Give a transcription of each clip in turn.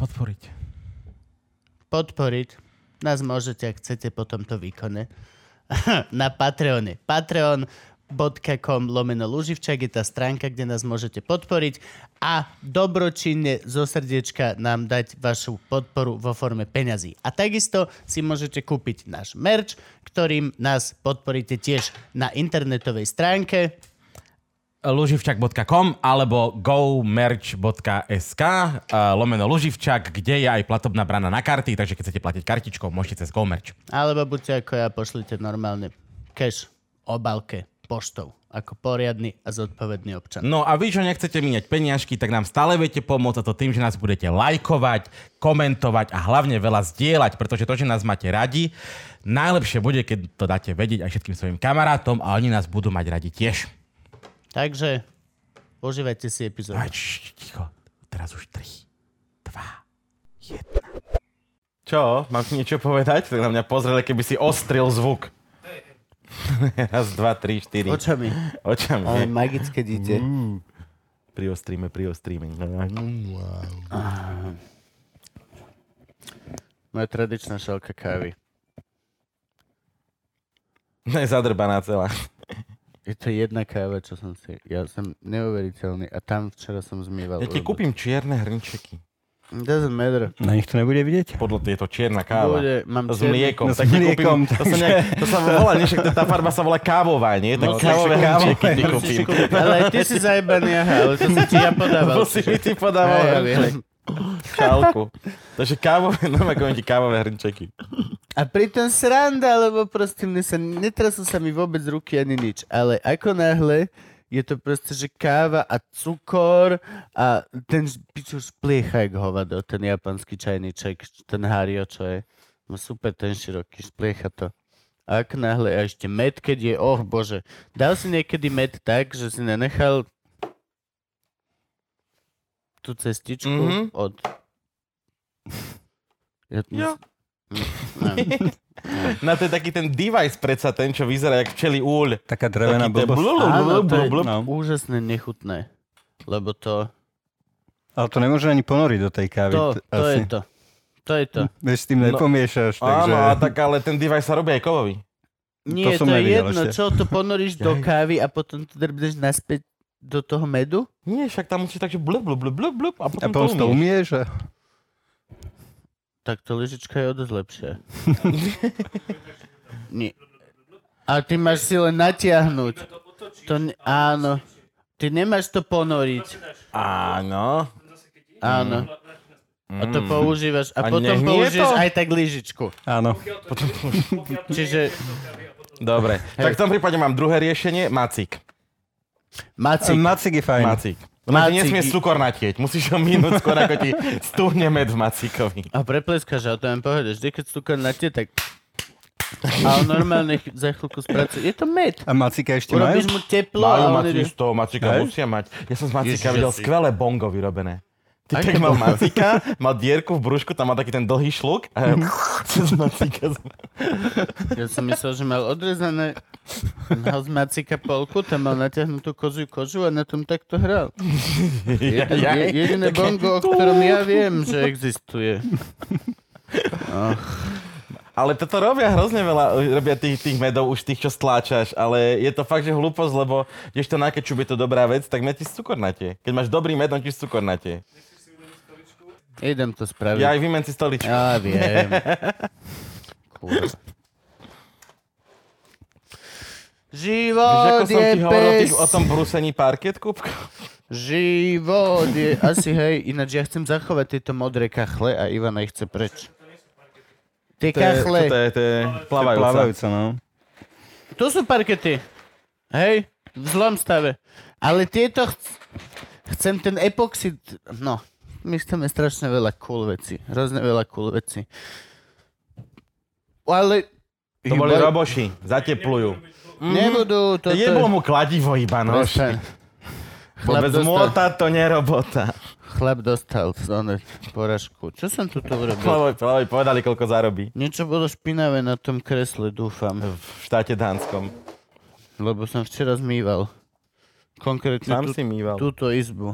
Podporiť. Podporiť. Nás môžete, ak chcete, po tomto výkone. Na Patreone. patreon.com/Luživčák je tá stránka, kde nás môžete podporiť a dobročinne zo srdiečka nám dať vašu podporu vo forme peňazí. A takisto si môžete kúpiť náš merch, ktorým nás podporíte tiež na internetovej stránke luživčak.com alebo gomerch.sk/Luživčak, kde je aj platobná brana na karty, takže keď chcete platiť kartičkou, môžete cez gomerch. Alebo buďte ako ja, pošlite normálne cash obálke poštou, ako poriadny a zodpovedný občan. No a vy, čo nechcete míňať peniažky, tak nám stále viete pomôcť, a to tým, že nás budete lajkovať, komentovať a hlavne veľa zdieľať, pretože to, že nás máte radi, najlepšie bude, keď to dáte vedieť aj všetkým svojim kamarátom a oni nás budú mať radi tiež. Takže užívajte si epizódu. Ticho, teraz už 3, 2, 1. Čo? Mám ti niečo povedať? Tak na mňa pozrele, keby si ostril zvuk. 1, 2, 3, 4. Očami. Ale magické dieťa. Priostríme. Wow. Moja tradičná šálka kávy. Nezadrbaná celá. Je to jedna káva, čo som si... Ja som neuveriteľný a tam včera som zmýval. Ja ti kúpim čierne hrnčeky. Doesn't matter. Na nich to nebude vidieť? Podľa toho je to čierna káva. Mám s mliekom. No, tak nekúpim. To sa volá, nie? Však tá farba sa volá kávová, nie? No, tak kávové hrnčeky ti kúpim. Ale ty si zajebaný, ale to si ti ja podával. To si mi ty podával hrnček. Šálku. Takže kávové, no ako ti kávové hrnčeky. A pritom sranda, lebo proste netrasú sa mi vôbec ruky ani nič. Ale ako náhle je to proste, že káva a cukor a ten piču spliecha jak hovado, ten japonský čajniček, ten hario, čo je. No super, ten široký, spliecha to. A ako náhle, a ešte med, keď je, oh bože. Dal si niekedy med tak, že si nenechal tú cestičku od... Jo. No to je taký ten device predsa, ten čo vyzerá jak včelí úľ. Taká drevená blbosť. Áno, to je úžasne nechutné. Lebo to... Ale to nemôže ani ponoriť do tej kávy. To je to. Veď s tým nepomiešaš. Takže... Áno, tak ale ten device sa robí aj kovový. Nie, to je jedno. Ešte. Čo to ponoríš do kávy a potom to drbneš naspäť do toho medu? Nie, však tam musíš takže blub a potom to umieš. Tak to lyžička je o dosť lepšie. A ty máš si len natiahnuť. Áno. Ty nemáš to ponoriť. Áno. A to používaš. A potom používaš aj tak lyžičku. Áno. Čiže... Dobre. Tak v tom prípade mám druhé riešenie. Macík. Macík je fajn. Macík. Nesmie cukor natieť. Musíš ho minúť skôr, ako ti stúhne med v macíkovi. A prepleskáš, ale to vám povedať. Vždy, keď cukor natie, tak... Ale normálne za chvíľku spracuje. Je to med. A macíka ešte majú? Urobíš mu teplo. Majú macík z toho. Macíka musia mať. Ja som z macíka videl skvelé bongo vyrobené. Typek mal macíka, mal dierku v brúšku, tam mal taký ten dlhý šluk. A z macíka... Ja som myslel, že mal odrezané... Mal z macíka polku, tam mal natiahnutú koziu kožu a na tom takto hral. Jediné bongo, o ktorom ja viem, že existuje. Ale toto robia hrozne veľa, robia tých medov, už tých, čo stláčaš, ale je to fakt, že hlúposť, lebo když to na kečup je to dobrá vec, tak metíš cukor na tie. Keď máš dobrý med, on ti cukor na tie. Idem to spraviť. Ja aj vymen si stoličku. Ja viem. Kurva. Život je pes. O tom brúsení parket, Kúbko? Život je... Asi hej, ináč ja chcem zachovať tieto modré kachle a Ivana ich chce preč. Tie kachle. To je plavajúca, no. Tu sú parkety. Hej, v zlom stave. Ale tieto... Chcem ten epoxid... No, my chceme strašne veľa cool veci. Hrozne veľa cool veci. Ale... To boli roboši. Zateplujú. Nebudú toto... Jeblo mu kladivo iba noši. Bez mota to nerobota. Chlap dostal poražku. Čo som tu urobil? Chlapovi povedali, koľko zarobí. Niečo bolo špinavé na tom kresle, dúfam. V štáte Dánskom. Lebo som včera zmýval. Konkrétne sám si mýval túto izbu.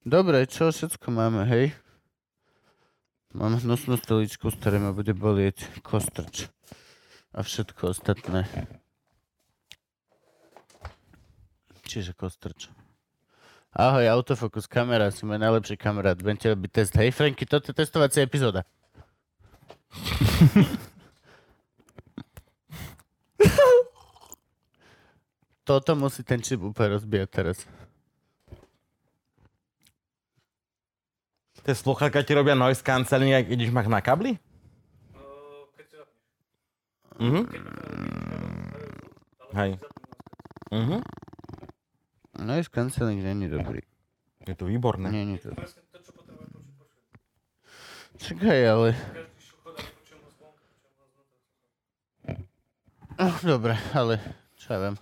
Dobre, čo všetko máme, hej? Mám nosnú stoličku, z ktorej ma bude bolieť kostrč. A všetko ostatné. Čiže kostrč. Ahoj, autofokus, kamera, si môj najlepší kamarát. Budem tebe byť test. Hej, Franky, toto je testovacia epizóda. Toto musí ten čip úplne rozbíjať teraz. Tie sluchátka ti robia noise cancelling, ak ideš mať na kabli? Keď si zapneš. Mhm. Hej. Mhm. Noise cancelling není dobrý. Je to výborné. Nie, nie to. Čakaj, ale... Dobre, ale čo ja viem.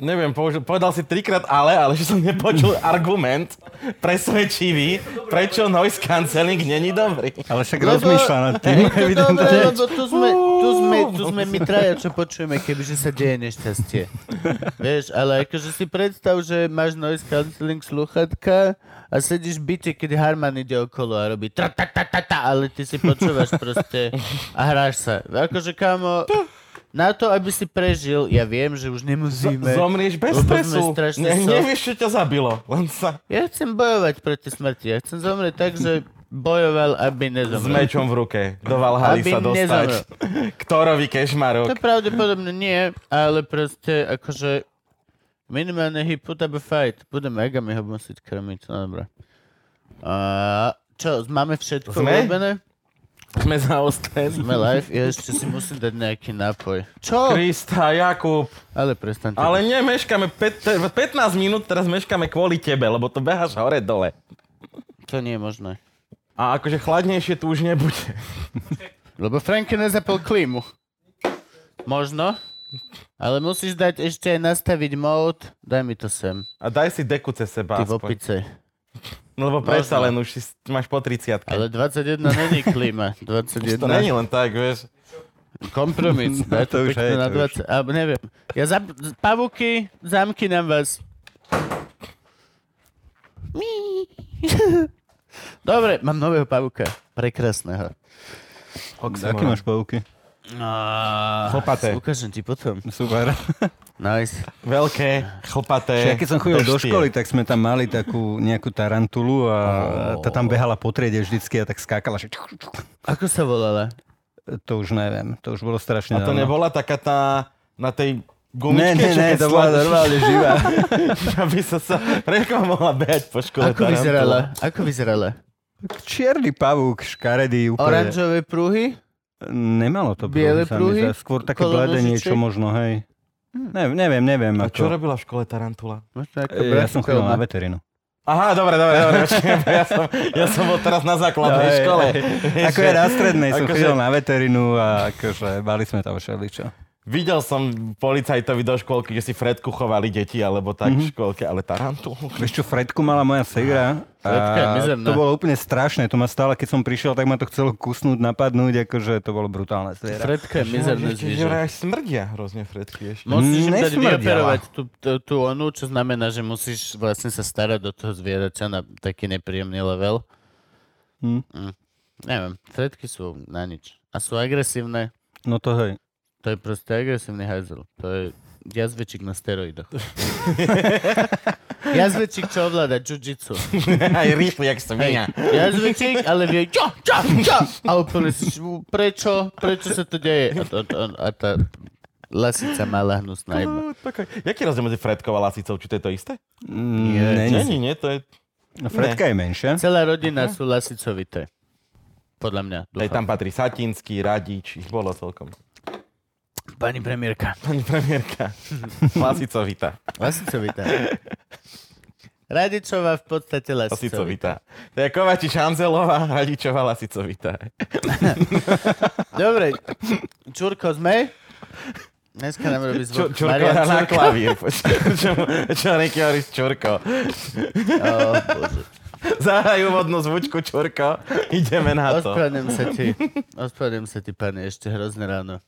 Neviem, povedal si trikrát ale že som nepočul argument presvedčivý, prečo noise cancelling není dobrý. Ale však rozmýšľa nad tým, evidentne. Lebo tu sme my traja, čo počujeme, kebyže sa deje nešťastie. Vieš, ale akože si predstav, že máš noise cancelling slúchadka a sedíš v byte, keď Harman ide okolo a robí tra-ta-ta-ta-ta, ale ty si počúvaš proste a hráš sa. Akože kámo... Na to, aby si prežil, ja viem, že už nemusíme. Zomrieš bez stresu. Nevieš, čo ťa zabilo. Len sa... Ja chcem bojovať proti smrti. Ja chcem zomrieť tak, že bojoval, aby nezomrel. S mečom v ruke. Do Valhaly sa dostať. Ktorovi kešmarok. To pravdepodobne nie, ale proste akože minimálne he put up a fight. Budeme agami ho musieť krmiť. No dobré. Čo, máme všetko urobené? Sme zaostali. Sme live, ja ešte si musím dať nejaký nápoj. Čo? Krista, Jakub. Ale prestaňte. Ale nie, meškáme 15 minút, teraz meškáme kvôli tebe, lebo to beháš hore-dole. To nie je možné. A akože chladnejšie tu už nebude. Lebo Franky nezapol klímu. Možno. Ale musíš dať ešte nastaviť mode. Daj mi to sem. A daj si deku cez seba. Ty aspoň. Vopice. No lebo presa len už máš po 30. Ale 21 není klíma. 21. To není len tak, vieš. Kompromis. No, to už je, na 20. A neviem. Ja pavuky, zamky nám vás. Dobre, mám nového pavuka. Prekrásneho. Aké máš pavuky? Chlpaté. Ukážem ti potom. Super. Nice. Veľké, chlpaté. Čiže keď som chodil do školy, tak sme tam mali takú nejakú tarantulu a tá tam behala po triede vždycky a tak skákala. Že... Ako sa volala? To už neviem. To už bolo strašne dávno. A to nebola taká tá na tej gumičke? Ne, to bola normálne živá. Aby sa prečo mohla behať po škole tarantula. Ako vyzerala? Čierny pavúk, škaredý úplne. Oranžové pruhy? Nemalo to biele pruhy? Skôr také bledé niečo možno, hej. Neviem. A čo robila v škole tarantula? Ja som chodil na veterinu. Aha, dobre. Ja som bol teraz na základnej škole. Ako je na strednej, som chodil na veterinu a akože bali sme tam všeličo. Videl som policajtovi do školky, že si Fredku chovali deti, alebo tak v školke, ale tarantulu. Vieš čo, Fredku mala moja segra. To bolo úplne strašné, to ma stále, keď som prišiel, tak ma to chcelo kusnúť, napadnúť, akože to bolo brutálne zviera. Fredka je mizerné zviera. Že aj smrdia hrozne Fredky ešte. Musíš im dať vyoperovať tú onu, čo znamená, že musíš vlastne sa starať do toho zvierača na taký nepríjemný level. Neviem, Fredky sú na nič. A sú agresívne. No to hej. To je proste agresívny hajzel. To je jazvečík na steroidoch. Jazvečík, čo ovláda jiu-jitsu. Aj rýchly, jak som ja. Jazvečík, ale vie čo. A úplne prečo sa to deje? A tá lasica malá hnusná iba. Jaký rozdiel medzi Fredkou a lasicou? Či to je to isté? Nie. To je... Fredka je menšia. Celá rodina sú lasicovité. Podľa mňa. Dúfam. Tam patrí Satinský, Radič. Ich bolo celkom... Pani premiérka. Lasicovita. Radičová v podstate Lasicovitá. To je Kovačič Hanzelová, Radičová Lasicovitá. Dobre, Čurko sme? Dneska nám robí zvuk. Čurko na klavír. Čo Riky hovorí s Čurko? Oh, bože. Zahraj úvodnú zvučku, Čurko. Ideme na to. Ospravedlňujem sa ti, pane, ešte hrozné ráno.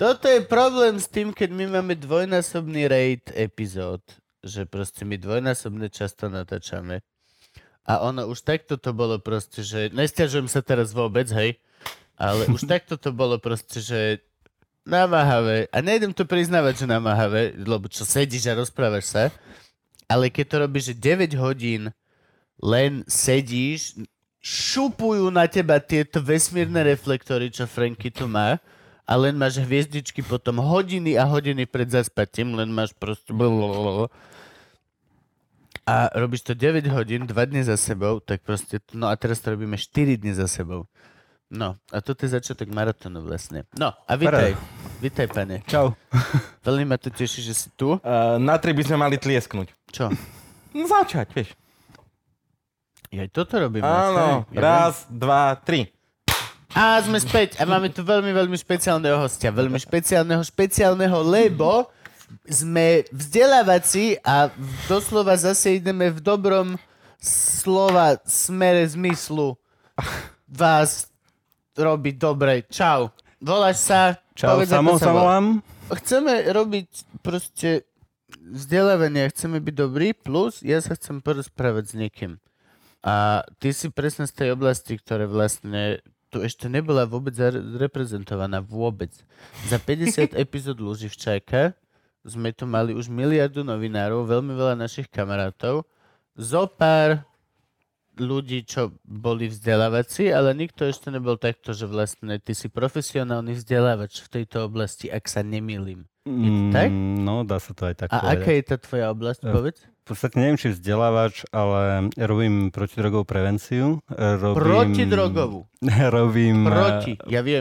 Toto je problém s tým, keď my máme dvojnásobný rate epizód. Že proste my dvojnásobne často natáčame. A ono už takto to bolo proste, že... Nesťažujem sa teraz vôbec, hej. Ale už takto to bolo proste, že... Namáhavé. A nejdem to priznávať, že namáhavé, lebo čo sedíš a rozprávaš sa. Ale keď to robíš, že 9 hodín len sedíš, šupujú na teba tieto vesmírne reflektory, čo Franky tu má. A len máš hviezdičky potom hodiny a hodiny pred zaspatím, len máš proste... A robíš to 9 hodín, 2 dny za sebou, tak proste... No a teraz to robíme 4 dny za sebou. No, a toto je začiatok maratónu vlastne. No, a vítaj. Vítaj, pane. Čau. Veľmi ma to teší, že si tu. Na 3 by sme mali tliesknúť. Čo? No, začať, vieš. Jaj, toto robíme. Áno, vlastne. Raz, dva, tri. A sme späť a máme tu veľmi, veľmi špeciálneho hostia. Veľmi špeciálneho, lebo sme vzdelávací a doslova zase ideme v dobrom slova smere zmyslu vás robiť dobre. Čau. Voláš sa? Čau, samo sa volám. Chceme robiť proste vzdelávanie, chceme byť dobrý, plus ja sa chcem porozprávať s niekým. A ty si presne z tej oblasti, ktoré vlastne... tu ešte nebola vôbec reprezentovaná. Vôbec. Za 50 epizód Lúživčáka sme tu mali už miliardu novinárov, veľmi veľa našich kamarátov, zo pár ľudí, čo boli vzdelávací, ale nikto ešte nebol takto, že vlastne ty si profesionálny vzdelávač v tejto oblasti, ak sa nemýlim. Je to tak? No, dá sa to aj tak povedať. A aká je tá tvoja oblasť, povedz? V podstate neviem, či vzdelávač, ale robím protidrogovú prevenciu. Protidrogovú? Robím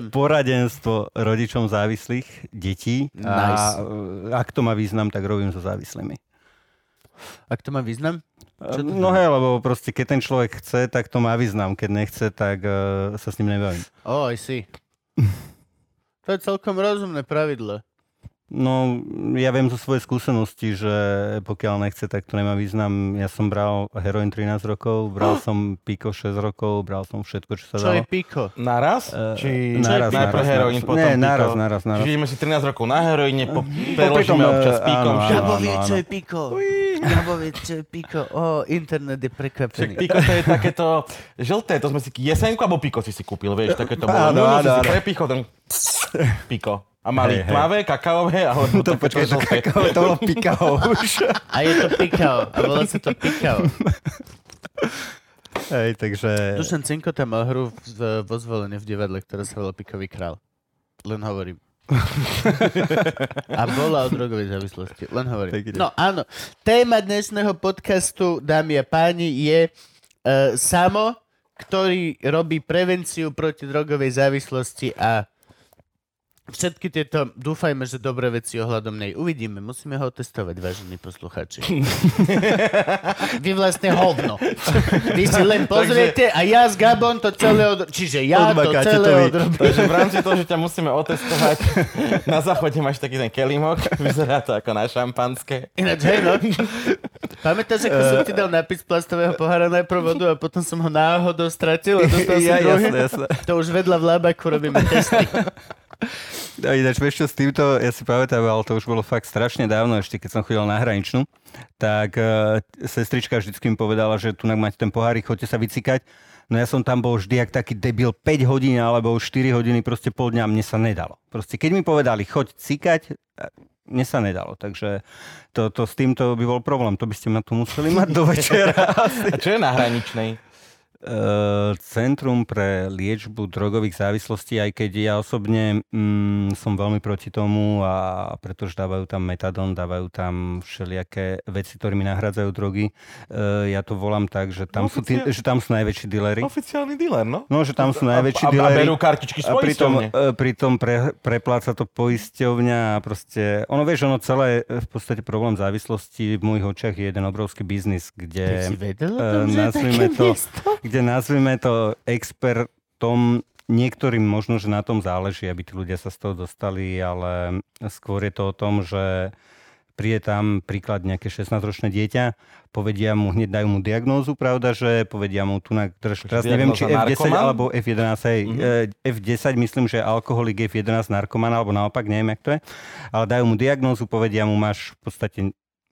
poradenstvo rodičom závislých detí. Nice. A ak to má význam, tak robím so závislými. Ak to má význam? No hej, lebo proste keď ten človek chce, tak to má význam. Keď nechce, tak sa s ním nebavím. Oh, I see. To je celkom rozumné pravidlo. No, ja viem zo svojej skúsenosti, že pokiaľ nechce, tak to nemá význam. Ja som bral heroin 13 rokov, bral som píko 6 rokov, bral som všetko, čo sa dalo. Čo je píko? Naraz? Naraz, najprv heroin, potom píko. Naraz. Čiže ideme si 13 rokov na heroine, preložíme občas píkom. Gabo vie, čo je píko. Gabo vie, čo je píko. Ó, internet je prekvapený. Píko to je takéto žlté, to sme si... Jesenku alebo píko si kúpil, vieš, takéto bolo. No, si si prepíchol ten píko. A mali tmavé, kakaové, alebo to počkaj, to kakao, to bolo pikao už. A je to pikao, a volá sa to pikao. Hej, takže... Dušan Cinko tam mal hru vo Zvolene v divadle, ktorá sa volá Pikový král. Len hovorím. A bola o drogovej závislosti. Len hovorím. No áno, téma dnešného podcastu, dámy a páni, je Samo, ktorý robí prevenciu proti drogovej závislosti a všetky tieto, dúfajme, že dobré veci ohľadom nej uvidíme. Musíme ho testovať, vážení poslucháči. Vy vlastne hovno. Vy si len pozriete a ja s Gabom to celé odrobím. Čiže ja to celé odrobím. Takže v rámci toho, že ťa musíme otestovať, na záchode máš taký ten kelímok. Vyzerá to ako na šampanské. Ináč, hej no. Pamätáš, ako som ti dal nápis plastového pohára najprv vodu a potom som ho náhodou stratil a dostal som druhý? Jasne. To už vedľa v Lábaku robíme testy. A ináč, vieš čo, s týmto, ja si pamätám, ale to už bolo fakt strašne dávno, ešte keď som chodil na hraničnú, tak sestrička vždycky mi povedala, že tu máte ten pohárik, choďte sa vycikať. No ja som tam bol vždy jak taký debil 5 hodín alebo 4 hodiny, proste pol dňa mne sa nedalo. Proste keď mi povedali, choď cikať, mne sa nedalo, takže to s týmto by bol problém, to by ste ma tu museli mať do večera. A čo je na hraničnej? Centrum pre liečbu drogových závislostí, aj keď ja osobne som veľmi proti tomu, a pretože dávajú tam metadon, dávajú tam všelijaké veci, ktorými nahrádzajú drogy. Ja to volám tak, že tam, že tam sú najväčší dealeri. Oficiálny dealer, no? No, že tam sú najväčší dealeri. A berú kartičky z poisťovne. Pritom prepláca to poisťovňa a proste... Ono, vieš, ono celé v podstate problém závislosti v mojich očiach je jeden obrovský biznis, kde... Kde nazvime to expertom, niektorým možno, že na tom záleží, aby tí ľudia sa z toho dostali, ale skôr je to o tom, že príde tam príklad nejaké 16-ročné dieťa, povedia mu, hneď dajú mu diagnózu, pravda, že povedia mu, tu teraz neviem, či F10 alebo F11, hej, F10 myslím, že alkoholik, F11 narkoman, alebo naopak, neviem, jak to je, ale dajú mu diagnózu, povedia mu, máš v podstate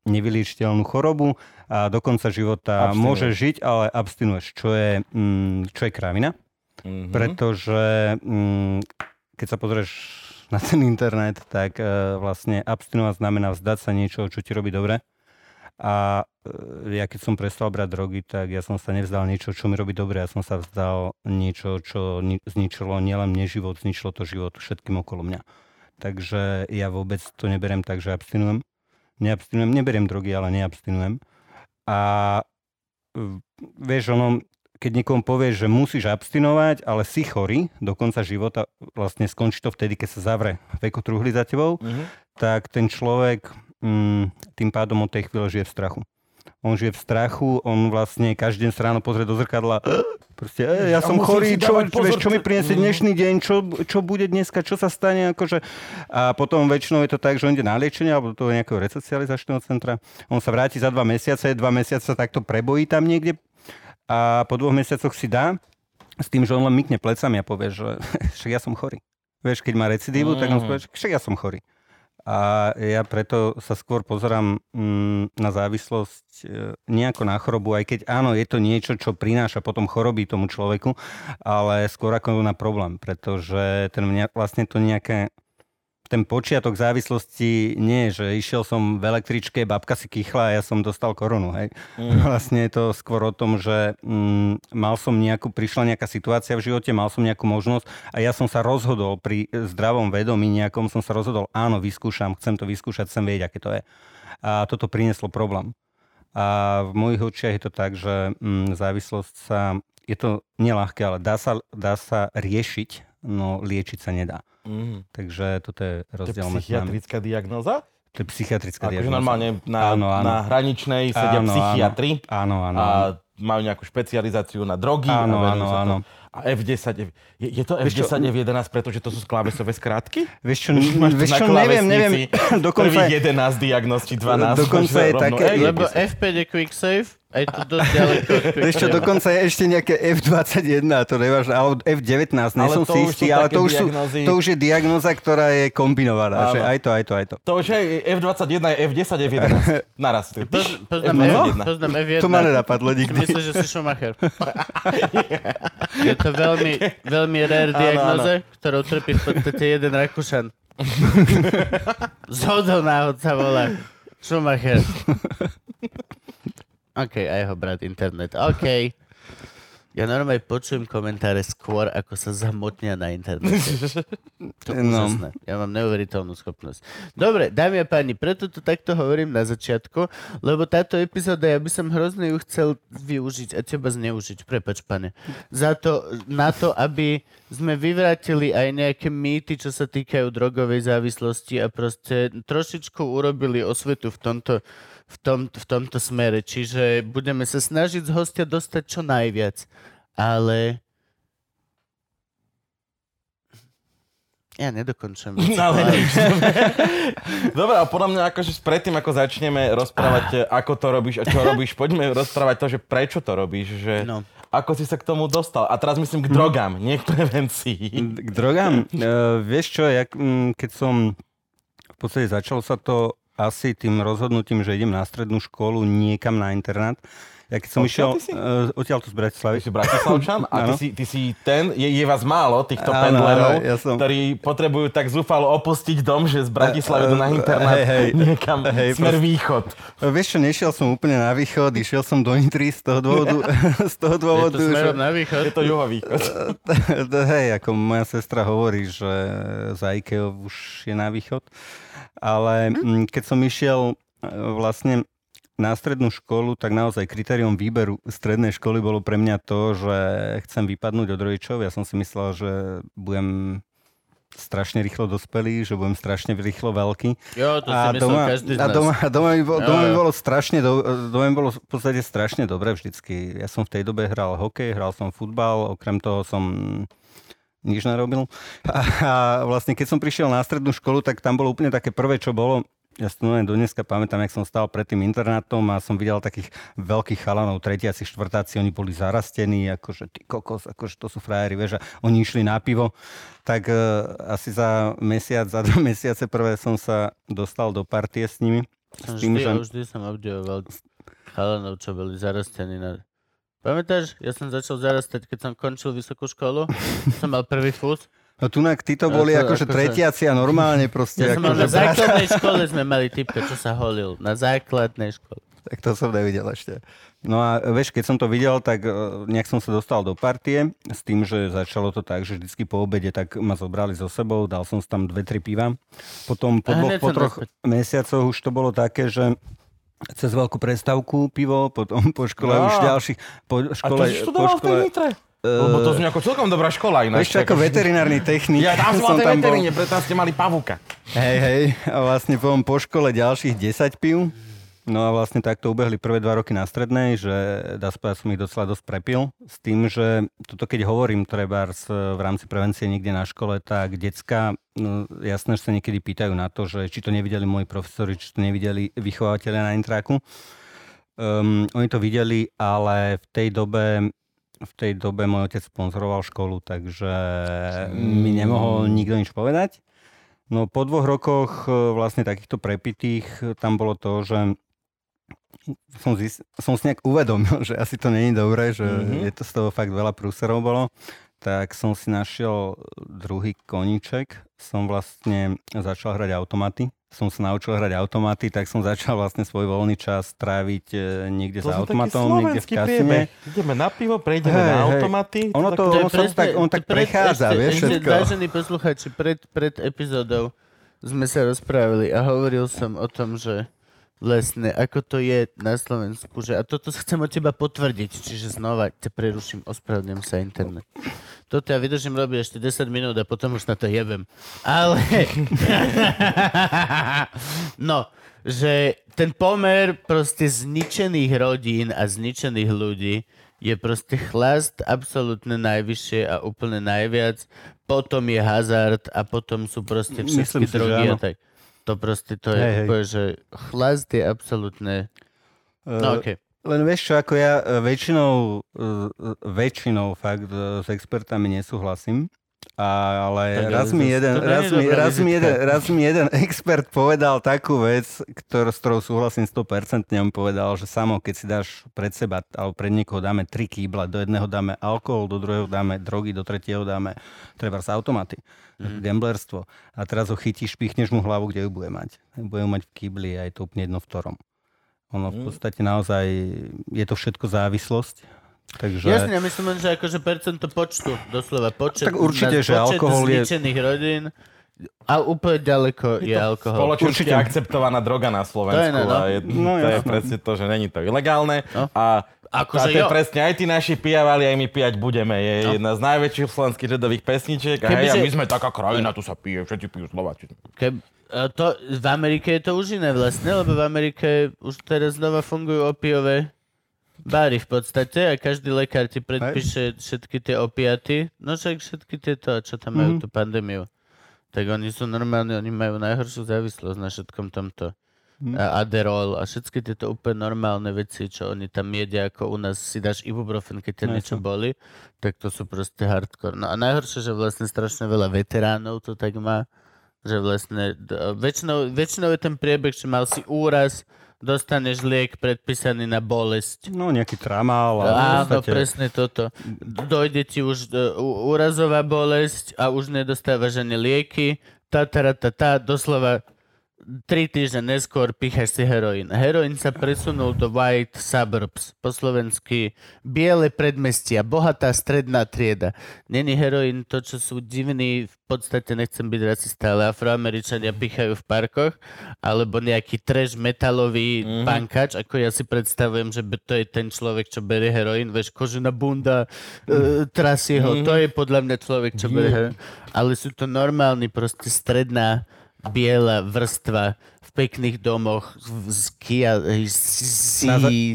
nevyliečiteľnú chorobu a do konca života môže žiť, ale abstinuješ, čo je kravina. Mm-hmm. Pretože keď sa pozrieš na ten internet, tak vlastne abstinovať znamená vzdať sa niečo, čo ti robí dobre. A ja keď som prestal brať drogy, tak ja som sa nevzdal niečo, čo mi robí dobre. Ja som sa vzdal niečo, čo zničilo nielen mne život, zničilo to život všetkým okolo mňa. Takže ja vôbec to neberiem tak, že abstinujem. Neabstinujem, neberiem drogy, ale neabstinujem. A vieš, ono, keď niekomu povieš, že musíš abstinovať, ale si chorý do konca života, vlastne skončí to vtedy, keď sa zavre veko truhly za tebou, tak ten človek tým pádom od tej chvíle žije v strachu. On žije v strachu, on vlastne každý deň sa ráno pozrie do zrkadla, proste, ja som chorý, čo mi priniesie dnešný deň, čo bude dneska, čo sa stane, akože. A potom väčšinou je to tak, že on ide na liečenie alebo do nejakého resocializačného centra, on sa vráti za 2 mesiace sa takto prebojí tam niekde a po 2 mesiacoch si dá, s tým, že on len mykne plecami a povie, že však ja som chorý. Vieš, keď má recidívu, tak on povie, že však ja som chorý. A ja preto sa skôr pozerám na závislosť nejako na chorobu, aj keď áno, je to niečo, čo prináša potom choroby tomu človeku, ale skôr ako na problém, pretože ten počiatok závislosti nie je, že išiel som v električke, babka si kýchla a ja som dostal koronu, hej. Vlastne je to skôr o tom, že prišla nejaká situácia v živote, mal som nejakú možnosť a ja som sa rozhodol pri zdravom vedomí nejakom, som sa rozhodol, áno, chcem to vyskúšať, chcem vedieť, aké to je. A toto prinieslo problém. A v mojich očiach je to tak, že závislosť je to neľahké, ale dá sa riešiť, no liečiť sa nedá. Takže toto je rozdiel. To je psychiatrická diagnóza? To je psychiatrická diagnóza. Akože normálne na hraničnej sedia psychiatri. Áno. A majú nejakú špecializáciu na drogy. Áno. A F10, je to F10, F11, pretože to sú klávesové skrátky? Vieš čo, neviem. Dokonca 11 diagnóz, či 12. Dokonca je také... Lebo F5 je quick save. Aj to dosť ďaleko. Vieš čo, dokonca je ešte nejaké F21, to nevážne, alebo F19, nesom si istý, ale to už je diagnóza, ktorá je kombinovaná. Že aj to. To už je F21, je F10, F11. Naraz. Poznám F1. To ma nenapadlo nikdy. Myslím, že si Schumacher. To veľmi, veľmi rare diagnoze, ktorou trpí v podstate jeden Rakúšan. Zhodou náhod sa volá Schumacher. OK, a jeho brat internet. OK. Ja normálne počujem komentáre skôr, ako sa zamotnia na internete. To je úžasné. Ja mám neuveriteľnú schopnosť. Dobre, dámy a páni, preto to takto hovorím na začiatku, lebo táto epizóda, ja by som hrozne ju chcel využiť a teba zneužiť, prepáč, pane. Na to, aby sme vyvrátili aj nejaké mýty, čo sa týkajú drogovej závislosti a proste trošičku urobili osvetu v tomto smere. Čiže budeme sa snažiť z hostia dostať čo najviac. Ale... Ja nedokončujem. Dobre, a podľa mňa akože predtým, ako začneme rozprávať, ako to robíš a čo robíš, poďme rozprávať to, že prečo to robíš, že ako si sa k tomu dostal. A teraz myslím k drogám, nie k prevencii. K drogám? Vieš čo, keď som v podstate začal sa to asi tým rozhodnutím, že idem na strednú školu niekam na internát, Ja keď som išiel odtiaľto z Bratislavy. Ty si Bratislavčan a ty si ten, je vás málo, týchto pendlerov, ktorí potrebujú tak zúfalo opustiť dom, že z Bratislavy na internát niekam smer východ. Vieš čo, nešiel som úplne na východ, išiel som do Nitry z toho dôvodu. Je to smerom na východ? Je to juhovýchod. Hej, ako moja sestra hovorí, že za Ikea už je na východ. Ale keď som išiel vlastne na strednú školu, tak naozaj kritérium výberu strednej školy bolo pre mňa to, že chcem vypadnúť od rodičov. Ja som si myslel, že budem strašne rýchlo dospelý, že budem strašne rýchlo veľký. Jo, to si myslel každý z nás. Doma mi bolo v podstate strašne dobre vždycky. Ja som v tej dobe hral hokej, hral som futbal, okrem toho som nič nerobil. A vlastne keď som prišiel na strednú školu, tak tam bolo úplne také prvé, čo bolo. Ja si to dodneska pamätám, jak som stál pred tým internátom a som videl takých veľkých chalanov, tretiaci, štvrtáci, oni boli zarastení, akože ty kokos, akože to sú frajeri, vieš, a oni išli na pivo. Tak asi za mesiac, za 2 mesiace prvé som sa dostal do partie s nimi. Vždy som obdivoval chalanov, čo boli zarastení na... Pamätáš, ja som začal zarastať, keď som končil vysokú školu, som mal prvý fút. No tunak, títo boli akože tretiaci a normálne proste. Ja na základnej škole sme mali typka, čo sa holil. Na základnej škole. Tak to som nevidel ešte. No a vieš, keď som to videl, tak nejak som sa dostal do partie s tým, že začalo to tak, že vždycky po obede tak ma zobrali so sebou, dal som si tam 2-3 piva. Potom po troch mesiacoch už to bolo také, že cez veľkú prestávku pivo, potom po škole už ďalších... A to si študoval v tej Nitre? Lebo to znie ako celkom dobrá škola ináč. Ešte ako veterinárny technik. Ja tam som tej veteríne, preto ste mali pavúka. Hej, a vlastne po škole ďalších 10 pív. No a vlastne takto ubehli prvé 2 roky na strednej, že ja som ich docela dosť prepil. S tým, že toto keď hovorím trebárs v rámci prevencie niekde na škole, tak decka, no, jasné, že sa niekedy pýtajú na to, že či to nevideli moji profesori, či to nevideli vychovateľia na intráku. Oni to videli, ale v tej dobe môj otec sponzoroval školu, takže mi nemohol nikto nič povedať. No po 2 rokoch vlastne takýchto prepitých tam bolo to, že som si nejak uvedomil, že asi to není dobré, že je to z toho fakt veľa prúserov bolo. Tak som si našiel druhý koníček. Som vlastne začal hrať automaty. Som sa naučil hrať automaty, tak som začal vlastne svoj voľný čas tráviť niekde za automatom, niekde v kasine. Ideme na pivo, prejdeme na automaty. Ono to on tak prechádza, vieš všetko. Vážení poslucháči, pred epizódou sme sa rozprávili a hovoril som o tom, že vlastne ako to je na Slovensku, že a toto chcem od teba potvrdiť, čiže znova te preruším, ospravedlňujem sa internet. Toto ja vydržím robiť ešte 10 minút a potom už na to jebem. Ale... No, že ten pomer proste zničených rodín a zničených ľudí je proste chlast absolútne najvyššie a úplne najviac. Potom je hazard a potom sú proste všetky drogy a tak. To proste to je úplne, že chlast je absolútne... No, okej. Len vieš čo, ako ja väčšinou fakt s expertami nesúhlasím, ale raz mi jeden expert povedal takú vec, s ktorou súhlasím 100%, on povedal, že samo keď si dáš pred seba, alebo pred niekoho dáme 3 kýbla, do jedného dáme alkohol, do druhého dáme drogy, do tretieho dáme trebárs automaty, gamblerstvo. A teraz ho chytíš, pichneš mu hlavu, kde ju bude mať. Bude ju mať v kýbli a je to úplne jedno v ktorom. Ono v podstate naozaj, je to všetko závislosť. Takže... Jasne, ja myslím len, že akože percento počtu, doslova počet, tak určite, že alkohol je... zničených rodín a úplne ďaleko je alkohol. Spoločenšie akceptovaná droga na Slovensku to je presne to, že není to ilegálne a... Akože a to presne, aj tí naši pijavali, aj my pijať budeme. Je jedna z najväčších slovenských ľudových pesničiek. Hej, a my sme taká krajina, tu sa pije, všetci pijú Slováci. V Amerike je to už iné vlastne, lebo v Amerike už teraz znova fungujú opiové bary v podstate a každý lekár ti predpíše všetky tie opiaty. No však všetky tieto, čo tam majú tú pandémiu. Tak oni sú normálni, oni majú najhoršiu závislosť na všetkom tomto. A Adderall a všetky tieto úplne normálne veci, čo oni tam jedia, ako u nás si dáš ibuprofen, keď ťa niečo boli, tak to sú proste hardcore. No a najhoršie, že vlastne strašne veľa veteránov to tak má, Že vlastne väčšinou je ten priebeh, že mal si úraz, dostaneš liek predpísaný na bolesť. No, nejaký tramál. Áno, presne toto. Dojde ti už úrazová bolesť a už nedostávaš ani lieky. Doslova 3 týždne neskôr píchaš si heroín. Heroín sa presunul do White Suburbs, po slovensky biele predmestia, bohatá stredná trieda. Není heroín to, čo sú divní, v podstate nechcem byť racista, ale Afroameričania píchajú v parkoch, alebo nejaký trash metalový pankač, ako ja si predstavujem, že to je ten človek, čo berie heroín, vieš, kožená bunda, trasie ho, to je podľa mňa človek, čo berie heroín. Ale sú to normálni, proste stredná biela vrstva v pekných domoch z Kia.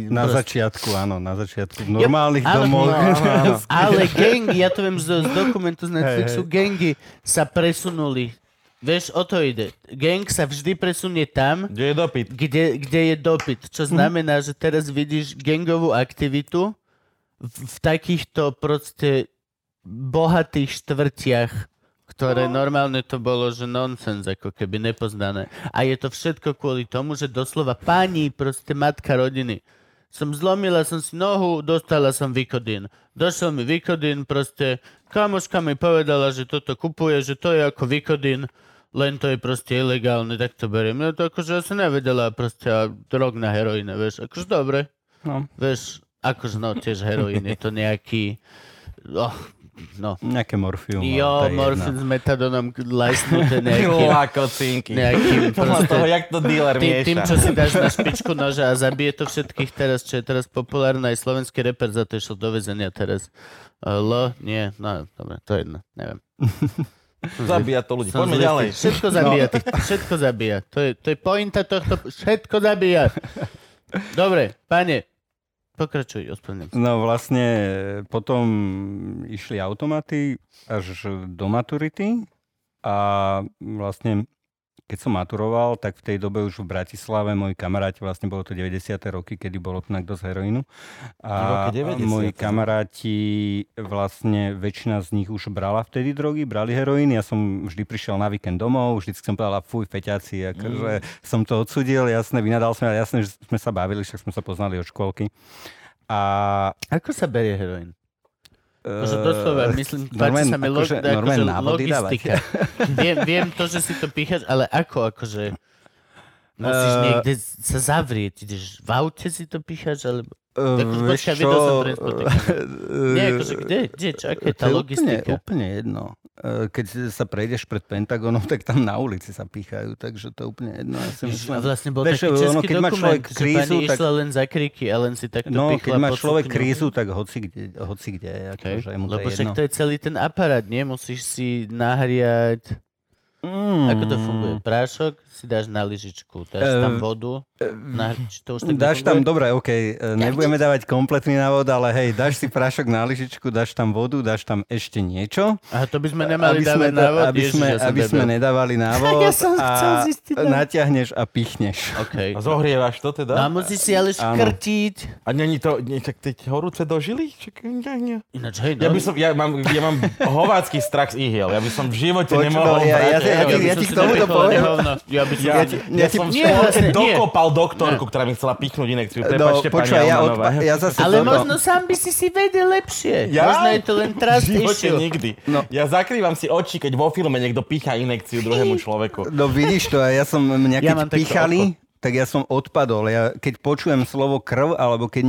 Na začiatku, áno, na začiatku. V normálnych domoch. Áno. Ale gangy, ja to viem z dokumentu z Netflixu, gangy sa presunuli. Vieš, o to ide. Gang sa vždy presunie tam, kde je dopyt. Kde je dopyt, čo znamená, že teraz vidíš gangovú aktivitu v takýchto proste bohatých štvrtiach, ktoré normálne to bolo, že nonsens, ako keby nepoznané. A je to všetko kvôli tomu, že doslova pani, proste matka rodiny. Zlomila som si nohu, dostala som Vicodin. Došiel mi Vicodin, proste kamoška mi povedala, že toto kupuje, že to je ako Vicodin, len to je proste ilegálne, tak to beriem. No to akože ja som nevedela, proste drog na heroíne, vieš, akože dobre. No. Vieš, akože no, tiež heroín, je to nejaký... No. Nejaké morfium. Jo, morfium s metadonom lajsnuté nejakým... Nejakým proste... toho, jak to dealer mieša. Tým, čo si dáš na špičku noža a zabije to všetkých teraz, čo je teraz populárne, aj slovenský reper za to išiel do väzenia teraz. Dobre, to je jedno, neviem. Zabíja to ľudí. Poďme ďalej. Všetko zabíja, všetko zabíja. To je pointa tohto, všetko zabíja. Dobre, pane. Pokračuj, ospravedlňujem sa. No vlastne potom išli automaty až do maturity a vlastne keď som maturoval, tak v tej dobe už v Bratislave moji kamaráti, vlastne bolo to 90. roky, kedy bolo tak dosť heroínu. A moji kamaráti, vlastne väčšina z nich už brala vtedy drogy, brali heroín. Ja som vždy prišiel na víkend domov, vždy som povedal, fuj, feťáci, akože som to odsudil, jasne, vynadal som, jasne, že sme sa bavili, však sme sa poznali od škôlky. A ako sa berie heroín? Akože doslova, myslím, páči sa mi logistika. Viem to, že si to píchaš, ale ako, akože musíš niekde sa zavrieť, ideš v aute si to píchaš, alebo... Počkaj, videl som transportika. Nie, akože kde, čo, aká je tá logistika? Úplne jedno. Keď sa prejdeš pred Pentagonom, tak tam na ulici sa píchajú, takže to je úplne jedno. A vlastne bol taký český dokument, že pani išla len za kriky a len si takto pichla. No, keď má človek krízu, tak hoci kde. Akože mu to je jedno. Lebo však to je celý ten aparát, nie? Musíš si nahriať... Ako to funguje? Prášok si dáš na lyžičku, dáš tam vodu, to už tak dáš tam, dobre, okej, nebudeme dávať kompletný návod, ale hej, dáš si prášok na lyžičku, dáš tam vodu, dáš tam ešte niečo. A to by sme nemali dávať návod? Aby sme nedávali návod a natiahneš a pichneš. Okay. A zohrievaš to teda? A musíš si ale škrtiť. A nie to, tak teď horúce dožili? Ináč, hej, no. Ja mám hovácky strach z ihiel, ja by som v živote nemohol brať. Ja ti k tomuto poviem. Ja som dokopal doktorku, ktorá mi chcela pichnúť inekciu. Prepáčte, pani Almanová. Ale možno sám by si si vedel lepšie. Možno je to len trust issue. Nikdy. No. Ja zakrývam si oči, keď vo filme niekto pícha inekciu druhému človeku. No vidíš to, mňa keď píchali... tak ja som odpadol. Ja, keď počujem slovo krv, alebo keď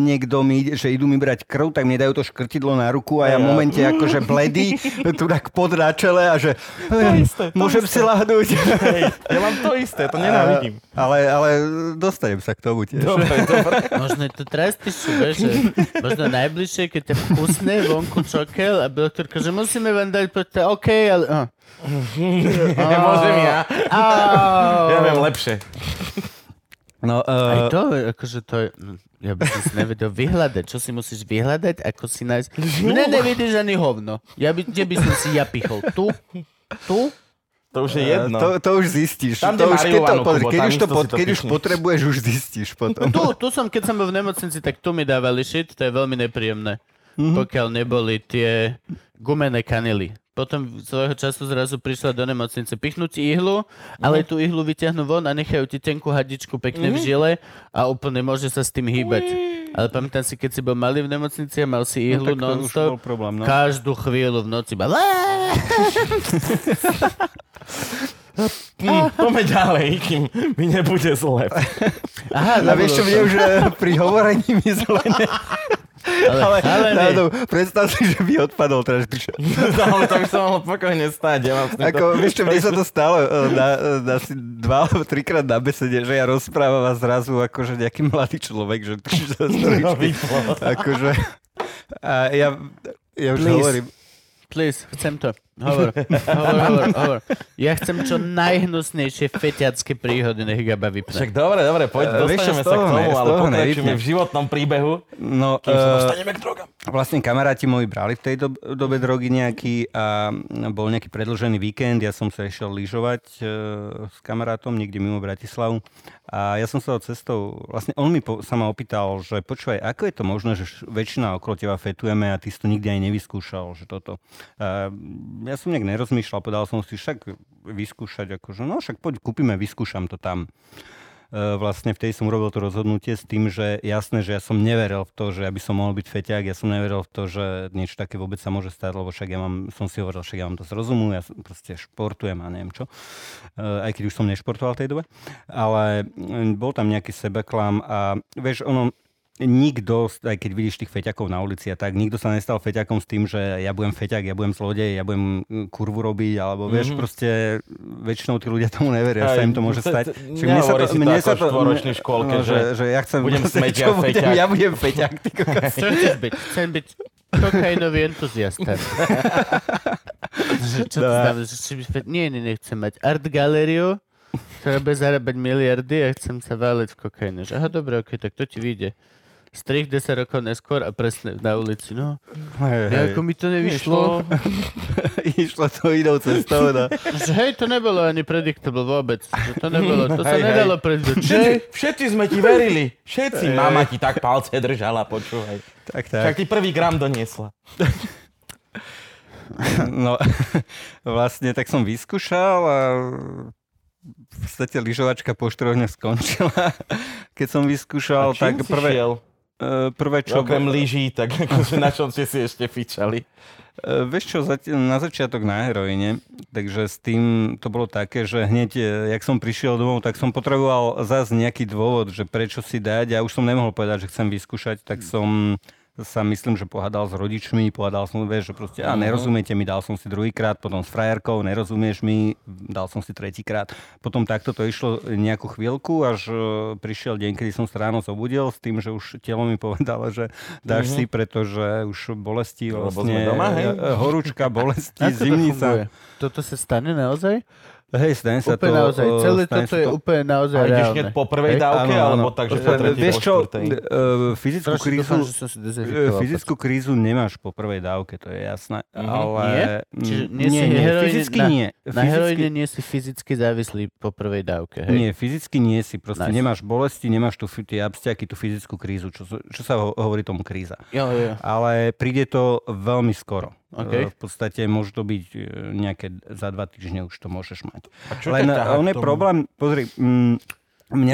niekto mi ide, že idú mi brať krv, tak mi dajú to škrtidlo na ruku a ja v momente akože bledý, tu tak pod na čele a že to môžem si lahnúť. Hej, ja mám to isté, to nenávidím. Ale dostanem sa k tomu tiež. Dobre. Možno je to trastišu, že možno najbližšie, keď ťa pusne vonku čokel a doktorka, že musíme vám dať, OK, ale... Nemôžem ja. Ja viem lepšie. No, aj to, akože to je... Ja by som si nevedel vyhľadať. Čo si musíš vyhľadať? Ako si nájsť... Mne nevidíš ani hovno. Kde by som si ja pichol? Tu? To už je jedno. To už zistíš. Keď už potrebuješ, už zistíš potom. Tu som, keď som bol v nemocnici, tak tu mi dávali šit. To je veľmi nepríjemné. Pokiaľ neboli tie gumené kanily. potom svojho času zrazu prišla do nemocnice. Pichnú ti ihlu, ale tú ihlu vyťahnú von a nechajú ti tenkú hadičku pekne v žile a úplne môže sa s tým hýbať. Ale pamätám si, keď si bol malý v nemocnici a mal si ihlu non-stop, problém, no? Každú chvíľu v noci iba... Poďme ďalej, kým mi nebude zle. Aha, a vieš čo, mne už pri hovorení mi zle ne... Ale náhodou, predstav si, že by odpadol tražbičo. No, to by sa mohlo pokojne stať. Ja ako, vieš čo, mne sa to stalo asi 2 alebo 3-krát na besede, že ja rozprávam a zrazu akože nejaký mladý človek, že... akože... A ja už hovorím... Please, chcem to. Hovor. Ja chcem čo najhnusnejšie feťacké príhody, nech Gaba vypne. Však dobre, poď, dostaneme sa k tomu, ale pokračujeme v životnom príbehu, no, kým sa dostaneme k drogám. Vlastne kamaráti moji brali v tej dobe drogy nejaký a bol nejaký predĺžený víkend, ja som sa išiel lyžovať s kamarátom niekde mimo Bratislavu a ja som sa od cestou, vlastne on sa ma opýtal, že počúvaj, ako je to možné, že väčšina okolo teba fetujeme a ty si to nikdy aj nevyskúšal, že toto. Ja som nejak nerozmýšľal, podal som si však vyskúšať, akože no však poď kúpime, vyskúšam to tam. Vlastne vtedy som urobil to rozhodnutie s tým, že jasné, že ja som neveril v to, že ja by som mohol byť feťák, ja som neveril v to, že niečo také vôbec sa môže stať, lebo však ja mám to z rozumu, ja proste športujem a neviem čo. Aj keď už som nešportoval v tej dobe. Ale bol tam nejaký sebeklam a vieš, ono... Nikto, aj keď vidíš tých feťakov na ulici a tak, nikto sa nestal feťakom s tým, že ja budem feťak, ja budem zlodej, ja budem kurvu robiť, alebo vieš, proste väčšinou tí ľudia tomu neveria, sa im to môže stať. Nehovorí si to ako štvoročný škôlke, že ja chcem... Budem smeť ja feťak. Ja budem feťak, ty kokos. Čo chceš byť? Chcem byť kokainový entuziasta. Čo to znamená? Nie, nechcem mať art galériu, ktorá bude zarábať miliardy a chcem sa váliť v kokaine. Aha, dobre, ok, tak to ti vyjde. Strich 10 rokov neskôr a presne na ulici, no. Hej. Ako mi to nevyšlo. Išlo to inou cestou, no. Hej, to nebolo ani predictable vôbec. To nebolo, to sa nedalo predvideť. Všetci sme ti verili. Všetci. Mama ti tak palce držala, počúvaj. Tak. Však ti prvý gram doniesla. No, vlastne tak som vyskúšal a... V podstate lyžovačka po 4 dňoch skončila. Keď som vyskúšal, tak prvé čo... Okrem lyží, tak akože na čom ste si ešte fičali? Vieš čo, na začiatok na heroine. Takže s tým to bolo také, že hneď, jak som prišiel domov, tak som potreboval zase nejaký dôvod, že prečo si dať. Ja už som nemohol povedať, že chcem vyskúšať, tak som... sa myslím, že pohádal s rodičmi, pohádal som, vieš, že proste, a nerozumiete mi, dal som si druhýkrát, potom s frajerkou, nerozumieš mi, dal som si tretíkrát. Potom takto to išlo nejakú chvíľku, až prišiel deň, kedy som sa ráno zobudil s tým, že už telo mi povedalo, že dáš si, pretože už bolesti, vlastne horúčka, bolesti, zimnica. Toto sa stane naozaj? Hej, stane sa úplne to... Naozaj. Celé toto je úplne naozaj reálne. A ideš hneď po prvej dávke, alebo tak, že po tretí, po štvrtej? Fyzickú krízu nemáš po prvej dávke, to je jasné. Ale... Nie? Čiže nie, fyzicky nie. Na heroine nie si fyzicky závislý po prvej dávke, hej? Nie, fyzicky nie si, proste nemáš bolesti, nemáš tu tie abstiaky, tú fyzickú krízu, čo sa hovorí tomu kríza. Jo. Ale príde to veľmi skoro. Okay. V podstate môže to byť nejaké za 2 týždne už to môžeš mať. Len on je problém, pozri,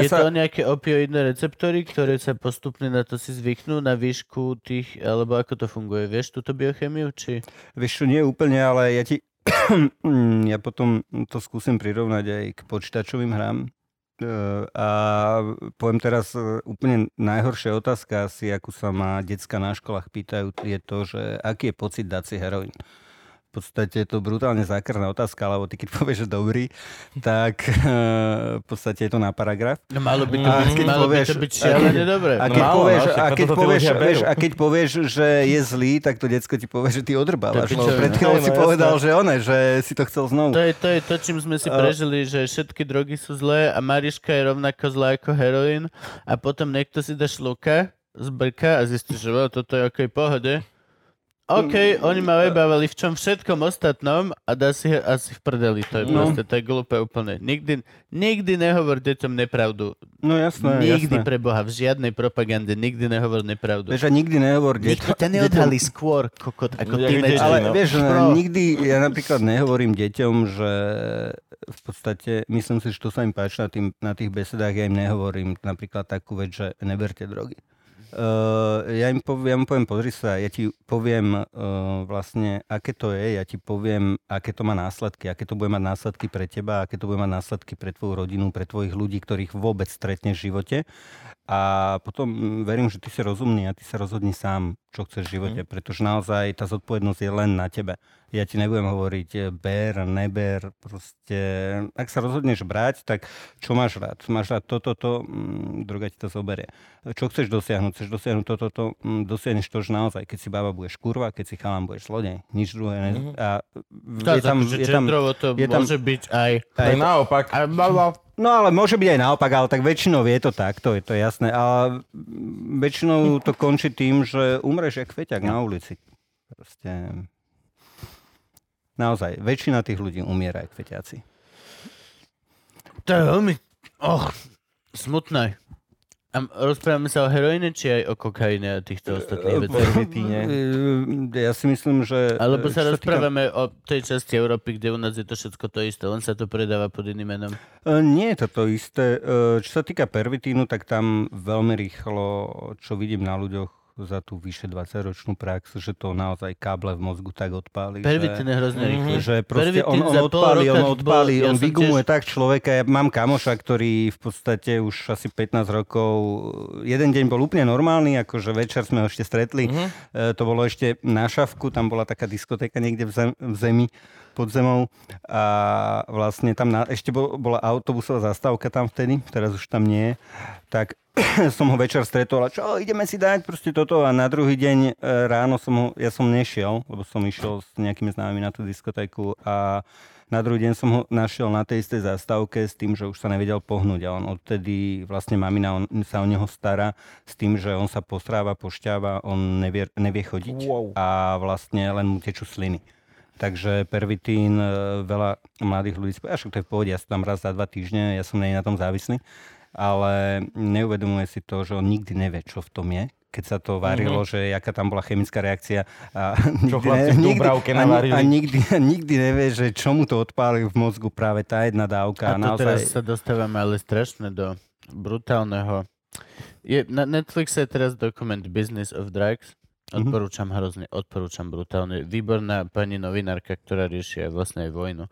to nejaké opioidné receptory, ktoré sa postupne na to si zvyknú, na výšku tých, alebo ako to funguje? Vieš túto biochemiu? Či... Vieš čo, nie úplne, ale ja potom to skúsim prirovnať aj k počítačovým hrám. A poviem teraz úplne najhoršia otázka asi, akú sa ma decka na školách pýtajú, je to, že aký je pocit dať si heroín. V podstate je to brutálne zákerná otázka, lebo ty keď povieš, že dobrý, tak v podstate je to na paragraf. No malo by to byť šialené dobré. A keď povieš, že je zlý, tak to decko ti povie, že ty odrbávaš. Pred chvíľou si povedal, že že si to chcel znovu. To je to, čím sme si prežili, že všetky drogy sú zlé a Mariška je rovnako zlá ako heroín a potom niekto si dá šluka z brka a zistí, že toto je okej pohode. OK, oni ma vybavili v čom všetkom ostatnom a dá si asi v prdeli. To je proste, to je glúpe úplne. Nikdy nehovor deťom nepravdu. No jasné, nikdy, jasné. Pre Boha, v žiadnej propagande nikdy nehovor nepravdu. Vieš, a nikdy nehovor deťom. Nikto ťa neodhalí skôr, kokot, ako ty nečo. Ale vieš, nikdy, ja napríklad nehovorím deťom, že v podstate, myslím si, že to sa im páči na tých besedách, ja im nehovorím napríklad takú vec, že neberte drogy. Ja im poviem, pozri sa, ja ti poviem vlastne, aké to je, ja ti poviem, aké to má následky, aké to bude mať následky pre teba, aké to bude mať následky pre tvoju rodinu, pre tvojich ľudí, ktorých vôbec stretneš v živote. A potom verím, že ty si rozumný a ty sa rozhodni sám, čo chceš v živote, pretože naozaj tá zodpovednosť je len na tebe. Ja ti nebudem hovoriť ber, neber, proste ak sa rozhodneš brať, tak čo máš rád? Máš rád toto, droga ti to zoberie. Čo chceš dosiahnuť? Chceš dosiahnuť toto, dosiahneš to už naozaj. Keď si baba, budeš kurva, keď si chalán, budeš zlodej. Nič druhé. A je tam, to je tam, môže byť aj naopak. No ale môže byť aj naopak, ale tak väčšinou je to takto, je to jasné. A väčšinou to končí tým, že umreš jak feťak na ulici. Proste naozaj, väčšina tých ľudí umiera jak feťáci. To je veľmi smutné. A rozprávame sa o heroíne, či aj o kokaine a týchto ostatných veciach? Ja si myslím, že... Alebo sa rozprávame o tej časti Európy, kde u nás je to všetko to isté, len sa to predáva pod iným menom. Nie je to to isté. Čo sa týka pervitínu, tak tam veľmi rýchlo, čo vidím na ľuďoch, za tú vyše 20-ročnú prax, že to naozaj káble v mozgu tak odpáli. Pervitín je hrozne rýchly. Že proste on odpáli, on vygumuje tak človeka. Ja mám kamoša, ktorý v podstate už asi 15 rokov, jeden deň bol úplne normálny, akože večer sme ho ešte stretli. To bolo ešte na Šavku, tam bola taká diskotéka niekde v zemi, pod zemou. A vlastne tam ešte bola autobusová zastávka tam vtedy, teraz už tam nie je. Tak som ho večer stretol a čo, ideme si dať proste toto a na druhý deň ráno ja som nešiel, lebo som išiel s nejakými známymi na tú diskotéku a na druhý deň som ho našiel na tej istej zastávke s tým, že už sa nevedel pohnúť a on odtedy vlastne mamina sa o neho stará s tým, že on sa postráva, pošťáva, on nevie chodiť a vlastne len mu tečú sliny. Takže pervitín veľa mladých ľudí, až to je v pohode, ja som tam raz za 2 týždne, ja som na tom závislý. Ale neuvedomuje si to, že on nikdy nevie, čo v tom je. Keď sa to varilo, že jaká tam bola chemická reakcia. Čo chlapci v Dúbravke navarili. A nikdy nevie, že čo mu to odpáli v mozgu práve tá jedna dávka. A naozaj... teraz sa dostávame ale strašne do brutálneho. Na Netflixe je teraz dokument Business of Drugs. Odporúčam hrozne, odporúčam brutálne. Výborná pani novinárka, ktorá riešia vlastne aj vojnu.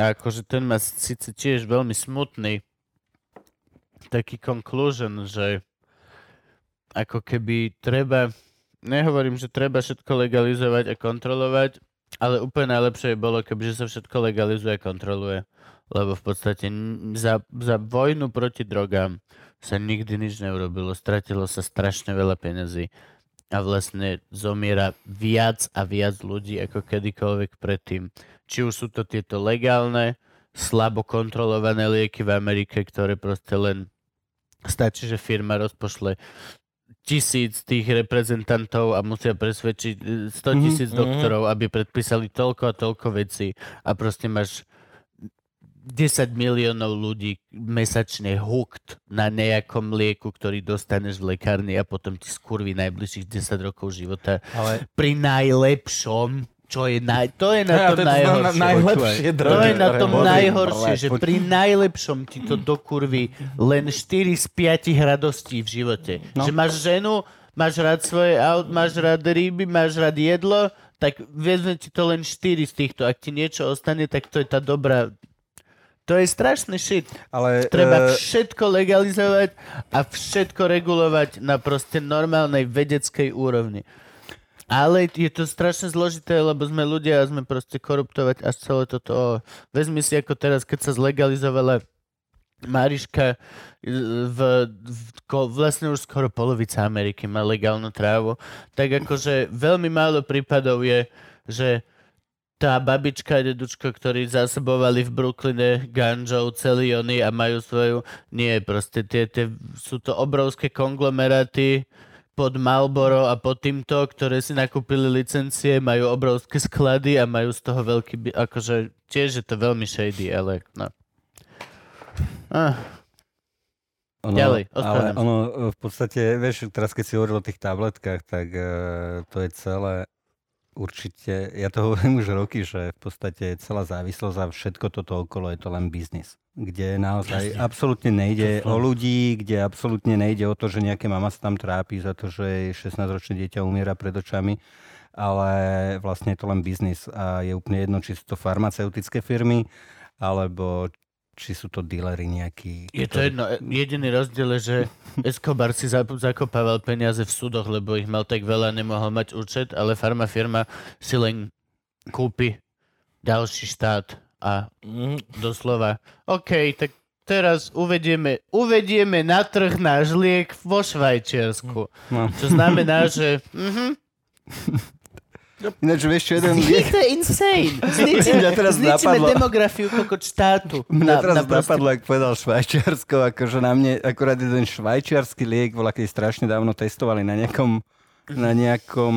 A akože ten má síce tiež veľmi smutný taký conclusion, že ako keby treba, nehovorím, že treba všetko legalizovať a kontrolovať, ale úplne najlepšie bolo, kebyže sa všetko legalizuje a kontroluje. Lebo v podstate za vojnu proti drogám sa nikdy nič neurobilo. Stratilo sa strašne veľa peňazí a vlastne zomiera viac a viac ľudí ako kedykoľvek predtým. Či už sú to tieto legálne, slabo kontrolované lieky v Amerike, ktoré proste len stačí, že firma rozpošle 1000 tých reprezentantov a musia presvedčiť 100 000 doktorov, aby predpísali toľko a toľko vecí a proste máš 10 miliónov ľudí mesačne hooked na nejakom lieku, ktorý dostaneš v lekárni a potom ti skurví najbližších 10 rokov života. Ale... pri najlepšom, To je na tom najhoršie, že pri najlepšom ti to dokurví len 4 z 5 radostí v živote. No. Že máš ženu, máš rád svoje auto, máš rád ryby, máš rád jedlo, tak vezme ti to len 4 z týchto. Ak ti niečo ostane, tak to je tá dobrá... To je strašný shit. Ale, treba všetko legalizovať a všetko regulovať na proste normálnej vedeckej úrovni. Ale je to strašne zložité, lebo sme ľudia a sme proste koruptovať až celé toto. Vezmi si ako teraz, keď sa zlegalizovala Mariška, vlastne už skoro polovica Ameriky má legálnu trávu, tak akože veľmi málo prípadov je, že tá babička a dedučko, ktorí zásobovali v Brooklyne ganžou celý oni a majú svoju... Nie, proste tie sú to obrovské konglomeráty, pod Marlboro a pod týmto, ktoré si nakúpili licencie, majú obrovské sklady a majú z toho veľký... akože tiež je to veľmi shady, ale no. Ono, ďalej, ale ono v podstate, vieš, teraz keď si hovoril o tých tabletkách, tak to je celé určite, ja to hovorím už roky, že v podstate celá závislosť a všetko toto okolo je to len biznis, kde naozaj absolútne nejde o ľudí, kde absolútne nejde o to, že nejaká mama sa tam trápi za to, že 16-ročné dieťa umiera pred očami, ale vlastne je to len biznis a je úplne jedno, či sú to farmaceutické firmy, alebo či sú to dealery nejakí... Je to jedno. Jediný rozdiel je, že Escobar si zakopával peniaze v súdoch, lebo ich mal tak veľa, nemohol mať účet, ale farmafirma si len kúpi ďalší štát a doslova OK, tak teraz uvedieme na trh náš liek vo Švajčiarsku. No. Čo znamená, že... Mm-hmm. Ináč vieš, čo jeden liek... To je insane. Zničíme demografiu štátu. Mňa teraz napadlo, ak povedal Švajčiarsko, akože na mne akurát jeden švajčiarsky liek, bola keď strašne dávno testovali na nejakom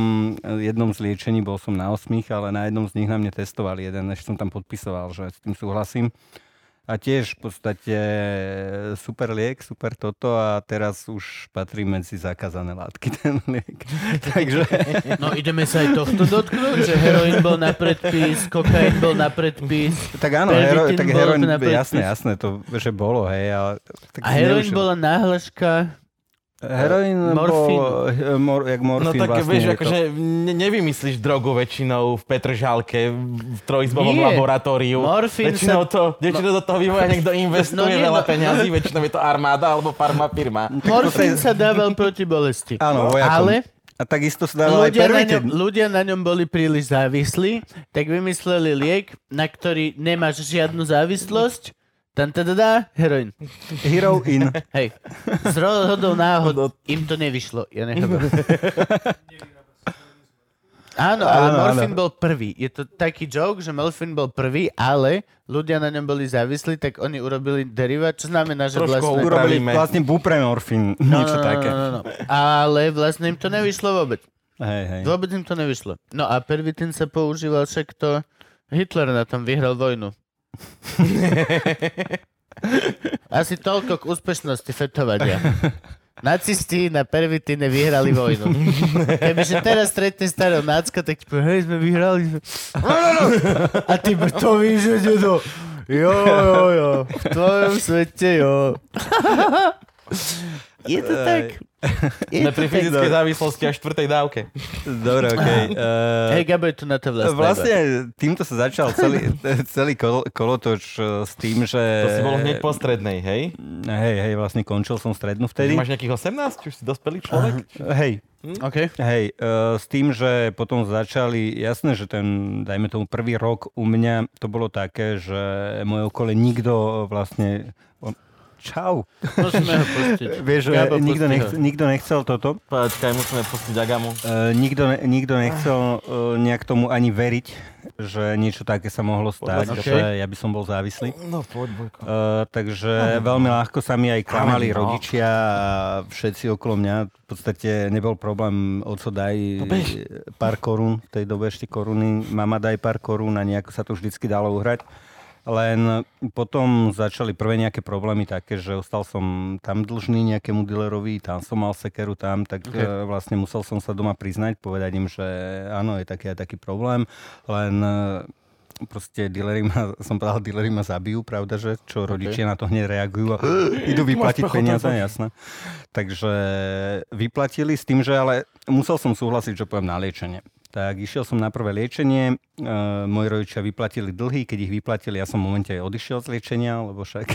jednom z liečení, bol som na 8, ale na jednom z nich na mne testovali jeden, ešte som tam podpisoval, že s tým súhlasím. A tiež v podstate super liek, super toto a teraz už patrí medzi zakázané látky ten liek. Takže... No ideme sa aj tohto dotknúť, že heroin bol na predpis, kokain bol na predpis. Tak áno, heroin, jasné, to že bolo, hej. Ale, tak a heroin bola náhľaška... Heroin bol, jak morfín. No tak vlastne vieš, akože nevymyslíš drogu väčšinou v Petržalke, v trojizbovom laboratóriu. Väčšinou do toho vývoja niekto investuje veľa peňazí, väčšinou je to armáda alebo farmafirma. Morfín sa dával proti bolesti. Áno, vojakom. Ale a takisto sa dával aj pervitin. Ľudia na ňom boli príliš závislí, tak vymysleli liek, na ktorý nemáš žiadnu závislosť. Heroin. Heroin. Hej. Z rozhodou náhod im to nevyšlo. Ja nechápam. Áno, ale morfín bol prvý. Je to taký joke, že morfín bol prvý, ale ľudia na ňom boli závislí, tak oni urobili derivát, čo znamená, že vlastne bupremorfín. Niečo také. No. Ale vlastne im to nevyšlo vôbec. Hej. Vôbec im to nevyšlo. No a pervitin sa používal však to... Hitler na tom vyhral vojnu. Asi toľko k úspešnosti fetovania. Nacisti na pervitine vyhrali vojnu. Kebyže teraz stretne starého nácka, tak hej, sme vyhrali. A ty to víš, že to jo, v tvojom svete, jo. Je to tak. Pri fyzickej závislosti až 4. dávke. Dobre, okej. Hej, Gabo je tu na to vlastne. Vlastne týmto sa začal celý kolotoč s tým, že... To si bol hneď po strednej, hej? Hej, vlastne končil som strednú vtedy. Máš nejakých 18? Už si dospelý človek? Hej. Okay. Hej, s tým, že potom začali, jasné, že ten, dajme tomu prvý rok u mňa, to bolo také, že moje okolie nikto vlastne... Čau. Musíme ho pustiť. Vieš, nikto nechcel toto. Počkaj, musíme pustiť Agamu. Nikto nechcel nejak tomu ani veriť, že niečo také sa mohlo stať. Ja by som bol závislý. No, poď, takže veľmi ľahko sa mi aj klamali rodičia a všetci okolo mňa. V podstate nebol problém, oco daj pár korún, v tej dobe ešte koruny, mama daj pár korún a nejako sa to vždycky dalo uhrať. Len potom začali prvé nejaké problémy také, že ostal som tam dlžný nejakému dealerovi, tam som mal sekeru tam, tak vlastne musel som sa doma priznať, povedať im, že áno, je taký aj taký problém, len proste dealeri ma zabijú, pravda, že čo rodičia na to hneď reagujú a idú vyplatiť peniaze, jasné. Takže vyplatili s tým, že ale musel som súhlasiť, že poviem na liečenie. Tak išiel som na prvé liečenie, moji rodičia vyplatili dlhy, keď ich vyplatili, ja som v momente odišiel z liečenia, lebo však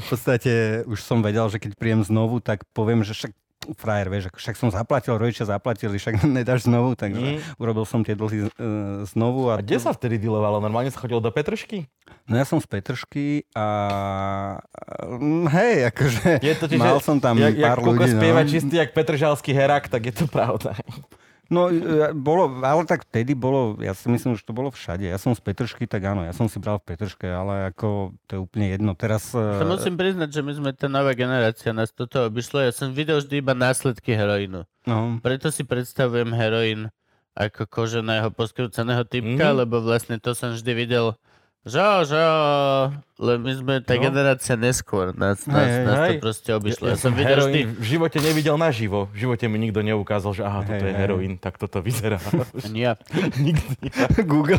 v podstate už som vedel, že keď príjem znovu, tak poviem, že však frajer, vieš, však som zaplatil, rodičia zaplatili, však nedáš znovu, takže urobil som tie dlhy znovu. A kde sa vtedy dealovalo? Normálne sa chodilo do Petržky? No ja som z Petržky a hej, akože mal som tam pár ľudí. Ako spieva čistý jak petržalský herák, tak je to pravda. No, bolo, ale tak vtedy bolo, ja si myslím, že to bolo všade. Ja som z Petržky, tak áno, ja som si bral v Petržke, ale ako, to je úplne jedno. Teraz... To musím priznať, že my sme tá nová generácia, nás toto obišlo. Ja som videl vždy iba následky heroínu. No. Preto si predstavujem heroín ako koženého, poskrúceného typka, lebo vlastne to som vždy videl, že, ale my sme tá generácia neskôr, nás to proste obišlo. Ja som videl vždy... v živote nevidel naživo, v živote mi nikto neukázal, že aha, toto je heroín, tak toto vyzerá. Ja. Nikdy. Google.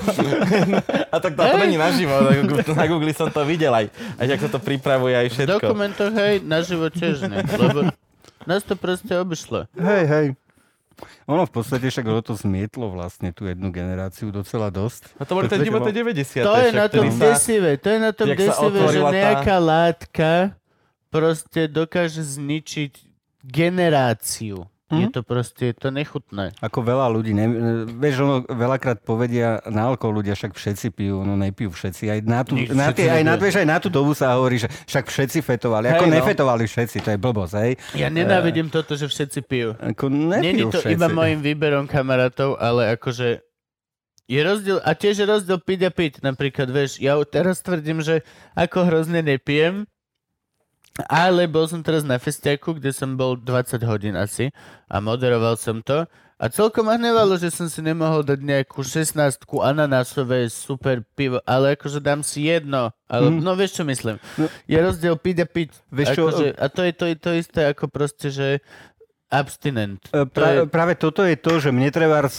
A tak to není naživo, na Google som to videl aj ako to pripravuje aj všetko. V dokumentoch, naživo tiež ne, lebo nás to proste obišlo. Hej. Ono v podstate však to zmietlo vlastne tú jednu generáciu docela dosť. A to boli tie 90. To je na tom desivé, že nejaká látka proste dokáže zničiť generáciu. Je to proste, je to nechutné. Ako veľa ľudí, vieš, ono veľakrát povedia, na alkohol ľudia však všetci pijú, no nepijú všetci. Aj na tú dobu sa hovorí, že však všetci fetovali. Nefetovali všetci, to je blbosť, hej. Ja nenávidím toto, že všetci pijú. Není to všetci. Iba mojim výberom kamarátov, ale akože je rozdiel, a tiež je rozdiel piť a piť. Napríklad, vieš, ja teraz tvrdím, že ako hrozne nepijem, ale bol som teraz na festiaku, kde som bol 20 hodín asi a moderoval som to a celkom ma hnevalo, že som si nemohol dať nejakú 16-ku ananásové super pivo, ale akože dám si jedno, ale no vieš čo myslím, je rozdiel piť a piť, akože, a to je isté ako proste, že abstinent. Práve toto je to, že mne trebárs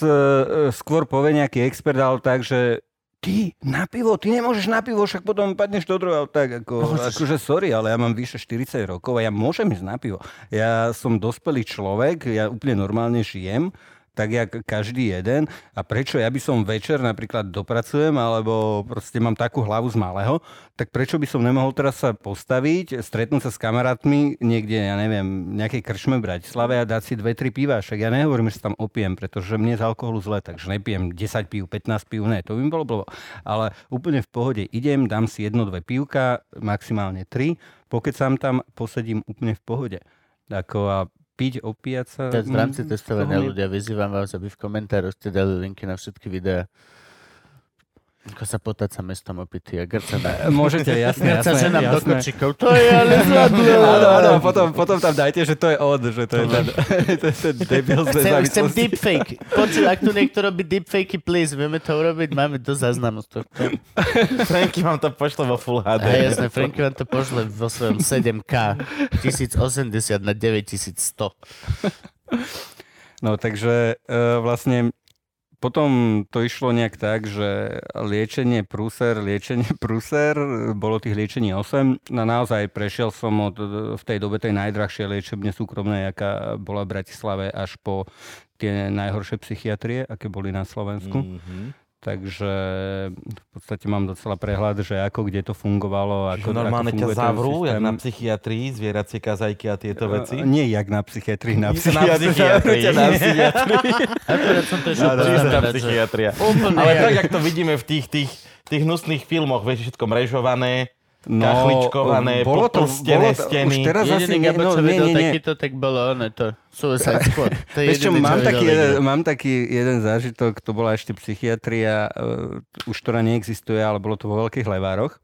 skôr povie nejaký expert, ale tak, že ty na pivo, ty nemôžeš na pivo, však potom padneš do druhého, tak ako, akože sorry, ale ja mám vyše 40 rokov a ja môžem ísť na pivo. Ja som dospelý človek, ja úplne normálne žijem, tak jak každý jeden a prečo ja by som večer napríklad dopracujem alebo proste mám takú hlavu z malého, tak prečo by som nemohol teraz sa postaviť, stretnúť sa s kamarátmi niekde, ja neviem, nejakej krčme v Bratislave a dať si 2-3 piva, však ja nehovorím, že sa tam opijem, pretože mne z alkoholu zle, takže nepijem 10 pív, 15 pív, ne, to by mi bolo blbo. Ale úplne v pohode idem, dám si 1-2 pívka, maximálne 3, pokecam tam, posedím úplne v pohode. Ako a piť, opíjať sa... V rámci testovania ľudia vyzývam vás, aby v komentároch ste dali linky na všetky videá. Ako sa potáca mestom opitý a grca na... Môžete, jasné. Grca ženám do kočíkov. To je ale zladné. Áno, potom tam dajte, že to je od, že to je ten debil z nezávislosti. Chcem deepfake. Počuť, ak tu niekto robí deepfakey, please, vieme to urobiť, máme do záznamu z tohto. Franky vám to pošle vo Full HD. A jasné, Franky vám to pošle vo svojom 7K 1080 na 9100. No, takže vlastne... Potom to išlo nejak tak, že liečenie prúser, bolo tých liečení 8. No naozaj prešiel som v tej dobe tej najdrahšej liečebne súkromnej, aká bola v Bratislave, až po tie najhoršie psychiatrie, aké boli na Slovensku. Mm-hmm. Takže v podstate mám docela prehľad, že ako, kde to fungovalo. Ako, normálne ako ťa zavrú, jak na psychiatrii, zvieracie kazajky a tieto veci? Nie jak na psychiatrii, na psychiatrii. Akorát som to ešte psychiatria. Ale tak, jak to vidíme v tých hnusných filmoch, vieš, všetko mrežované, kachličkované, podprstené steny. Už teraz asi nie. Takýto, tak bolo ono to. Ešte mám taký jeden zážitok, to bola ešte psychiatria, už ktorá neexistuje, ale bolo to vo Veľkých Levároch.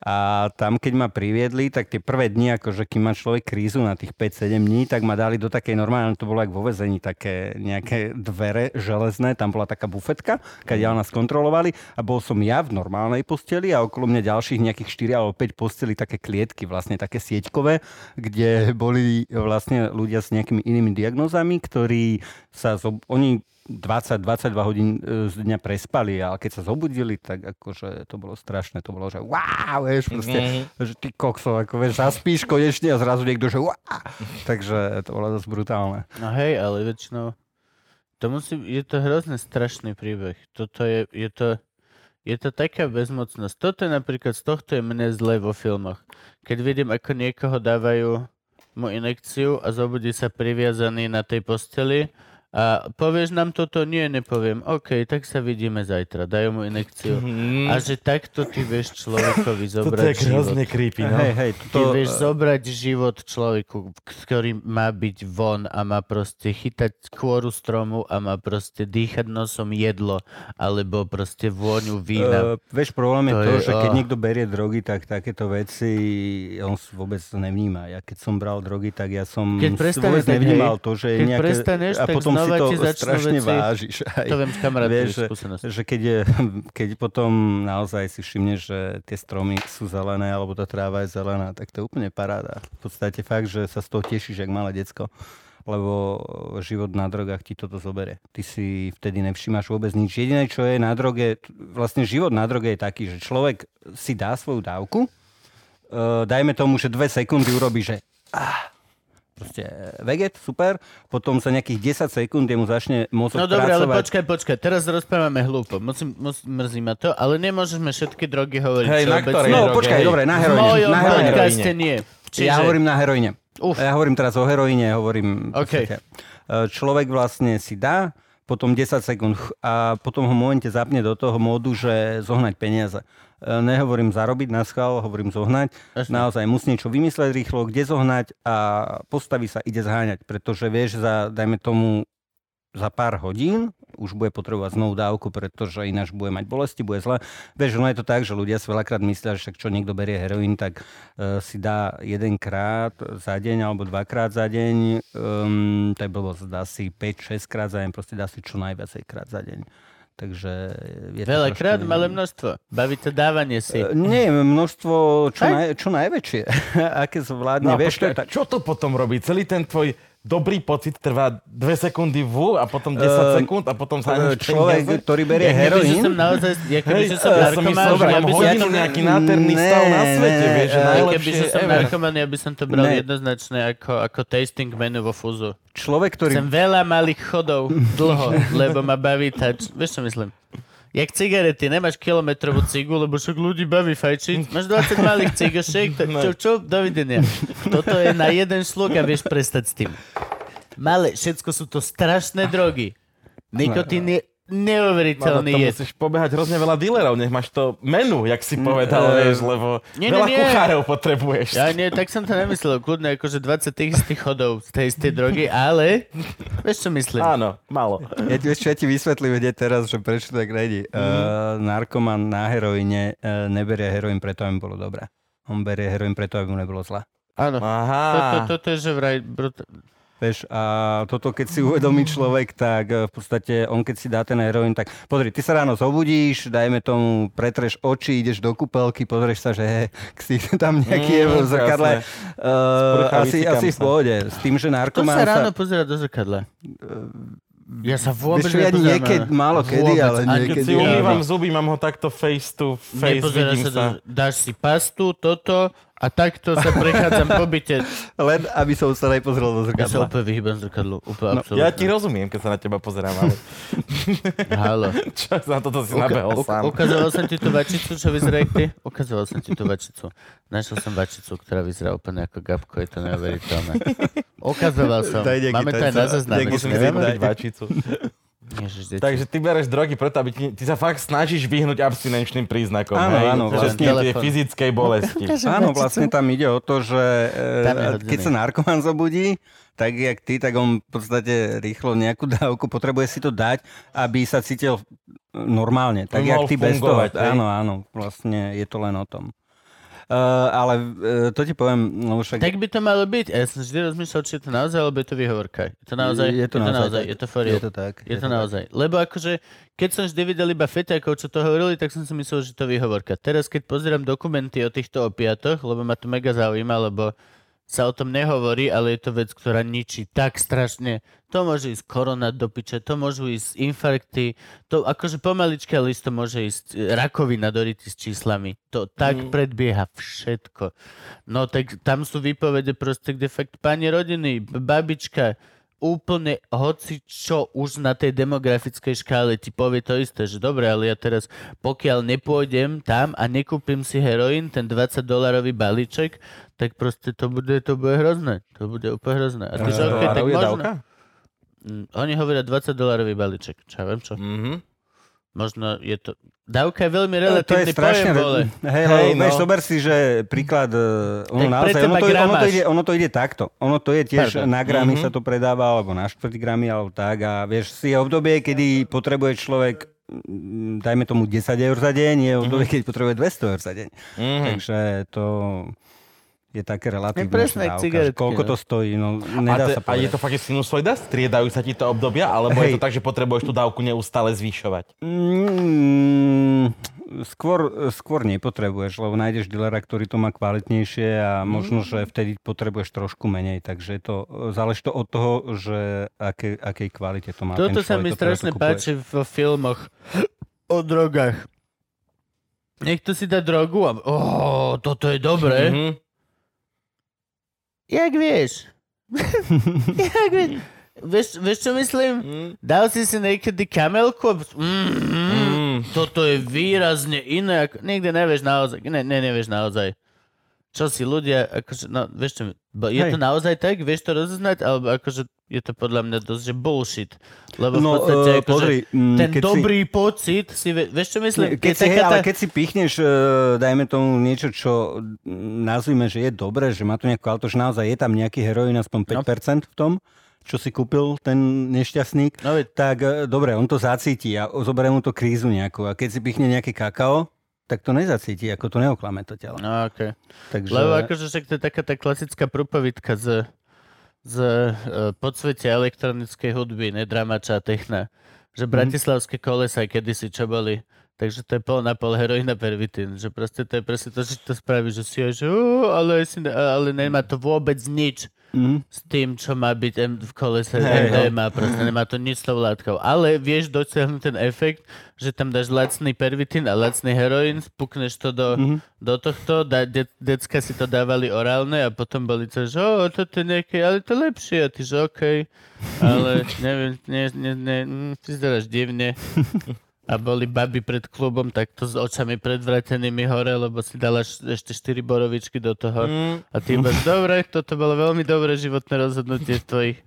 A tam, keď ma priviedli, tak tie prvé dni, akože kým má človek krízu na tých 5-7 dní, tak ma dali do takej normálne, to bolo jak vo väzení, také nejaké dvere železné, tam bola taká bufetka, kadiaľ nás kontrolovali a bol som ja v normálnej posteli a okolo mňa ďalších nejakých 4 alebo 5 posteli, také klietky, vlastne také sieťkové, kde boli vlastne ľudia s nejakými inými diagnózami, ktorí sa oni 20-22 hodín z dňa prespali, ale keď sa zobudili, tak akože to bolo strašné, to bolo, že wow, vieš, proste, že ty kokso, ako vieš, zaspíš konečne a zrazu niekto, že wow, takže to bolo dosť brutálne. No hej, ale väčšinou je to hrozne strašný príbeh. Toto je to taká bezmocnosť. Toto je napríklad, z tohto je mne zle vo filmoch. Keď vidím, ako niekoho dávajú mu injekciu a zobudí sa priviazaný na tej posteli a A povieš nám toto? Nie, nepoviem. OK, tak sa vidíme zajtra. Dajú mu injekciu. A že takto ty vieš človekovi zobrať život. To je hrozne creepy, no? Hej, hej, ty vieš zobrať život človeku, ktorý má byť von a má proste chytať kôru stromu a má proste dýchať nosom jedlo alebo proste vôňu vína. Vieš, problém je to, že keď niekto berie drogy, tak takéto veci on vôbec nevníma. Ja keď som bral drogy, tak ja som vôbec nevnímal to, že je nejaké... A potom si to strašne veci, vážiš. Aj, to viem z kamarátskej skúsenosti. Že keď potom naozaj si všimneš, že tie stromy sú zelené, alebo tá tráva je zelená, tak to je úplne paráda. V podstate fakt, že sa z toho tešíš, jak malé decko, lebo život na drogách ti toto zoberie. Ty si vtedy nevšimáš vôbec nič. Jediné, čo je na droge, vlastne život na droge je taký, že človek si dá svoju dávku, dajme tomu, že 2 sekundy urobí, že... proste veget, super, potom za nejakých 10 sekúnd mu začne mozog pracovať. No dobre, ale počkaj, teraz rozprávame hlúpo, mrzí ma to, ale nemôžeme všetky drogy hovoriť. Hej, na ktorej droge? No počkaj, dobre, na heroíne. V mojom podcaste nie. Čiže... Ja hovorím na heroíne. Ja hovorím teraz o heroíne, hovorím... Okay. Človek vlastne si dá, potom 10 sekúnd a potom ho v momente zapne do toho módu, že zohnať peniaze. Nehovorím zarobiť na schvál, hovorím zohnať. Naozaj musí niečo vymysleť rýchlo, kde zohnať a postaví sa, ide zháňať. Pretože vieš, dajme tomu za pár hodín už bude potrebovať znovu dávku, pretože ináč bude mať bolesti, bude zle. Vieš, no je to tak, že ľudia si veľakrát myslia, že čo niekto berie heroín, tak si dá 1 krát za deň alebo 2 krát za deň. To je blbosť, dá si 5-6 krát za deň, proste dá si čo najviacej krát za deň. Takže je veľakrát, trošku... malé množstvo. Baví to dávanie si. Nie, množstvo čo najväčšie. Aké zvládne. No, vieš, počkaj, čo to potom robí? Celý ten tvoj dobrý pocit trvá 2 sekundy a potom 10 sekúnd a potom sa... Človek, ktorý berie heroín... Ja by som hodinu nejaký náterný stav na svete, vieš. Keby som narkoman, ja by som to bral jednoznačne ako tasting menu vo Fuzu. Človek, ktorý... Som veľa malých chodov dlho, lebo ma baví tač. Vieš, čo myslím? Jak cigarety, nemáš kilometrovú cigu, lebo však ľudí baví fajčiť. Máš 20 malých cigošiek, tak čo, dovidenia. Toto je na jeden šluk a vieš prestať s tým. Malé, všetko sú to strašné drogy. Nikotín je neuveriteľný jed. To musíš pobehať hrozne veľa dílerov, nech máš to menu, jak si povedal, vieš, lebo veľa kuchárov potrebuješ. Ja nie, tak som to nemyslel, kľudne akože 20 tých chodov z tej istej drogy, ale... Vieš, čo myslím? Áno, málo. Ja ti vysvetlím hneď teraz, že prečo tak radí. Narkoman na heroíne neberie heroín preto, aby mu bolo dobré. On berie heroín preto, aby mu nebolo zle. Áno. Aha. Toto je, že vraj... Vieš, a toto keď si uvedomí človek, tak v podstate on keď si dá ten heroín, tak pozri, ty sa ráno zobudíš, dajme tomu, pretreš oči, ideš do kúpelky, pozrieš sa, že si tam nejaký je v zrkadle. Asi v pohode. S tým, že narkomán sa... Kto sa ráno pozerá do zrkadle? Ja sa vôbec nepozerám. Niekedy, málo kedy, ale niekedy. Keď si umývam zuby, mám ho takto face to face, vidím sa. Dáš si pastu, toto... A takto sa prechádzam po byte. Len aby som sa nepozrel do zrkadla. Ja sa úplne vyhýbam zrkadlu. Úplne, no, ja ti rozumiem, keď sa na teba pozerám. Ale... Halo. Čo na toto si nabehol sám? Ukazoval som ti tú vačicu, čo vyzerá jak ty? Ukazoval som ti tú vačicu. Našiel som vačicu, ktorá vyzerá úplne ako Gabko. Je to neuveriteľné. Ukazoval som. Máme to aj na zazname. Musím zjednať vačicu. Ježiš, takže ty bereš drogy preto, aby ty sa fakt snažíš vyhnúť abstinenčným príznakom. Áno, vlastne tie fyzickej bolesti. Áno, vlastne tam ide o to, že keď sa narkoman zobudí, tak jak ty, tak on v podstate rýchlo nejakú dávku potrebuje si to dať, aby sa cítil normálne. Tak jak ty bez toho. Áno, vlastne je to len o tom. Ale to ti poviem... No však... Tak by to malo byť. Ja som vždy rozmýšľal, či je to naozaj, alebo je to výhovorka. Je to naozaj? Je to naozaj. Je to for real. Je to naozaj. Lebo akože, keď som vždy videl iba feťákov, čo to hovorili, tak som si myslel, že to výhovorka. Teraz, keď pozerám dokumenty o týchto opiatoch, lebo ma to mega zaujíma, lebo sa o tom nehovorí, ale je to vec, ktorá ničí tak strašne. To môže ísť korona do piče, to môžu ísť infarkty, to akože pomaličke, ale isto môže ísť rakovina do ryti s číslami. To tak predbieha všetko. No tak tam sú výpovede proste, kde fakt pani rodiny, babička, úplne hoci čo už na tej demografickej škále ti povie to isté, že dobre, ale ja teraz pokiaľ nepôjdem tam a nekúpim si heroín, ten $20 balíček, tak proste to bude hrozné. To bude úplne hrozné. A ty, že okay, tak možno. Oni hovoria $20 balíček. Čo ja viem čo. Mhm. Možno je to... Dávka je veľmi relatívny pojem, vole. Hej, no. Sober si, že príklad... Ono to ide takto. Ono to je tiež na gramy sa to predáva, alebo na štvrtgramy, alebo tak. A vieš, si je obdobie, kedy potrebuje človek, dajme tomu 10 eur za deň, je obdobie, keď potrebuje 200 eur za deň. Takže to... je také relatívne. Koľko to stojí, no nedá sa povedať. A je to fakt sinusoida? Striedajú sa ti to obdobia? Alebo je to tak, že potrebuješ tú dávku neustále zvyšovať? Skôr nepotrebuješ, lebo nájdeš dealera, ktorý to má kvalitnejšie a možno, že vtedy potrebuješ trošku menej. Takže to záleží to od toho, že akej kvalite to má ten človek. Toto sa mi strašne páči v filmoch o drogách. Niekto si dá drogu a toto je dobré. Jak vieš? Vieš, čo myslím? Dal si niekedy kamelku? Toto je výrazne iné. Niekde nevieš naozaj. Nevieš naozaj. Čo si ľudia... Akože, no, vieš čo, je to naozaj tak? Vieš to rozoznať? Alebo akože je to podľa mňa dosť, že bullshit. Lebo v podstate ten dobrý pocit... Vieš čo myslím? Keď si pichneš, dajme tomu niečo, čo nazvime, že je dobré, že má to nejakú kvalitu, že naozaj je tam nejaký heroín, aspoň 5% v tom, čo si kúpil ten nešťastník, tak dobre, on to zacíti a zoberie mu to krízu nejakú. A keď si pichne nejaké kakao, tak to nezacíti, ako to neoklame to telo. No, okay. Takže... Lebo akože však to je taká tá klasická prúpovidka z podsvetia elektronickej hudby, ne dramača a techna. Že bratislavské kolesa kedysi čo boli, takže to je pol na pol heroína pervitín. Že proste to je presne to, že to spraví, že si aj, že ale nemá to vôbec nič s tým, čo má byť v kolese MDMA. Proste nemá to nič s tou látkou. Ale vieš dosiahnuť ten efekt, že tam dáš lacný pervitín a lacný heroín, spukneš to do tohto, decka si to dávali orálne a potom boli to, že toto je nejaké, ale to lepšie a ty, že okej, ale neviem, ty zdaráš divne. A boli baby pred klubom takto s očami predvratenými hore, lebo si dala ešte 4 borovičky do toho. A ty iba, dobre, toto bolo veľmi dobré životné rozhodnutie v tvojich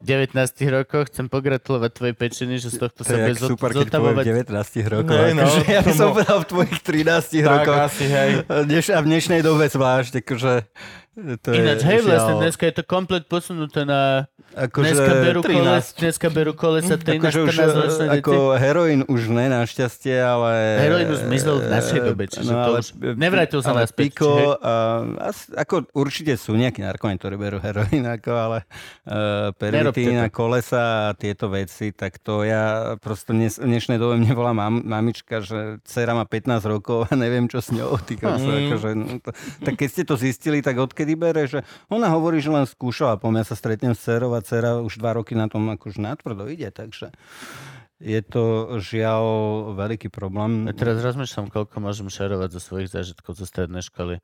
19 rokoch. Chcem pogratulovať tvojej pečení, že z tohto to sa bude zotavovať. To je jak super, keď 19 rokov. No, ja by som povedal v tvojich 13 rokoch. Tak asi, hej. A v dnešnej dobe zvlášť, takže... Ináč, hej, vlastne dneska je to komplet posunuté na... Dneska berú kolesa 13-14 ročné deti. Ako heroín už ne, našťastie, ale... Heroín už zmizol v našej dobe, čiže no, to už... Nevrátil sa na späť. Ako určite sú nejakí narkomani, ktorí berú heroín, ale pervitín a kolesa a tieto veci, tak to ja prosto v dnešnej dobe mne volá mamička, že dcera má 15 rokov a neviem, čo s ňou. Tak keď ste to zistili, tak odkedy bere, že ona hovorí, že len skúšala. Po mňa sa stretnem s dcerou a dcera už 2 roky na tom akože natvrdo ide, takže je to žiaľ veľký problém. Ja teraz rozmýšľam, koľko môžem šerovať zo svojich zážitkov zo strednej školy.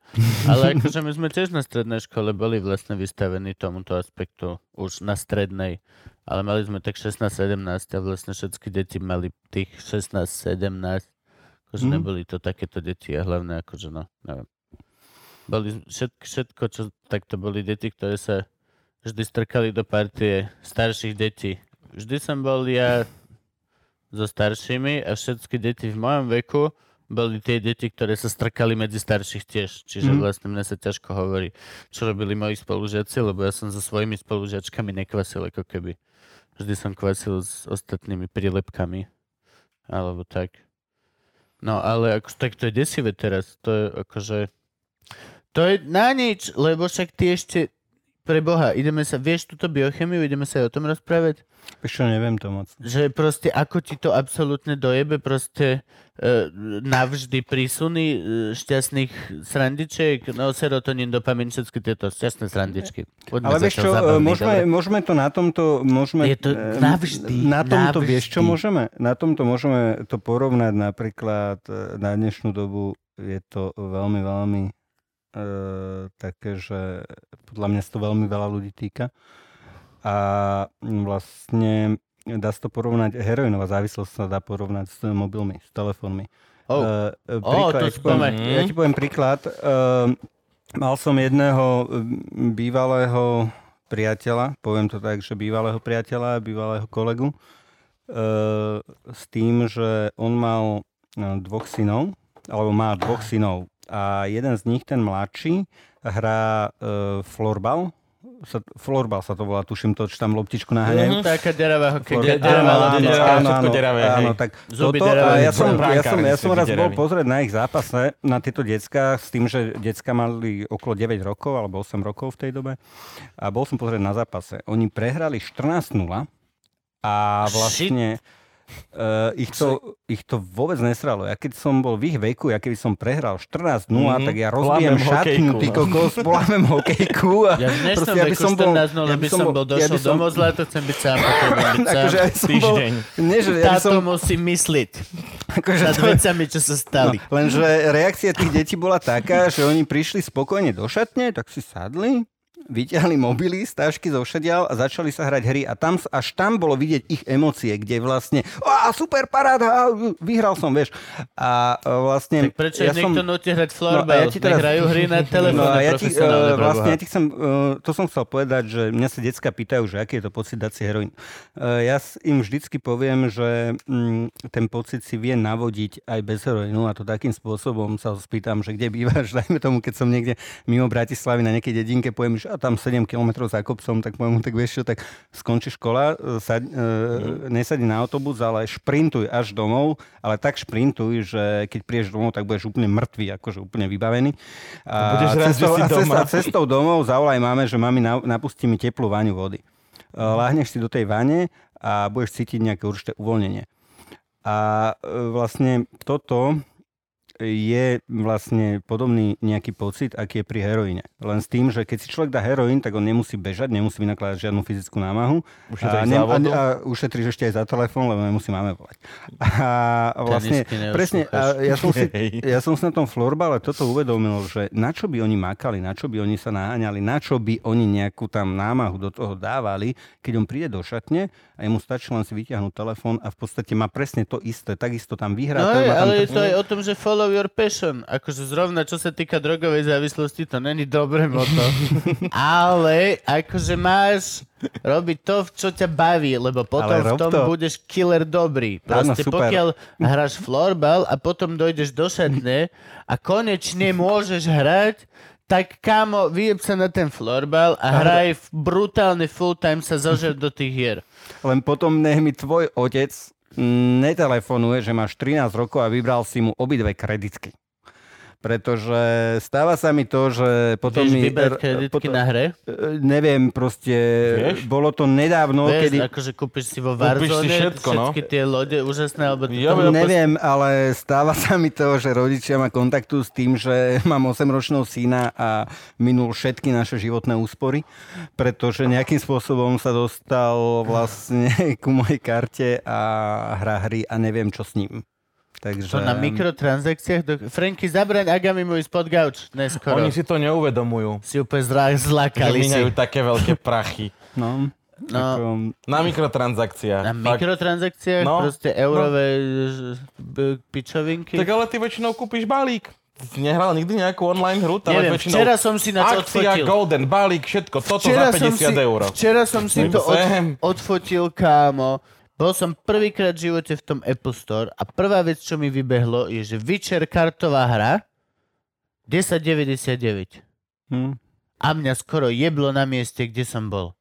Ale akože my sme tiež na strednej škole boli vlastne vystavení tomuto aspektu už na strednej. Ale mali sme tak 16-17 a vlastne všetky deti mali tých 16-17. Akože neboli to takéto deti a hlavne akože no, neviem. Boli všetko, čo takto boli deti, ktoré sa vždy strkali do partie starších detí. Vždy som bol ja so staršími a všetky deti v mojom veku boli tie deti, ktoré sa strkali medzi starších tiež. Čiže vlastne mne sa ťažko hovorí, čo robili moji spolužiaci, lebo ja som so svojimi spolužiačkami nekvasil ako keby. Vždy som kvasil s ostatnými prílepkami. Alebo tak. No ale ako, tak to je desivé teraz. To je akože... To je na nič, lebo však ty ešte, pre Boha, ideme sa, vieš túto biochemiu, ideme sa aj o tom rozprávať? Ešte neviem to moc. Že proste, ako ti to absolútne dojebe, proste navždy prísuny šťastných srandičiek, no serotonín, dopamin, všetky tieto šťastné srandičky. Poďme. Ale vieš čo, môžeme to na tomto, môžeme... Je to navždy, na tomto, navždy. Vieš čo môžeme? Na tomto môžeme to porovnať napríklad na dnešnú dobu, je to veľmi, veľmi také, že podľa mňa to veľmi veľa ľudí týka. A vlastne dá sa to porovnať, heroinová závislosť sa dá porovnať s mobilmi, s telefónmi. Ja ti poviem príklad. Mal som jedného bývalého priateľa, poviem to tak, že bývalého priateľa, bývalého kolegu, s tým, že on mal dvoch synov, alebo má dvoch synov. A jeden z nich, ten mladší, hrá florbal. Florbal sa to volá, tuším to, čo tam loptičku naháňajú. Taká deravá hokej. Áno, áno, tak toto. Ja som raz bol pozrieť na ich zápase, na tieto decká, s tým, že decká mali okolo 9 rokov, alebo 8 rokov v tej dobe. A bol som pozrieť na zápase. Oni prehrali 14-0 a vlastne... Ich to vôbec nesralo. Ja keď som bol v ich veku, ja keby som prehral 14-0, tak ja rozbijem šatňu, ty kokos, polámem hokejku. A ja v dnešnom veku 14-0, aby som bol došiel do mozla, to chcem byť sám, akože ja týždeň. Táto musím mysliť. Akože nad vecami, čo sa stali. No, lenže reakcia tých detí bola taká, že oni prišli spokojne do šatne, tak si sadli, vyťahli mobily, stážky zo všadiaľ a začali sa hrať hry a tam, až tam bolo vidieť ich emócie, kde vlastne super paráda, vyhral som, vieš. A vlastne... Tak prečo ja niekto nutí hrať florbal? No, nehrajú hry na telefóne profesionálne. Vlastne ja ti chcem, to som chcel povedať, že mňa sa decka pýtajú, že aký je to pocit dať si heroín. Ja im vždycky poviem, že ten pocit si vie navodiť aj bez heroínu a to takým spôsobom sa spýtam, že kde bývaš, dajme tomu, keď som niekde mimo Bratislavy na nejakej dedinke, poviem, že a tam 7 km za kopcom, tak poviem, tak vieš čo, tak skončí škola, nesadí na autobus, ale šprintuj až domov, ale tak šprintuj, že keď prídeš domov, tak budeš úplne mŕtvý, akože úplne vybavený. A cestou domov zavolaj máme, že mami, napustí mi teplú vaňu vody. Láhneš si do tej vane a budeš cítiť nejaké určité uvoľnenie. A vlastne toto... je vlastne podobný nejaký pocit, aký je pri heroíne. Len s tým, že keď si človek dá heroín, tak on nemusí bežať, nemusí vynakladať žiadnu fyzickú námahu. A ušetríš ešte aj za telefón, lebo nemusí máme volať. A vlastne, presne, ja som si na tom florbale toto uvedomil, že na čo by oni makali, na čo by oni sa naháňali, na čo by oni nejakú tam námahu do toho dávali, keď on príde do šatne a jemu stačí len si vyťahnuť telefón a v podstate má presne to isté. Takisto tam vyhrá. No, ale je to aj o tom, že follow your passion. Akože zrovna, čo sa týka drogovej závislosti, to není dobré moto. Ale akože máš robiť to, čo ťa baví, lebo potom v tom budeš killer dobrý. Proste áno, pokiaľ hráš florbal a potom dojdeš do šatne a konečne môžeš hrať, tak kámo, vyjeb sa na ten florbal a hraj brutálny full time sa zožer do tých hier. Len potom nech mi tvoj otec netelefonuje, že máš 13 rokov a vybral si mu obidve kreditky. Pretože stáva sa mi to, že potom... Vieš vybrať kreditky na hre? Neviem, proste... Vieš? Bolo to nedávno, vieš, kedy... Vieš, akože kúpiš si vo Warzone všetko, všetky tie lode úžasné, alebo... Neviem, ale stáva sa mi to, že rodičia ma kontaktujú s tým, že mám 8-ročného syna a minul všetky naše životné úspory, pretože nejakým spôsobom sa dostal vlastne ku mojej karte a hra hry a neviem, čo s ním. Takže... To na mikrotransakciách? Franky, zabraň Agami mu ísť pod gauč neskoro. Oni si to neuvedomujú. Si úplne zlákali si. Míňajú také veľké prachy. No. Ako... Na mikrotransakciách. Na mikrotransakciách? No. Proste eurové pičovinky? Tak ale ty väčšinou kúpiš balík. Nehral nikdy nejakú online hru, ale väčšinou včera som si na to akcia, odfotil. Golden, balík, všetko. Toto včera za 50 €. Včera som si to odfotil, kámo. Bol som prvýkrát v živote v tom Apple Store a prvá vec, čo mi vybehlo, je, že Witcher kartová hra 10,99. A mňa skoro jeblo na mieste, kde som bol.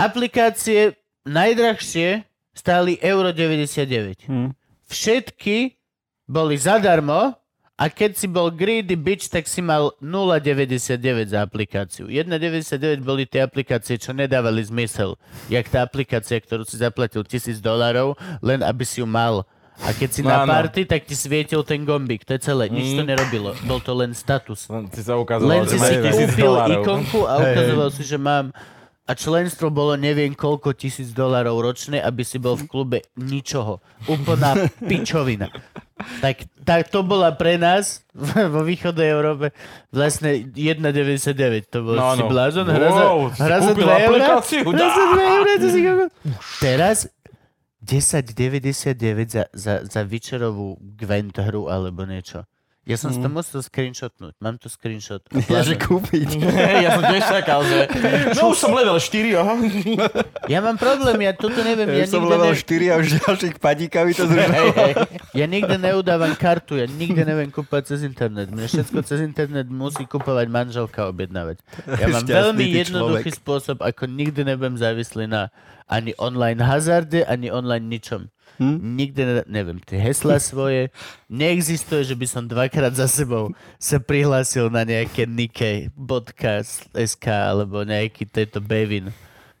Aplikácie najdrahšie stáli €1,99. Všetky boli zadarmo a keď si bol greedy bitch, tak si mal 0,99 za aplikáciu. 1,99 boli tie aplikácie, čo nedávali zmysel. Jak tá aplikácia, ktorú si zaplatil $1,000, len aby si ju mal. A keď si na party, tak ti svietil ten gombík. To je celé. Nič to nerobilo. Bol to len status. Len si si kúpil ikonku a ukazoval si, že mám... A členstvo bolo neviem koľko $1,000 ročné, aby si bol v klube ničoho. Úplná pičovina. Tak to bola pre nás vo východnej Európe vlastne 1,99. To bol si blázon. Hra za 2 eurá. Teraz 10,99 za Witcherovú Gwent hru alebo niečo. Ja som to musel screenshotnúť. Mám tu screenshot. Ja, že kúpiť. Ja som tiež čakal, že... No už som level 4, aha. Ja mám problém, ja toto neviem. Ja som level 4 a už ďalších padíkami to zružalo. Ja nikde neudávam kartu, ja nikde neviem kúpať cez internet. Mne všetko cez internet musí kúpovať manželka, objednávať. Ja mám veľmi jednoduchý spôsob, ako nikdy nebudem závislý na ani online hazarde, ani online ničom. Nikde neviem, tie heslá svoje. Neexistuje, že by som dvakrát za sebou sa prihlásil na nejaké nikkei.sk alebo nejaký tejto bevin.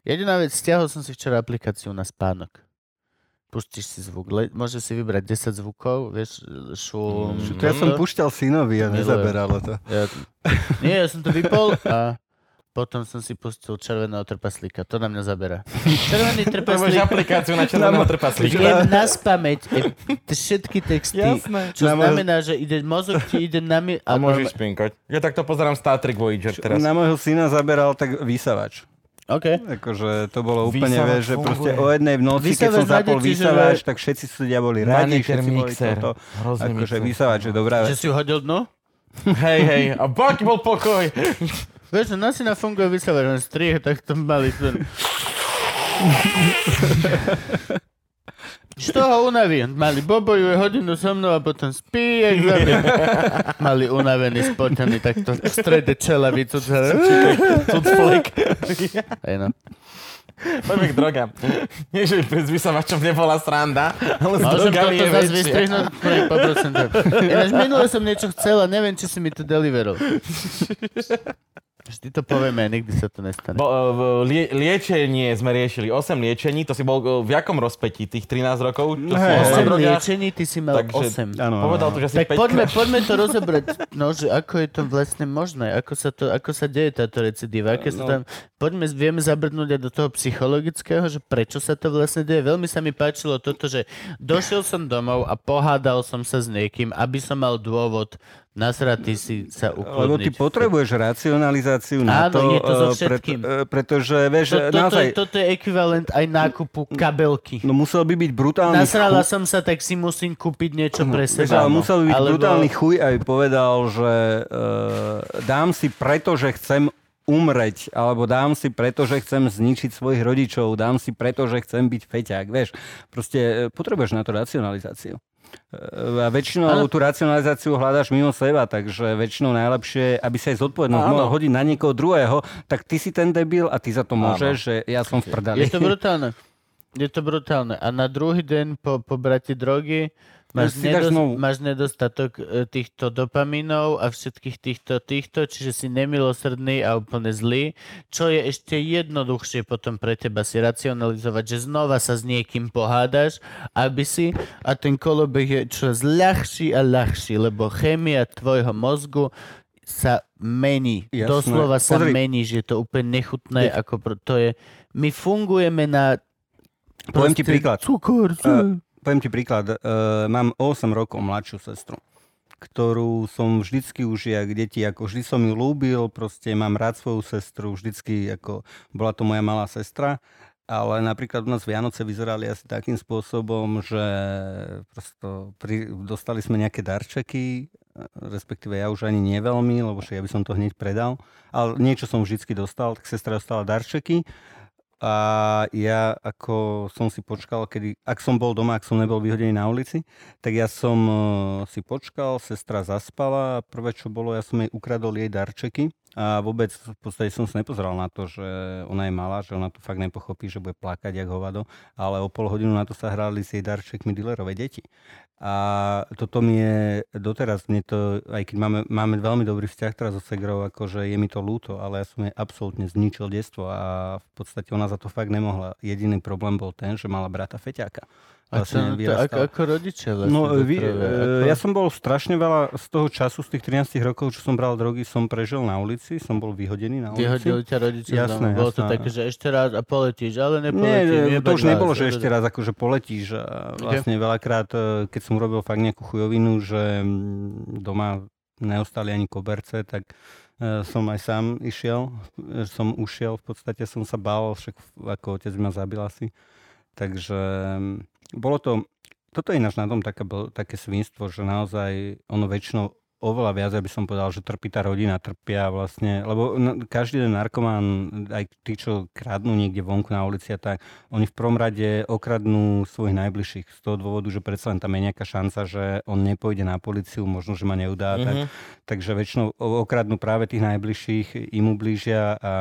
Jediná vec, stiahol som si včera aplikáciu na spánok. Pustíš si zvuk, môže si vybrať 10 zvukov, vieš, šum. Ja som púšťal synovi a nezaberalo to. Ja som to vypol a... Potom som si pustil červeného trpaslíka. To na mňa zabera. Červený trpaslík. Máš aplikáciu na červeného trpaslíka. Je na spameť všetky texty. Jasné. Čo znamená, že ide mozog ti ide nami... A môžeš spinkať. Ja takto pozerám Star Trek Voyager teraz. Na môjho syna zaberal tak vysavač. OK. Akože to bolo úplne, vieš, že proste o jednej v noci, keď som zapol vysavač, tak všetci súdia boli rádi, všetci boli toto. Akože vysavač je dobrá vec. Že si ho hodil dno? Hej, a aký bol pokoj. Vieš, na syna funguje vysávač, on strieha, tak to malý syn. Čo ho unaví? Malý bobojuje hodinu so mnou a potom spí, jak zaví. Malý unavený, spotený, takto v strede čela vycúca. Cucflek. Hej no. Poďme k drogám. Nie, že by s vysavačom nebola sranda, ale s drogami je väčšia. Môžem toto zase vystrihnúť? Poprosím to. Ináč minule som niečo chcel a neviem, či si mi to deliverol. Vždy to povieme, nikdy sa to nestane. Liečenie sme riešili. 8 liečení, to si bol v jakom rozpetí tých 13 rokov? 8 liečení, ty si mal 8. Povedal to, že si 5. Tak poďme to rozobrať. No, že ako je to vlastne možné? Ako sa deje táto recidíva? Vieme zabrnúť aj do toho psychologického, že prečo sa to vlastne deje. Veľmi sa mi páčilo toto, že došiel som domov a pohádal som sa s niekým, aby som mal dôvod nasratý si sa ukludniť. Lebo ty potrebuješ racionalizáciu na to. Áno, je to so všetkým. Pretože, vieš, naozaj... Toto je ekvivalent aj nákupu kabelky. No musel by byť brutálny... Nasrala som sa, tak si musím kúpiť niečo pre seba. Ale musel by byť brutálny chuj aj povedal, že dám si preto, že chcem umreť, alebo dám si preto, že chcem zničiť svojich rodičov, dám si preto, že chcem byť feťák, vieš. Proste potrebuješ na to racionalizáciu. A väčšinou tú racionalizáciu hľadáš mimo seba, takže väčšinou najlepšie, aby sa aj zodpovednosť mohla hodiť na niekoho druhého, tak ty si ten debil a ty za to môžeš, že ja som v prdali. Je to brutálne. A na druhý deň po brati drogy máš nedostatok týchto dopamínov a všetkých týchto, čiže si nemilosrdný a úplne zlý, čo je ešte jednoduchšie potom pre teba si racionalizovať, že znova sa s niekým pohádaš, aby si a ten kolobeh je čoraz ľahší a ľahší, lebo chémia tvojho mozgu sa mení. Jasné. Doslova sa mení, že je to úplne nechutné, ako to je. My fungujeme na poviem ti príklad. Mám 8 rokov mladšiu sestru, ktorú som vždycky už jak deti, ako vždy som ju ľúbil, proste mám rád svoju sestru, vždycky ako bola to moja malá sestra, ale napríklad u nás Vianoce vyzerali asi takým spôsobom, že prosto dostali sme nejaké darčeky, respektíve ja už ani neveľmi, lebo ja by som to hneď predal, ale niečo som vždycky dostal, tak sestra dostala darčeky. A ja ako som si počkal, kedy, ak som bol doma, ak som nebol vyhodený na ulici, tak ja som si počkal, sestra zaspala a prvé, čo bolo, ja som jej ukradol jej darčeky a vôbec v podstate som sa nepozeral na to, že ona je malá, že ona to fakt nepochopí, že bude plakať jak hovado, ale o pol hodinu na to sa hrali s jej darčekmi dealerové deti. A toto mi je doteraz, aj keď máme veľmi dobrý vzťah teraz so segrou, akože je mi to ľúto, ale ja som jej absolútne zničil detstvo a v podstate ona za to fakt nemohla. Jediný problém bol ten, že mala brata feťáka. A čo vlastne ako rodičia? Vlastne no, ja som bol strašne veľa z toho času, z tých 13 rokov, čo som bral drogy, som prežil na ulici, som bol vyhodený na ulici. Vyhodili ťa rodičia? Jasné. Bolo to také, že ešte raz a poletíš, ale nepoletíš. Nie, to už nebolo, že ešte raz akože poletíš. A vlastne veľakrát, keď som urobil fakt nejakú chujovinu, že doma neostali ani koberce, tak som aj sám ušiel, v podstate som sa bál, však ako otec ma zabil asi. Takže... Toto je ináč na tom také svinstvo, že naozaj ono väčšinou oveľa viac, aby som povedal, že trpí tá rodina, trpia vlastne, lebo každý ten narkomán, aj tí, čo kradnú niekde vonku na ulici a tak, oni v prvom rade okradnú svojich najbližších z toho dôvodu, že predsa len tam je nejaká šanca, že on nepôjde na políciu, možno, že ma neudá. Mm-hmm. Takže väčšinou okradnú práve tých najbližších, im ublížia a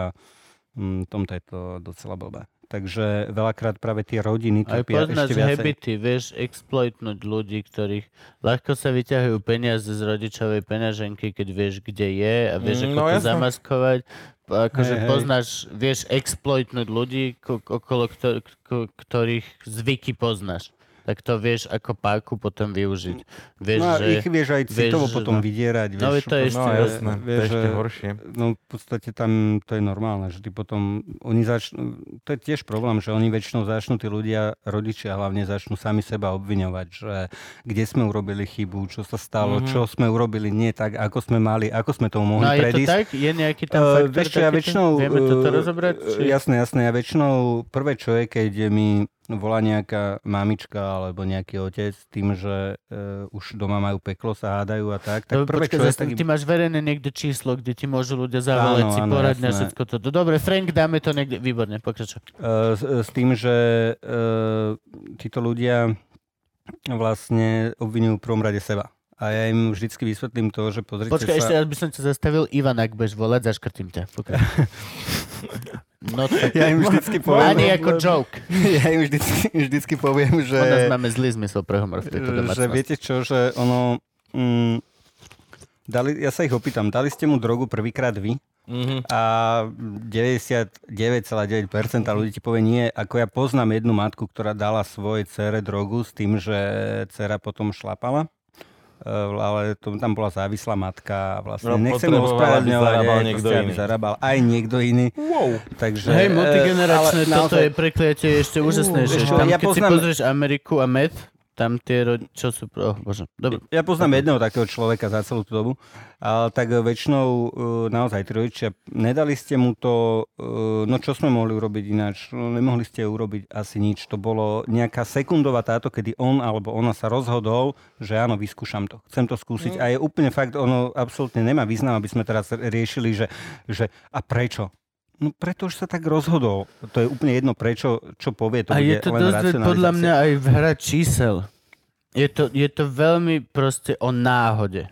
tomto je to docela blbé. Takže veľakrát práve tie rodiny trpia ešte viacej. Aj poznáš habity, vieš exploitnúť ľudí, ktorých ľahko sa vyťahujú peniaze z rodičovej peňaženky, keď vieš, kde je a vieš, ako to zamaskovať. Akože poznáš, vieš exploitnúť ľudí, okolo ktorých zvyky poznáš. Tak to vieš ako páku potom využiť. Vieš, no a ich vieš aj citovo potom vydierať. Vieš, no to je ešte, jasné, vieš, to ešte horšie. No v podstate tam to je normálne, že ty potom, oni začnú, to je tiež problém, že oni väčšinou začnú, tí ľudia, rodičia hlavne začnú sami seba obviňovať, že kde sme urobili chybu, čo sa stalo, čo sme urobili nie tak, ako sme mali, ako sme tomu mohli predísť. No je to tak? Je nejaký tam faktor? Vieš čo, ja väčšinou, vieme toto rozobrať? Jasné, ja väčšinou prvé čo je, keď mi volá nejaká mamička alebo nejaký otec tým, že už doma majú peklo, sa hádajú a tak. Tak prvé, počkaj, ty máš verejné niekde číslo, kde ti môžu ľudia zavolať si poradne a všetko toto. Dobre, Frank, dáme to niekde. Výborne, pokračuj. S tým, že títo ľudia vlastne obvinujú v prvom rade seba. A ja im vždycky vysvetlím to, že pozrite sa... Počkaj, ešte raz by som ťa zastavil. Ivan, ak budeš volať, zaškrtím ťa. No tak. Ja im vždycky poviem... Ani ako joke. Ja im vždycky poviem, že... Od nás máme zlý zmysel pre humor v tejto domácnosti. Že viete čo, že ono... Ja sa ich opýtam, dali ste mu drogu prvýkrát vy? A 99,9% ľudí ti povie nie. Ako ja poznám jednu matku, ktorá dala svojej dcere drogu s tým, že dcera potom šlapala. Ale to, tam bola závislá matka a vlastne nechcem ospravedlňovať, aby zarábal aj niekto iný. Wow. Takže, hej, multigeneračné, toto je prekliatie ešte úžasné, že tam, ja keď si pozrieš Ameriku a meth, tam tie čo sú... Oh, bože. Dobre. Ja poznám jedného takého človeka za celú tú dobu, ale tak väčšinou naozaj tí rodičia, nedali ste mu to, no čo sme mohli urobiť ináč, no, nemohli ste urobiť asi nič, to bolo nejaká sekundová táto, kedy on alebo ona sa rozhodol, že áno, vyskúšam to, chcem to skúsiť a je úplne fakt, ono absolútne nemá význam, aby sme teraz riešili, že a prečo? No pretože sa tak rozhodol. To je úplne jedno prečo, čo povie, to a bude len racionalizácia. A je to dosť podľa mňa aj hra čísel. Je to veľmi proste o náhode.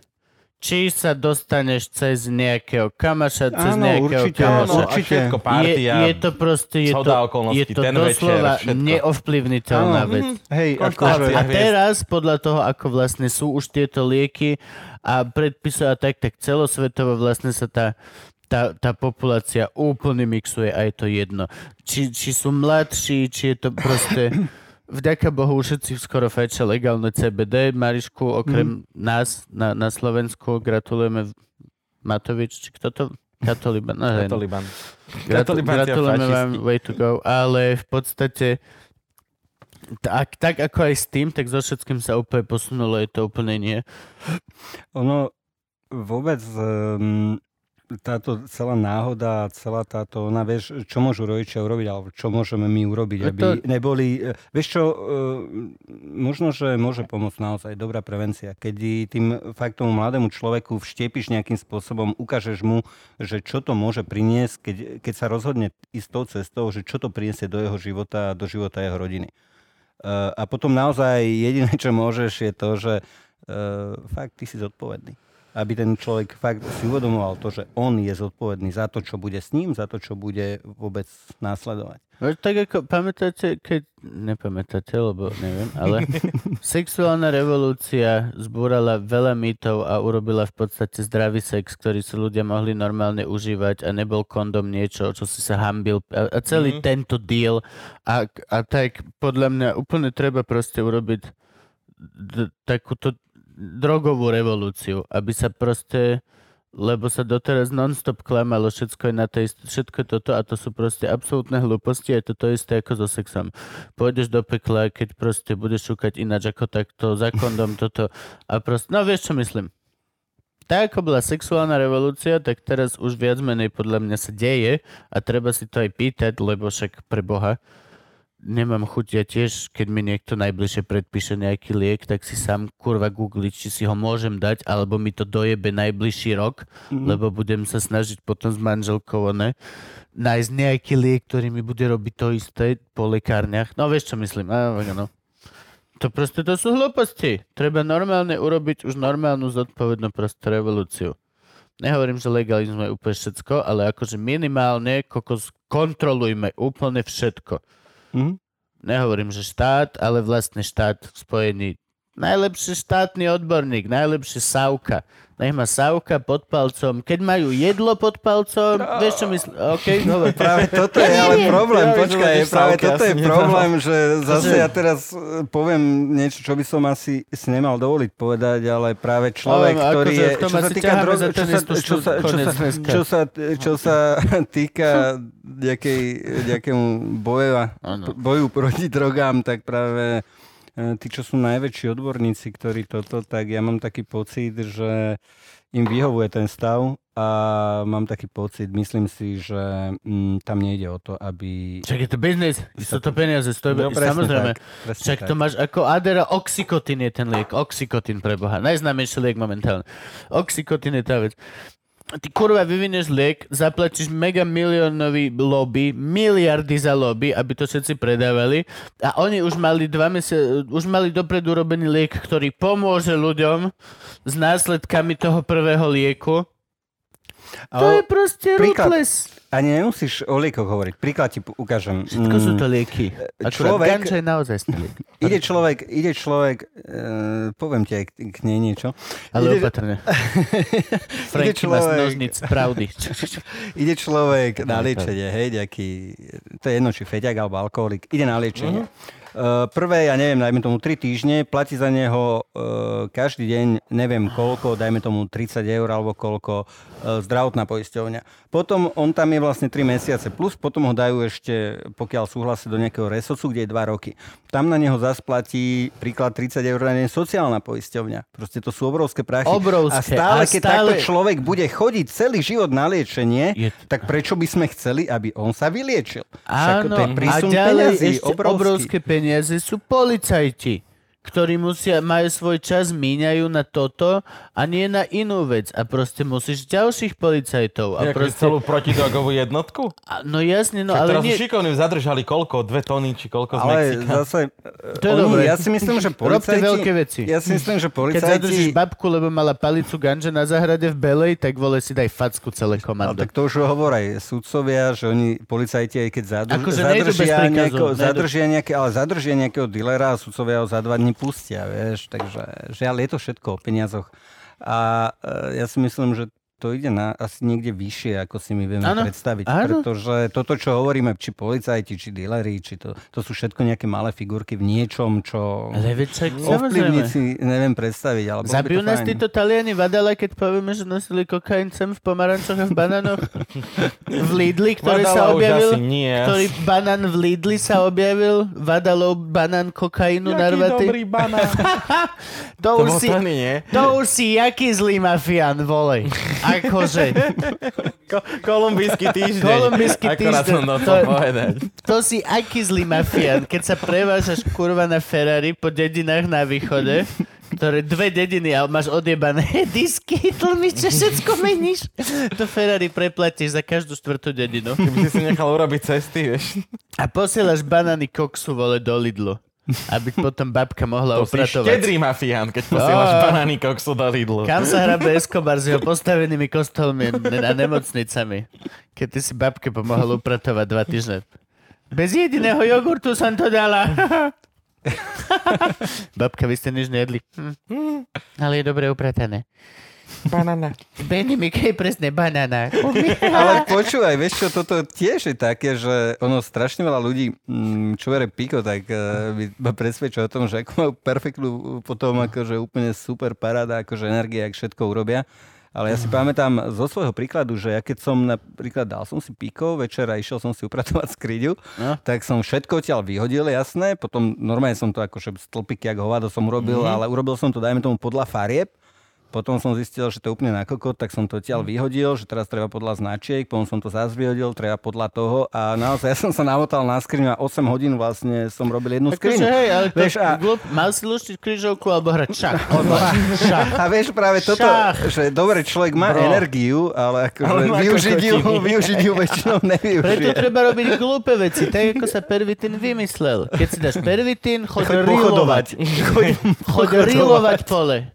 Či sa dostaneš cez nejakého kamaša, cez nejakého kamoša. Je to doslova neovplyvniteľná vec. Hej, a teraz podľa toho, ako vlastne sú už tieto lieky a predpisovať tak celosvetovo vlastne sa tá populácia úplne mixuje a je to jedno. Či sú mladší, či je to proste... Vďaka Bohu všetci skoro fajčia legálne CBD, Marišku, okrem nás na Slovensku. Gratulujeme Matovič, či kto to... Katoliban. Gratulujeme vám, way to go. Ale v podstate... Tak ako aj s tým, tak so všetkým sa úplne posunulo, je to úplne nie. Ono vôbec... táto celá náhoda, celá táto, ona, vieš, čo môžu rodičia urobiť, alebo čo môžeme my urobiť, aby neboli... Vieš čo, možno, že môže pomôcť naozaj dobrá prevencia. Keď tým fakt tomu mladému človeku vštiepiš nejakým spôsobom, ukážeš mu, že čo to môže priniesť, keď sa rozhodne istou cestou, že čo to priniesie do jeho života, do života jeho rodiny. A potom naozaj jediné, čo môžeš, je to, že fakt ty si zodpovedný. Aby ten človek fakt si uvedomoval to, že on je zodpovedný za to, čo bude s ním, za to, čo bude vôbec následovať. No, tak ako pamätáte, keď... Nepamätáte, lebo neviem, ale sexuálna revolúcia zbúrala veľa mýtov a urobila v podstate zdravý sex, ktorý si ľudia mohli normálne užívať a nebol kondom niečo, čo si sa hanbil. A celý tento deal. A tak podľa mňa úplne treba proste urobiť takúto drogovú revolúciu, aby sa proste, lebo sa doteraz non-stop klamalo, všetko je na tej, všetko toto a to sú proste absolútne hlúposti a je to to isté ako so sexom. Pôjdeš do pekla, keď proste budeš šúkať ináč ako takto, za kondom toto a proste, no vieš čo myslím. Tak ako bola sexuálna revolúcia, tak teraz už viac menej podľa mňa sa deje a treba si to aj pýtať, lebo však pre Boha nemám chuť, ja tiež, keď mi niekto najbližšie predpíše nejaký liek, tak si sám kurva googliť, či si ho môžem dať, alebo mi to dojebe najbližší rok, lebo budem sa snažiť potom s manželkou nájsť nejaký liek, ktorý mi bude robiť to isté po lekárniach. No vieš, čo myslím. No. To proste to sú hlúposti. Treba normálne urobiť už normálnu zodpovednú prostú revolúciu. Nehovorím, že legalizujme úplne všetko, ale akože minimálne kontrolujme úplne všetko. Mm-hmm. Nehovorím, že štát, ale vlastne štát v spojení. Najlepší štátny odborník, najlepší sávka. Nech má sávka pod palcom. Keď majú jedlo pod palcom, vieš čo myslím? Okay, práve toto je ale problém. Počkaj, práve toto je problém, že zase ja teraz poviem niečo, čo by som asi si nemal dovoliť povedať, ale práve človek, ktorý je... Čo sa týka nejakému boju proti drogám, tak práve... Tí, čo sú najväčší odborníci, ktorí toto, tak ja mám taký pocit, že im vyhovuje ten stav a mám taký pocit, myslím si, že tam nejde o to, aby... Čak je to biznis, sú to peniaze, stojí, no, samozrejme. Tak, však tak. To máš ako Adderall, oxykotín je ten liek, oxykotín preboha, najznámejší liek momentálne. Oxykotín je tá vec. Ty kurva vyvineš liek, zaplatíš mega miliónový lobby, miliardy za lobby, aby to všetci predávali a oni už mali už mali dopredu urobený liek, ktorý pomôže ľuďom s následkami toho prvého lieku. To je proste ruthless. Ani nemusíš o liekoch hovoriť. Príklad ti ukážem. Všetko sú to lieky. Akurát ganča je naozaj stolík. Ide človek, poviem ti aj k nej niečo. Ale opatrne. Franky má nožnic pravdy. Ide človek na liečenie, hej, nejaký, to je jedno, či feťák alebo alkoholik, ide na liečenie. Prvé, ja neviem, dajme tomu 3 týždne, platí za neho každý deň, neviem koľko, dajme tomu 30 eur alebo koľko, zdravotná poisťovňa. Potom on tam je vlastne 3 mesiace plus, potom ho dajú ešte, pokiaľ súhlasí, do nejakého resocu, kde je 2 roky. Tam na neho zase platí príklad 30 eur na sociálna poisťovňa. Proste to sú obrovské prachy. Obrovské. A stále, keď takto človek bude chodiť celý život na liečenie, tak prečo by sme chceli, aby on sa vyliečil? Áno, však to je prísun peniazy, obrovské peniazy. Peniaze sú policajti, ktorí majú svoj čas, míňajú na toto a nie na inú vec. A proste musíš ďalších policajtov. A proste... celú protidrogovú jednotku? A, no jasne, no ale nie... Teraz šikovným zadržali koľko? 2 tony či koľko z Mexika? Zase... To je dobré. Ja si myslím, že policajti... Robte veľké veci. Ja si myslím, že policajti... Keď zadržíš babku, lebo mala palicu ganže na záhrade v Belej, tak vole si daj facku celé komando. Ale tak to už hovor aj sudcovia, že oni policajti, aj keď zadržia nejakého dilera a sudcovia ho za 2 dní pustia, vieš, takže žiaľ, je to všetko o peniazoch. A ja si myslím, že to ide na asi niekde vyššie, ako si my vieme predstaviť. Áno. Pretože toto, čo hovoríme, či policajti, či dealeri, či to sú všetko nejaké malé figurky v niečom, čo ovplyvniť si neviem predstaviť. Ale zabijú nás títo Taliani Vadala, keď povieme, že nosili kokain sem v pomarančoch a v banánoch? V Lidli, ktorý sa objavil? Ktorý banán v Lidli sa objavil? Vadalov banán kokainu narvatý? Jaký dobrý banán. To už si jaký zlý mafián, volej. Akože. Kolumbijský týždeň. Akorát som to povedať. To si aký zlý mafián, keď sa prevážaš kurva na Ferrari po dedinách na východe, ktoré 2 dediny a máš odjebané disky, tlmiče, všetko meníš. To Ferrari preplatíš za každú 4. dedinu. Keby si nechal urobiť cesty, vieš. A posielaš banány koksu, vole, do Lidlu. Aby potom babka mohla upratovať. To si štedrý mafián, keď posielaš banány koksu do Lidlu. Kam sa hrabe Escobar s jeho postavenými kostolmi a nemocnicami, keď ty si babke pomohol upratovať 2 týždne. Bez jediného jogurtu som to dala. Babka, vy ste nič nejedli. Ale je dobre upratané. Banana. Benny Mickey, presne, banana. Ale počúvaj, vieš čo, toto tiež je také, že ono strašne veľa ľudí, čo vere Piko, tak ma presvedčuje o tom, že ako majú perfektnú, potom akože úplne super paráda, akože energia, ak všetko urobia. Ale ja si pamätám zo svojho príkladu, že ja keď som napríklad dal som si píko, večera išiel som si upratovať skriďu, tak som všetko odtiaľ vyhodil, jasné, potom normálne som to akože stĺpiky, ako hovado som urobil, ale urobil som to, dajme tomu, podľa farieb. Potom som zistil, že to je úplne na kokot, tak som to odtiaľ vyhodil, že teraz treba podľa značiek, potom som to zás vyhodil, treba podľa toho a naozaj ja som sa namotal na skriňu a 8 hodín vlastne som robil jednu skriňu. Vieš, a... mal si luštiť križovku alebo hrať šach. A vieš práve toto, že dobrý človek má energiu, ale akože využiť ju väčšinou nevyužije. Preto treba robiť glúpe veci, tak ako sa pervitín vymyslel. Keď si dáš pervitín, choď rilovať. Choď rilovať pole.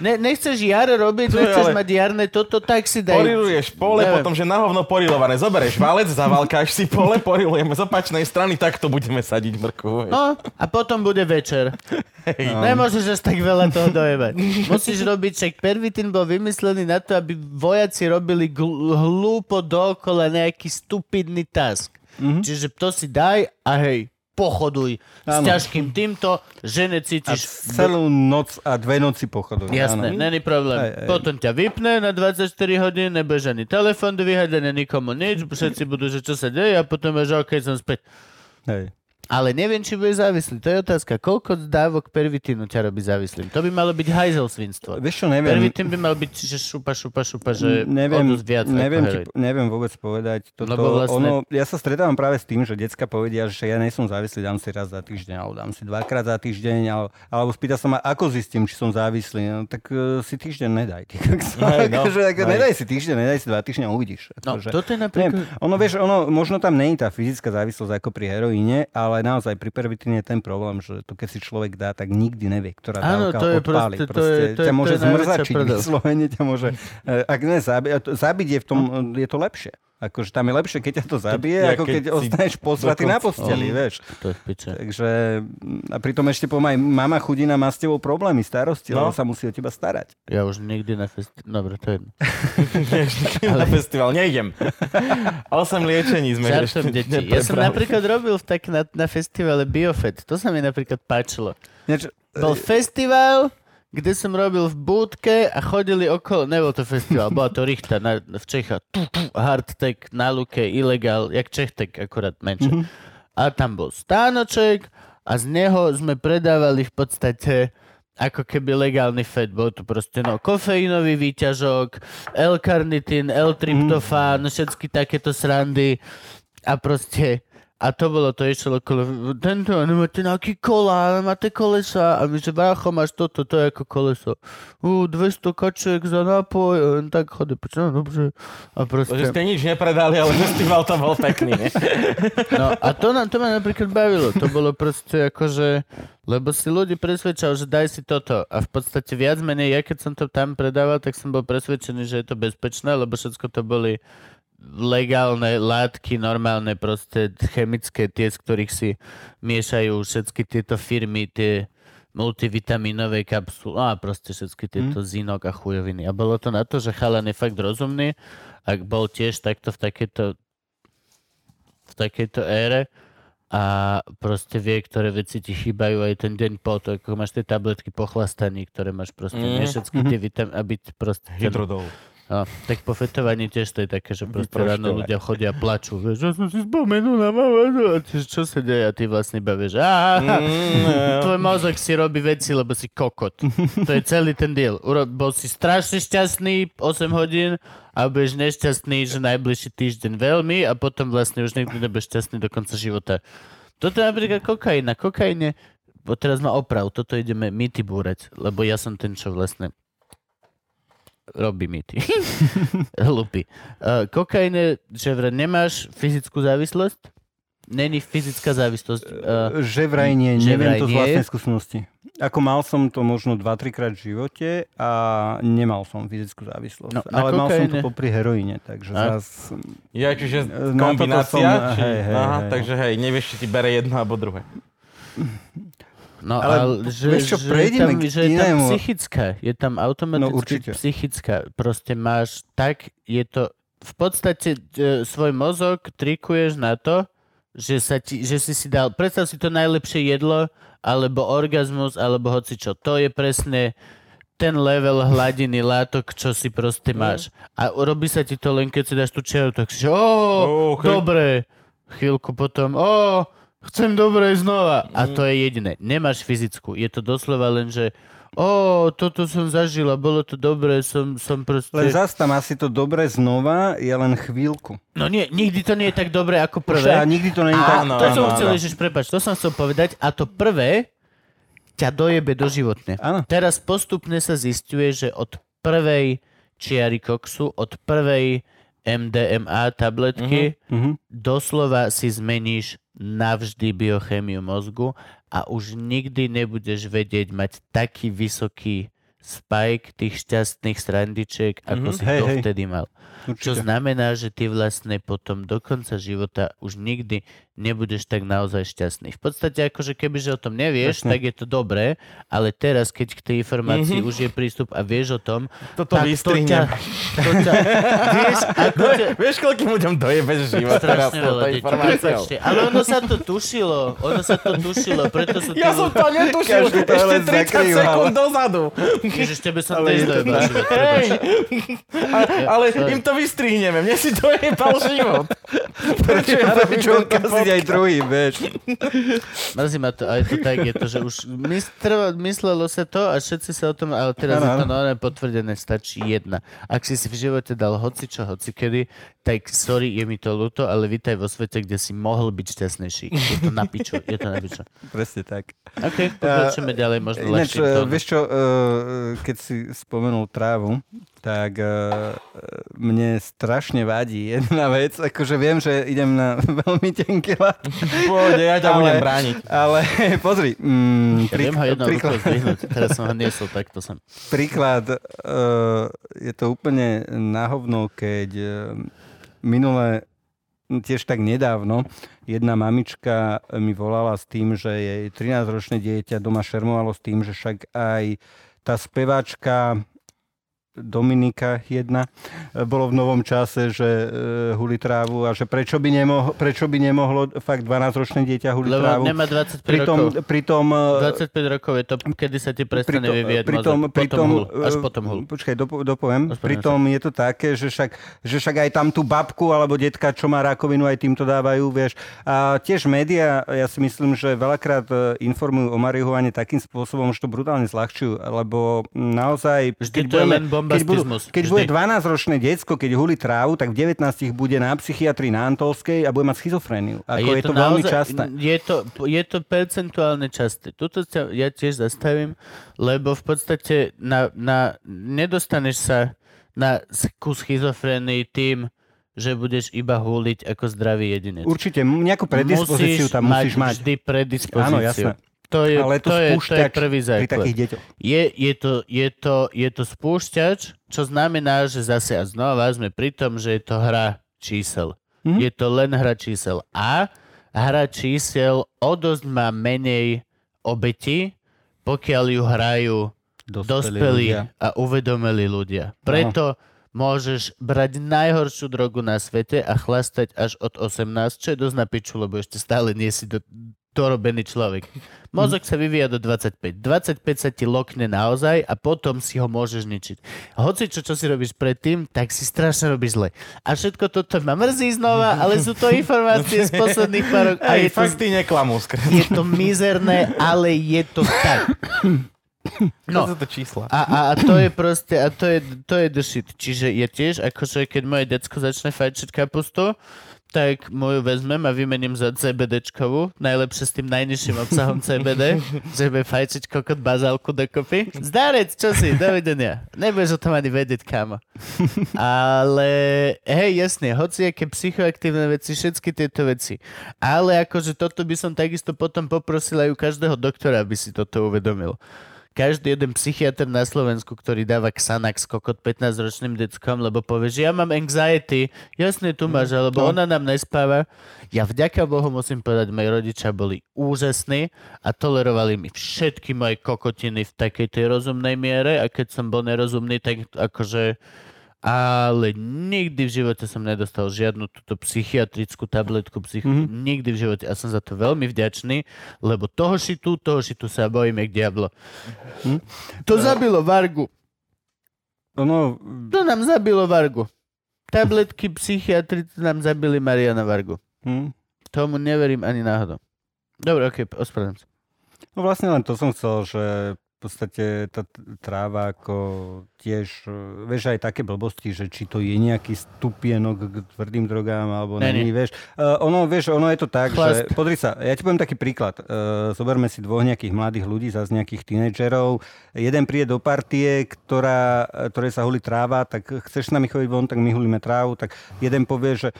Nechceš jar robiť, nechceš mať jarné toto, tak si daj. Poriluješ pole, neviem. Potom, že na hovno porilované. Zoberieš valec, zavalkáš si pole, porilujeme z opačnej strany, takto budeme sadiť mrku. No, a potom bude večer. No. Nemôžeš až tak veľa toho dojebať. Musíš robiť, však pervitín bol vymyslený na to, aby vojaci robili hlúpo dookola nejaký stupidný task. Mm-hmm. Čiže to si daj a hej. Pochoduj. S ťažkým týmto, že necítiš... A celú noc a dve noci pochoduj. Jasné, není problém. Aj. Potom ťa vypne na 24 hodín, nebudeš ani telefón vyhľadať, nikomu nič, všetci budú, že čo sa deje a potom až OK, som späť. Hej. Ale neviem, či bude závislý. To je otázka. Koľko dávok pervitínu ťa robí závislým? To by malo byť hajzelsvinstvo. Vieš čo, neviem. Pervitín by mal byť, že šupa, že odnosť viac. Neviem vôbec povedať. Toto, vlastne... ono, ja sa stretávam práve s tým, že decka povedia, že ja nie som závislý, dám si raz za týždeň, alebo dám si dvakrát za týždeň, alebo spýta sa ma, ako zistím, či som závislý. No, tak si týždeň nedaj. Nedaj si týždeň, nedaj si 2 týždne, uvidíš. No, akože, toto je napríklad... Ono, možno tam nie je tá fyzická závislosť ako pri heroíne, ale naozaj pri pervitíne je ten problém, že to keď si človek dá, tak nikdy nevie, ktorá dávka odpáli. Ťa môže zmrzačiť, vyslovene ťa môže... Ak ne, zabiť je v tom, je to lepšie. Akože tam je lepšie, keď ťa to zabije, ako keď ostaneš posratý na posteli, vieš. To je v piče. Takže, a pritom ešte pomaj, mama chudina má s tebou problémy, starosti, ale sa musí o teba starať. Ja už nikdy na festival... Dobre, to je jedno. Na festival nejdem. 8 liečení sme ešte neprepravili. Ja som napríklad robil tak na festivale Biofed. To sa mi napríklad páčilo. Bol festival... kde som robil v búdke a chodili okolo, nebol to festival, bola to Richta v Čechách, hardtech na Luke, ilegál, jak Čechtech, akurát menšie. Mm-hmm. A tam bol stánoček a z neho sme predávali v podstate ako keby legálny fed, bol to proste kofeínový výťažok, L-karnitín, L-tryptofán, všetky takéto srandy a proste... A to bolo, to išlo okolo, tento, nemáte nejaký kola, nemáte kolesa. A my, že brácho, máš toto, to je ako koleso. 200 kačiek za nápoj, tak chodí, počítam, dobře. A proste... Bože, ste nič nepredali, ale festival to bol pekný, ne? No, a to ma napríklad bavilo. To bolo proste akože, lebo si ľudí presvedčal, že daj si toto. A v podstate viac menej, ja keď som to tam predával, tak som bol presvedčený, že je to bezpečné, lebo všetko to boli... legálne látky, normálne proste chemické, tie, z ktorých si miešajú všetky tieto firmy, tie multivitaminové kapsule a proste všetky tieto zinok a chujoviny. A bolo to na to, že chalan je fakt rozumný, ak bol tiež takto v takejto ére a proste vie, ktoré veci ti chýbajú aj ten deň po to, ako máš tie tabletky pochlastaní, ktoré máš proste všetky tie vitaminy, aby proste... Hydrodol. No, tak po fetovaní tiež to je také, že proste ráno ľudia chodia a plačú. Že som si spomenul na mamu. Čo sa deje? A ty vlastne bavieš. Tvoj mozog si robí veci, lebo si kokot. To je celý ten diel. Bol si strašne šťastný 8 hodín a budeš nešťastný, že najbližší týždeň veľmi a potom vlastne už nikdy nebudeš šťastný do konca života. Toto je napríklad kokain. Na kokaine, bo teraz ma oprav, toto ideme mýty búrať, lebo ja som ten, čo vlastne robí mi ty. Hlupý. Kokain je, že vraj nemáš fyzickú závislosť? Není fyzická závislosť. Že vraj nie. Neviem to z vlastnej skúsenosti. Ako mal som to možno 2-3 krát v živote a nemal som fyzickú závislosť. No, ale mal som to popri heroíne. Takže zás... Ja, čiže kombinácia? Takže hej, nevieš, či ti bere jedno alebo druhé. No, ale že prejdeme k inému. Psychická, je tam automaticky psychická. Proste máš tak, je to v podstate svoj mozog trikuješ na to, že si dal, predstav si to najlepšie jedlo, alebo orgazmus, alebo hocičo. To je presne ten level hladiny látok, čo si proste máš. A robí sa ti to len, keď si dáš tú čiaru, tak si, dobre. Chvíľku potom, chcem dobre znova. A to je jediné. Nemáš fyzickú. Je to doslova len, že Toto som zažil a bolo to dobré, som proste... Len zas tam asi to dobré znova je len chvíľku. No nie, nikdy to nie je tak dobré ako prvé. Nikdy to nie je tak... No, to som chcel, Ježiš, prepáč, to som chcel povedať a to prvé ťa dojebe doživotne. Áno. Teraz postupne sa zisťuje, že od prvej čiary koksu, od prvej MDMA tabletky doslova si zmeníš navždy biochémiu mozgu a už nikdy nebudeš vedieť mať taký vysoký spike tých šťastných srandičiek, ako si to vtedy mal. Určite. Čo znamená, že ty vlastne potom do konca života už nikdy nebudeš tak naozaj šťastný. V podstate akože kebyže o tom nevieš, tak je to dobré, ale teraz, keď k tej informácii už je prístup a vieš o tom, toto tak to ťa vieš, ako vieš, koľkým ľuďom dojebeš život teraz s touto informáciou. Ale ono sa to tušilo, preto sú ja som to netušil ešte 30 sekúnd dozadu. Ježiš, tebe som to izdojebal život. Ale im to vystrihneme. Mne si dojebal život. Prečo ja robím kaziť aj druhý, vieš. Mrzí ma to, ale to tak je to, že už myslelo sa to a všetci sa o tom, ale teraz je to normálne potvrdené, stačí jedna. Ak si v živote dal hocičo, hocikedy, tak sorry, je mi to ľúto, ale vítaj vo svete, kde si mohol byť šťastnejší. Je to na piču. Presne tak. Ok, pokračujeme ďalej, možno ľahšie to. Vieš čo, keď si spomenul trávu, tak mne strašne vadí jedna vec. Akože viem, že idem na veľmi tenký ľad. Ja ťa budem brániť. Ale pozri. Viem ho jednou rukou zdvihnúť. Teraz som ho niesol, tak to som. Príklad, je to úplne nahovno, keď minule, tiež tak nedávno, jedna mamička mi volala s tým, že jej 13-ročné dieťa doma šermovalo s tým, že však aj tá speváčka... Dominika jedna, bolo v Novom čase, že huli trávu a že prečo by nemohlo fakt 12-ročné dieťa huli trávu. Lebo nemá 25 rokov. Pritom 25 rokov je to, kedy sa ti prestane vyvíjať mozog. Potom hul. Počkaj, dopoviem. Pritom je to také, že však aj tam tú babku alebo detka, čo má rakovinu, aj týmto dávajú, vieš. A tiež médiá, ja si myslím, že veľakrát informujú o marihuane takým spôsobom, že to brutálne zľahčujú, lebo naozaj... Vždy to je len Keď bude 12-ročné decko, keď hulí trávu, tak v 19 bude na psychiatrii na Antolskej a bude mať schizofréniu. Ako je to veľmi časté. Je to percentuálne časté. Tuto ja tiež zastavím, lebo v podstate nedostaneš sa na schizofrénii tým, že budeš iba huliť ako zdravý jedinec. Určite, nejakú predispozíciu tam musíš mať. Vždy predispozíciu. Áno, jasné. To je prvý základ. Je to spúšťač, čo znamená, že zase a znova sme pri tom, že je to hra čísel. Mm-hmm. Je to len hra čísel. A hra čísel o dosť má menej obeti, pokiaľ ju hrajú dospelí a uvedomelí ľudia. Preto môžeš brať najhoršiu drogu na svete a chlastať až od 18, čo je dosť na piču, lebo ešte stále nie si dorobený človek. Mozog sa vyvíja do 25. 25 sa ti lokne naozaj a potom si ho môžeš ničiť. Hoci čo si robíš predtým, tak si strašne robíš zle. A všetko toto ma mrzí znova, ale sú to informácie z posledných pár rokov. Aj fakty neklamú. Je to mizerné, ale je to tak. No, to je the shit. Čiže je tiež, akože keď moje decko začne fajčiť kapustu, tak moju vezmem a vymením za CBDčkovú, najlepšie s tým najnižším obsahom CBD, že bude fajčiť kokot bazálku dokopy. Zdarec, čo si, dovidenia. Nebudeš o tom ani vedieť, kámo. Ale, hej, jasne, hociaké psychoaktívne veci, všetky tieto veci. Ale akože toto by som takisto potom poprosil aj u každého doktora, aby si toto uvedomil. Každý jeden psychiatr na Slovensku, ktorý dáva Xanax kokot 15-ročným deckom, lebo povie, že ja mám anxiety, jasne tu máš, alebo ona nám nespáva. Ja vďaka Bohu musím povedať, moji rodičia boli úžasní a tolerovali mi všetky moje kokotiny v takej tej rozumnej miere a keď som bol nerozumný, tak akože... Ale nikdy v živote som nedostal žiadnu túto psychiatrickú tabletku, nikdy v živote. A som za to veľmi vďačný, lebo toho šitu sa bojím jak diablo. To zabilo Vargu. To nám zabilo Vargu. Tabletky psychiatrické nám zabili Mariana Vargu. Tomu neverím ani náhodou. Dobre, ok, ospravedlňujem sa. No vlastne len to som chcel, že v podstate tá tráva ako tiež, vieš, aj také blbosti, že či to je nejaký stupienok k tvrdým drogám, alebo není, vieš. Ono je to tak, že podri sa, ja ti poviem taký príklad. Zoberme si dvoch nejakých mladých ľudí, zás nejakých tínedžerov. Jeden príde do partie, ktorej sa hulí tráva, tak chceš s nami chodiť von, tak my hulíme trávu, tak jeden povie, že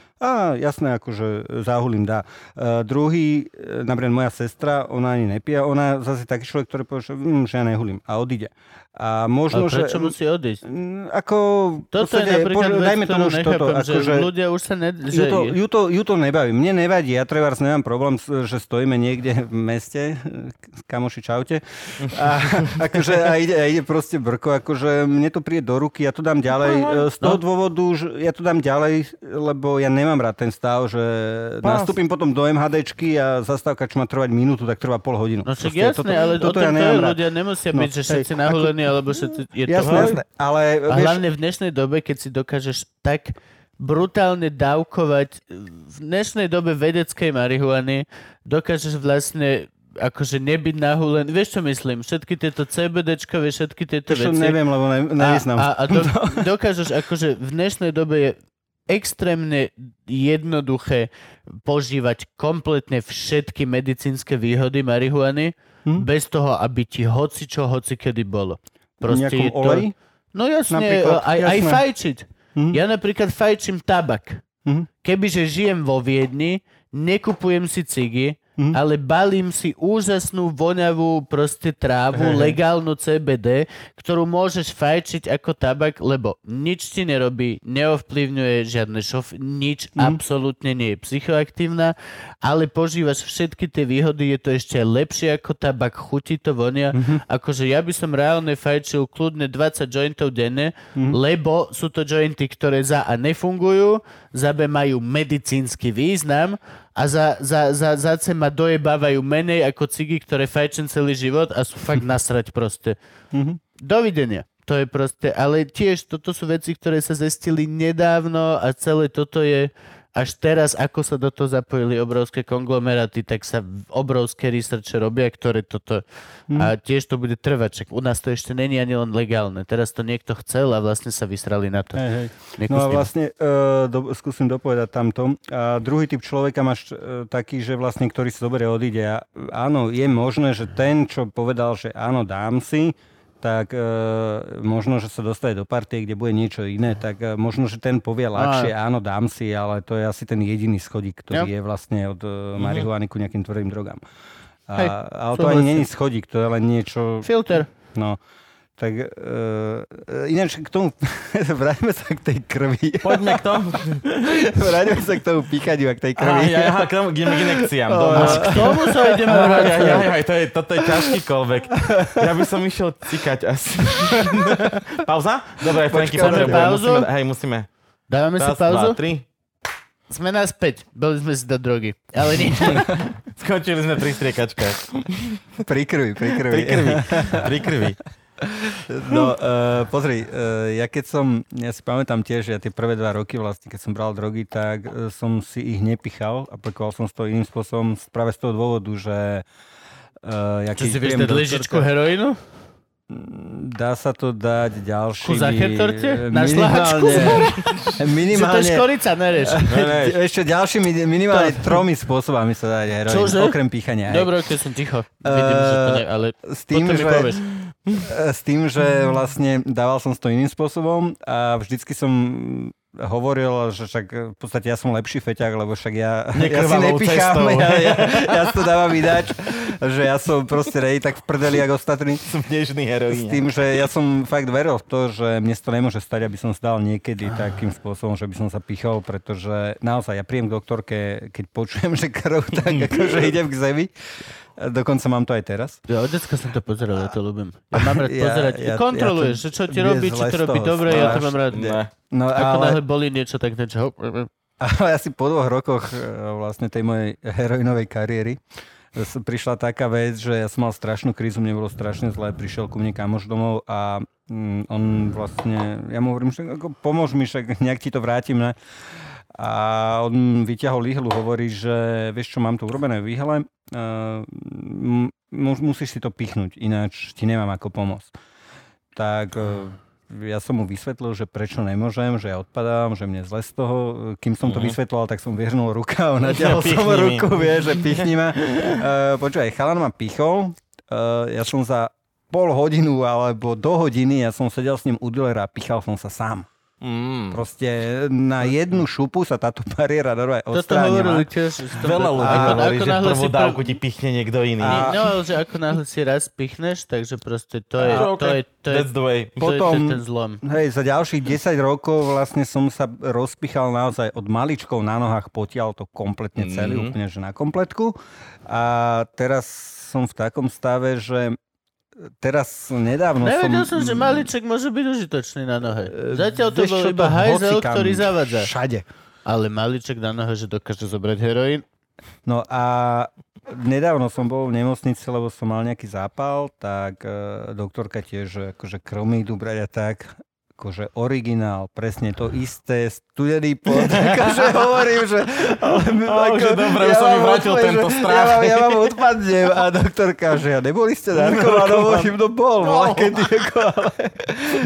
jasné, akože zahulím dá. Druhý, napríklad moja sestra, ona ani nepije, ona zase taký človek, ktorý povie, že nehulím a odíde. A možno, ale prečo musí odísť? Ako, toto je napríklad vec, ktorú nechápam, že ľudia už sa ju to nebaví. Mne nevadí, ja trebárs nemám problém, že stojíme niekde v meste, kamoši čaute, a akože a ide proste brko, akože mne to príde do ruky, ja to dám ďalej. Z toho dôvodu, ja to dám ďalej, lebo ja nemám rád ten stav, že nastúpim potom do MHDčky a zastávka, čo má trvať minútu, tak trvá pol hodinu. No však jasné, ale o tom ľudia nemusia byť, že všetci nahulení, alebo že je to jasné, ale a hlavne v dnešnej dobe, keď si dokážeš tak brutálne dávkovať v dnešnej dobe vedeckej marihuany, dokážeš vlastne akože nebyť nahulený. Vieš, čo myslím? Všetky tieto CBDčka, všetky tieto veci. Neviem, lebo nevyznám. Dokážeš akože v dnešnej dobe je extrémne jednoduché požívať kompletne všetky medicínske výhody marihuany bez toho, aby ti hocikedy bolo. Proste nejakom olej? No jasne, aj fajčiť. Ja napríklad fajčím tabak. Kebyže žijem vo Viedni, nekupujem si cigy, ale balím si úžasnú, voňavú proste trávu, legálnu CBD, ktorú môžeš fajčiť ako tabak, lebo nič ti nerobí, neovplyvňuje žiadne nič, absolútne nie je psychoaktívna, ale požívaš všetky tie výhody, je to ešte lepšie ako tabak, chutí to, vonia. Akože ja by som reálne fajčil kľudne 20 jointov denne, lebo sú to jointy, ktoré za A nefungujú, za B majú medicínsky význam, a za ce ma dojebávajú menej ako cigy, ktoré fajčím celý život a sú fakt nasrať proste. Dovidenia. To je proste, ale tiež toto sú veci, ktoré sa zistili nedávno a celé toto je až teraz, ako sa do toho zapojili obrovské konglomeráty, tak sa obrovské researche robia, ktoré toto a tiež to bude trvať. Čak u nás to ešte není ani len legálne. Teraz to niekto chcel a vlastne sa vysrali na to. No a vlastne skúsim dopovedať tamto. A druhý typ človeka máš taký, že vlastne, ktorý si dobre odíde. A áno, je možné, že ten, čo povedal, že áno, dám si, tak možno, že sa dostane do partie, kde bude niečo iné, tak možno, že ten povie ľahšie, áno, dám si, ale to je asi ten jediný schodík, ktorý je vlastne od marihuány ku nejakým tvrdým drogám. Ale to ani není schodík, to je len niečo... Filter. No, tak ináč k tomu... Vráťme sa k tej krvi. Poďme k tomu. Vráťme sa k tomu píchaniu a k tej krvi. Aha, k tomu inekciám. K tomu sa ideme vráťať. Toto je ťažký callback. Ja by som išiel cikať asi. Pauza? Dobre, počkáme pauzu. Hej, musíme. Dávame si pauzu? 3. Sme naspäť. Boli sme si do drogy. Ale nič. Skončili sme pri striekačkách. Pri krvi. No, pozri, ja si pamätám tiež, ja tie prvé 2 roky vlastne, keď som bral drogy, tak som si ich nepichal, aplikoval som to iným spôsobom práve z toho dôvodu, že... Čo si vieš dať lyžičku heroínu? Dá sa to dať ďalšími... Ku zachertorte? Na šláčku? Minimálne... Si to škorica, nereš. Ešte ďalšími, minimálne 3 spôsobami sa dá dať heroín, okrem píchania. Dobre, keď som ticho. Vidím, že to ne, ale potom mi povieš. S tým, že vlastne dával som to iným spôsobom a vždycky som hovoril, že však v podstate ja som lepší feťák, lebo však ja si nepichám, ja si to dávam ináč, že ja som proste tak v prdeli, jak ostatní. Som dnešný heroín. S tým, že ja som fakt veril v to, že mne to nemôže stať, aby som zdal niekedy takým spôsobom, že by som sa pichol, pretože naozaj ja príjem k doktorke, keď počujem, že krv, tak akože idem k zemi. Dokonca mám to aj teraz. Ja od detska som to pozeral, ja to ľúbim. Ja mám rád pozerať. Kontroluješ, čo ti robí, či to robí dobre, ja to mám rád. No, ako náhle boli niečo, tak niečo. Ale asi po 2 rokoch vlastne tej mojej heroinovej kariéry prišla taká vec, že ja som mal strašnú krízu, mne bolo strašne zle, prišiel ku mne kamoš domov a on vlastne, ja mu hovorím, že pomôž mi, však nejak ti to vrátim, ne? A on vyťahol ihlu, hovorí, že vieš čo, mám tu urobené v ihle, musíš si to pichnúť, ináč ti nemám ako pomôcť. Tak ja som mu vysvetlil, že prečo nemôžem, že ja odpadám, že mne zle z toho. Kým som to vysvetloval, tak som vyhrnul ruka, natiahol som ruku, vieš, že pichni ma. Počúvaj, chalan ma pichol, ja som za pol hodinu alebo do hodiny, ja som sedel s ním u dealera a pichal som sa sám. Proste na jednu šupu sa táto bariéra normálne odstránila. Veľa ľudí hovorí, že prvú dávku ti pichne niekto iný. No, že ako náhle si raz pichneš, takže proste to je ten zlom. Hej, za ďalších 10 rokov vlastne som sa rozpichal naozaj od maličkov na nohách, potial to kompletne celý, úplne že na kompletku. A teraz som v takom stave, že teraz nedávno nevedel som... Nevedel som, že maliček môže byť užitočný na nohe. Zatiaľ to bol iba hajzel, ktorý zavadza. Všade. Ale maliček na nohe, že dokáže zobrať heroín. No a nedávno som bol v nemocnici, lebo som mal nejaký zápal, tak doktorka tiež akože krv mi idú brať a tak... akože originál, presne to isté, studený pot, akože hovorím, že... Dobre, ja už som mi vrátil tento strach. Ja vám odpadnem a doktorka, že neboli ste narkovanou, hovorím, no bol, kedy ako...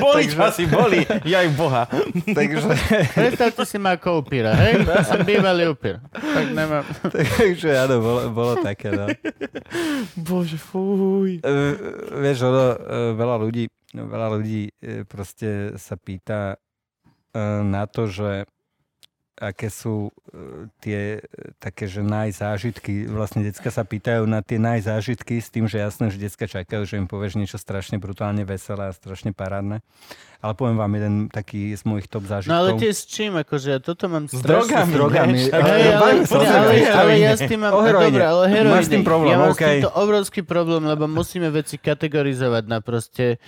Boli časy, boli, jaj boha. Takže... Predstavte si ma ako upíra, hej? Ja som bývalý upír. Tak nemám... Takže áno, bolo také, no. Bože, fuj. Vieš, ono, veľa ľudí proste sa pýta na to, že aké sú tie také, že najzážitky. Vlastne decka sa pýtajú na tie najzážitky s tým, že jasné, že decka čakajú, že im povieš niečo strašne brutálne veselé a strašne parádne. Ale poviem vám jeden taký z mojich top zážitkov. No ale tie s čím? Akože ja toto mám strašne... S drogami. Ale ja s tým mám... Dobre, ale heroine. Máš s tým problém, ja mám s týmto obrovský problém, lebo musíme veci kategorizovať na proste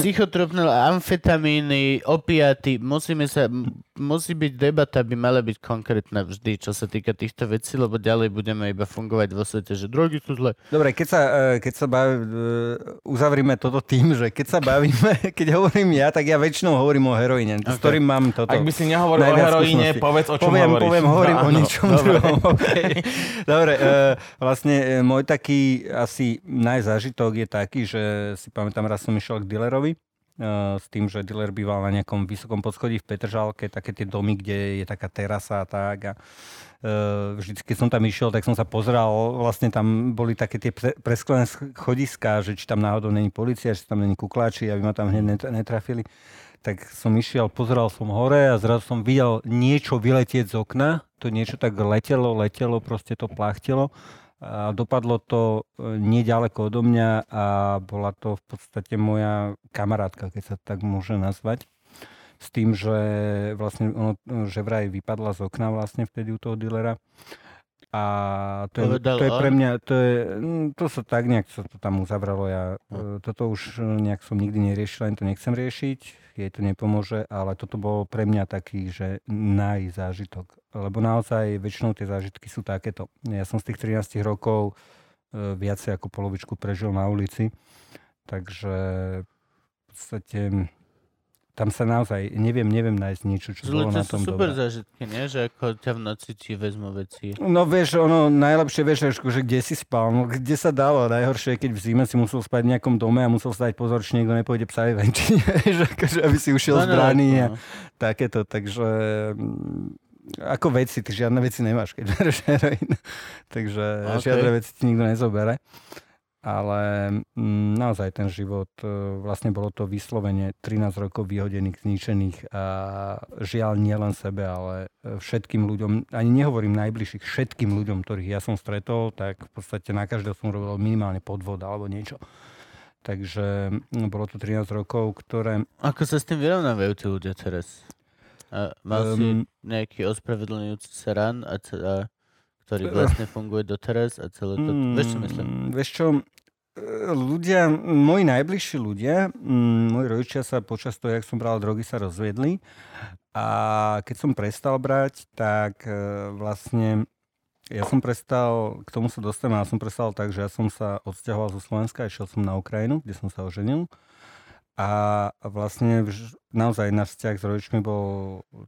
psychotropné amfetamíny, opiaty. Musí byť debata, by mala byť konkrétna vždy, čo sa týka týchto vecí, lebo ďalej budeme iba fungovať vo svete, že drogy sú zle. Dobre, keď sa bavíme, uzavrime toto tým, že keď sa bavíme, keď hovorím ja, tak ja väčšinou hovorím o heroíne, okay. S ktorým mám toto. Ak by si nehovoril o heroíne, povedz, o čom hovoríš. Hovorím o ničom druhom. Okay. Dobre, vlastne môj taký asi najzážitok je taký, že si pamätám, raz som išiel k dealerovi, s tým, že dealer býval na nejakom vysokom podschodí v Petržalke, také tie domy, kde je taká terasa a tak. A vždy, keď som tam išiel, tak som sa pozeral, vlastne tam boli také tie presklené chodiská, že či tam náhodou není polícia, že tam není kukláči, aby ma tam hneď netrafili. Tak som išiel, pozeral som hore a zrazu som videl niečo vyletieť z okna. To niečo tak letelo, proste to plachtilo. A dopadlo to neďaleko odo mňa a bola to v podstate moja kamarátka, keď sa tak môže nazvať. S tým, že vlastne ono, že vraj vypadla z okna vlastne vtedy u toho dealera. A to je pre mňa, to sa tak nejak sa to tam uzavralo. Ja toto už nejak som nikdy neriešil, len to nechcem riešiť, jej to nepomôže, ale toto bolo pre mňa taký, že najzážitok. Lebo naozaj väčšinou tie zážitky sú takéto. Ja som z tých 13 rokov viacej ako polovičku prežil na ulici, takže v podstate tam sa naozaj neviem nájsť niečo, čo bolo na tom dobré. Zľudia sú super zážitky, nie? Že ako ťa v noci ti vezmu veci. No vieš, ono najlepšie vieš, že kde si spal, no kde sa dalo. Najhoršie je, keď v zime si musel spať v nejakom dome a musel sa dať pozor, či niekto nepôjde psami venčiť, že aby si ušiel zbraní a takéto, takže... Ako veci, ty žiadne veci nemáš, keď bereš heroín. Takže žiadne veci ti nikto nezobere. Ale naozaj ten život, vlastne bolo to vyslovene 13 rokov vyhodených, zničených a žiaľ nielen sebe, ale všetkým ľuďom, ani nehovorím najbližších, všetkým ľuďom, ktorých ja som stretol, tak v podstate na každého som robil minimálne podvod alebo niečo. Takže bolo to 13 rokov, ktoré... Ako sa s tým vyrovnávajú tí ľudia teraz? A mal si nejaký ospravedlňujúci sa ran, ktorý vlastne funguje doteraz a celé to... Vieš čo myslím? Vieš čo, ľudia, moji najbližší ľudia, moji rodičia sa počas toho, jak som bral drogy, sa rozviedli a keď som prestal brať, tak vlastne ja som prestal, k tomu sa dostanem, ale som prestal tak, že ja som sa odsťahoval zo Slovenska a išiel som na Ukrajinu, kde som sa oženil. A vlastne naozaj náš vzťah s rodičmi bol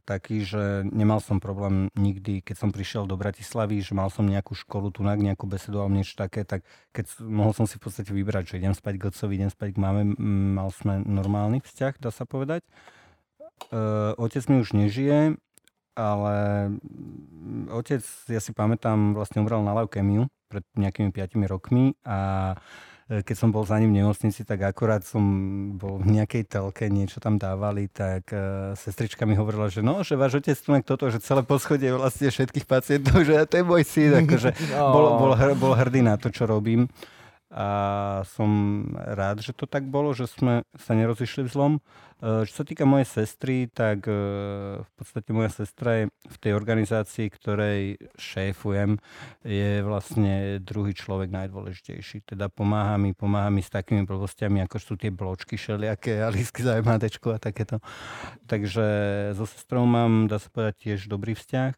taký, že nemal som problém nikdy, keď som prišiel do Bratislavy, že mal som nejakú školu tu, nejakú besedu alebo niečo také, tak keď mohol som si v podstate vybrať, že idem spať k otcovi, idem spať k máme, mal sme normálny vzťah, dá sa povedať. Otec mi už nežije, ale otec, ja si pamätám, vlastne umrel na leukémiu pred nejakými 5 rokmi a keď som bol za ním v nemocnici, tak akurát som bol v nejakej telke, niečo tam dávali, tak sestrička mi hovorila, že no, že váš otec tu toto, že celé poschodie vlastne všetkých pacientov, že to je môj syn, akože bol hrdý na to, čo robím. A som rád, že to tak bolo, že sme sa nerozišli v zlom. Čo sa týka mojej sestry, tak v podstate moja sestra je v tej organizácii, ktorej šéfujem, je vlastne druhý človek najdôležitejší. Teda pomáha mi s takými blbostiami, ako sú tie bločky šeliaké a lístky za MHDčku a takéto. Takže so sestrou mám, dá sa povedať, tiež dobrý vzťah.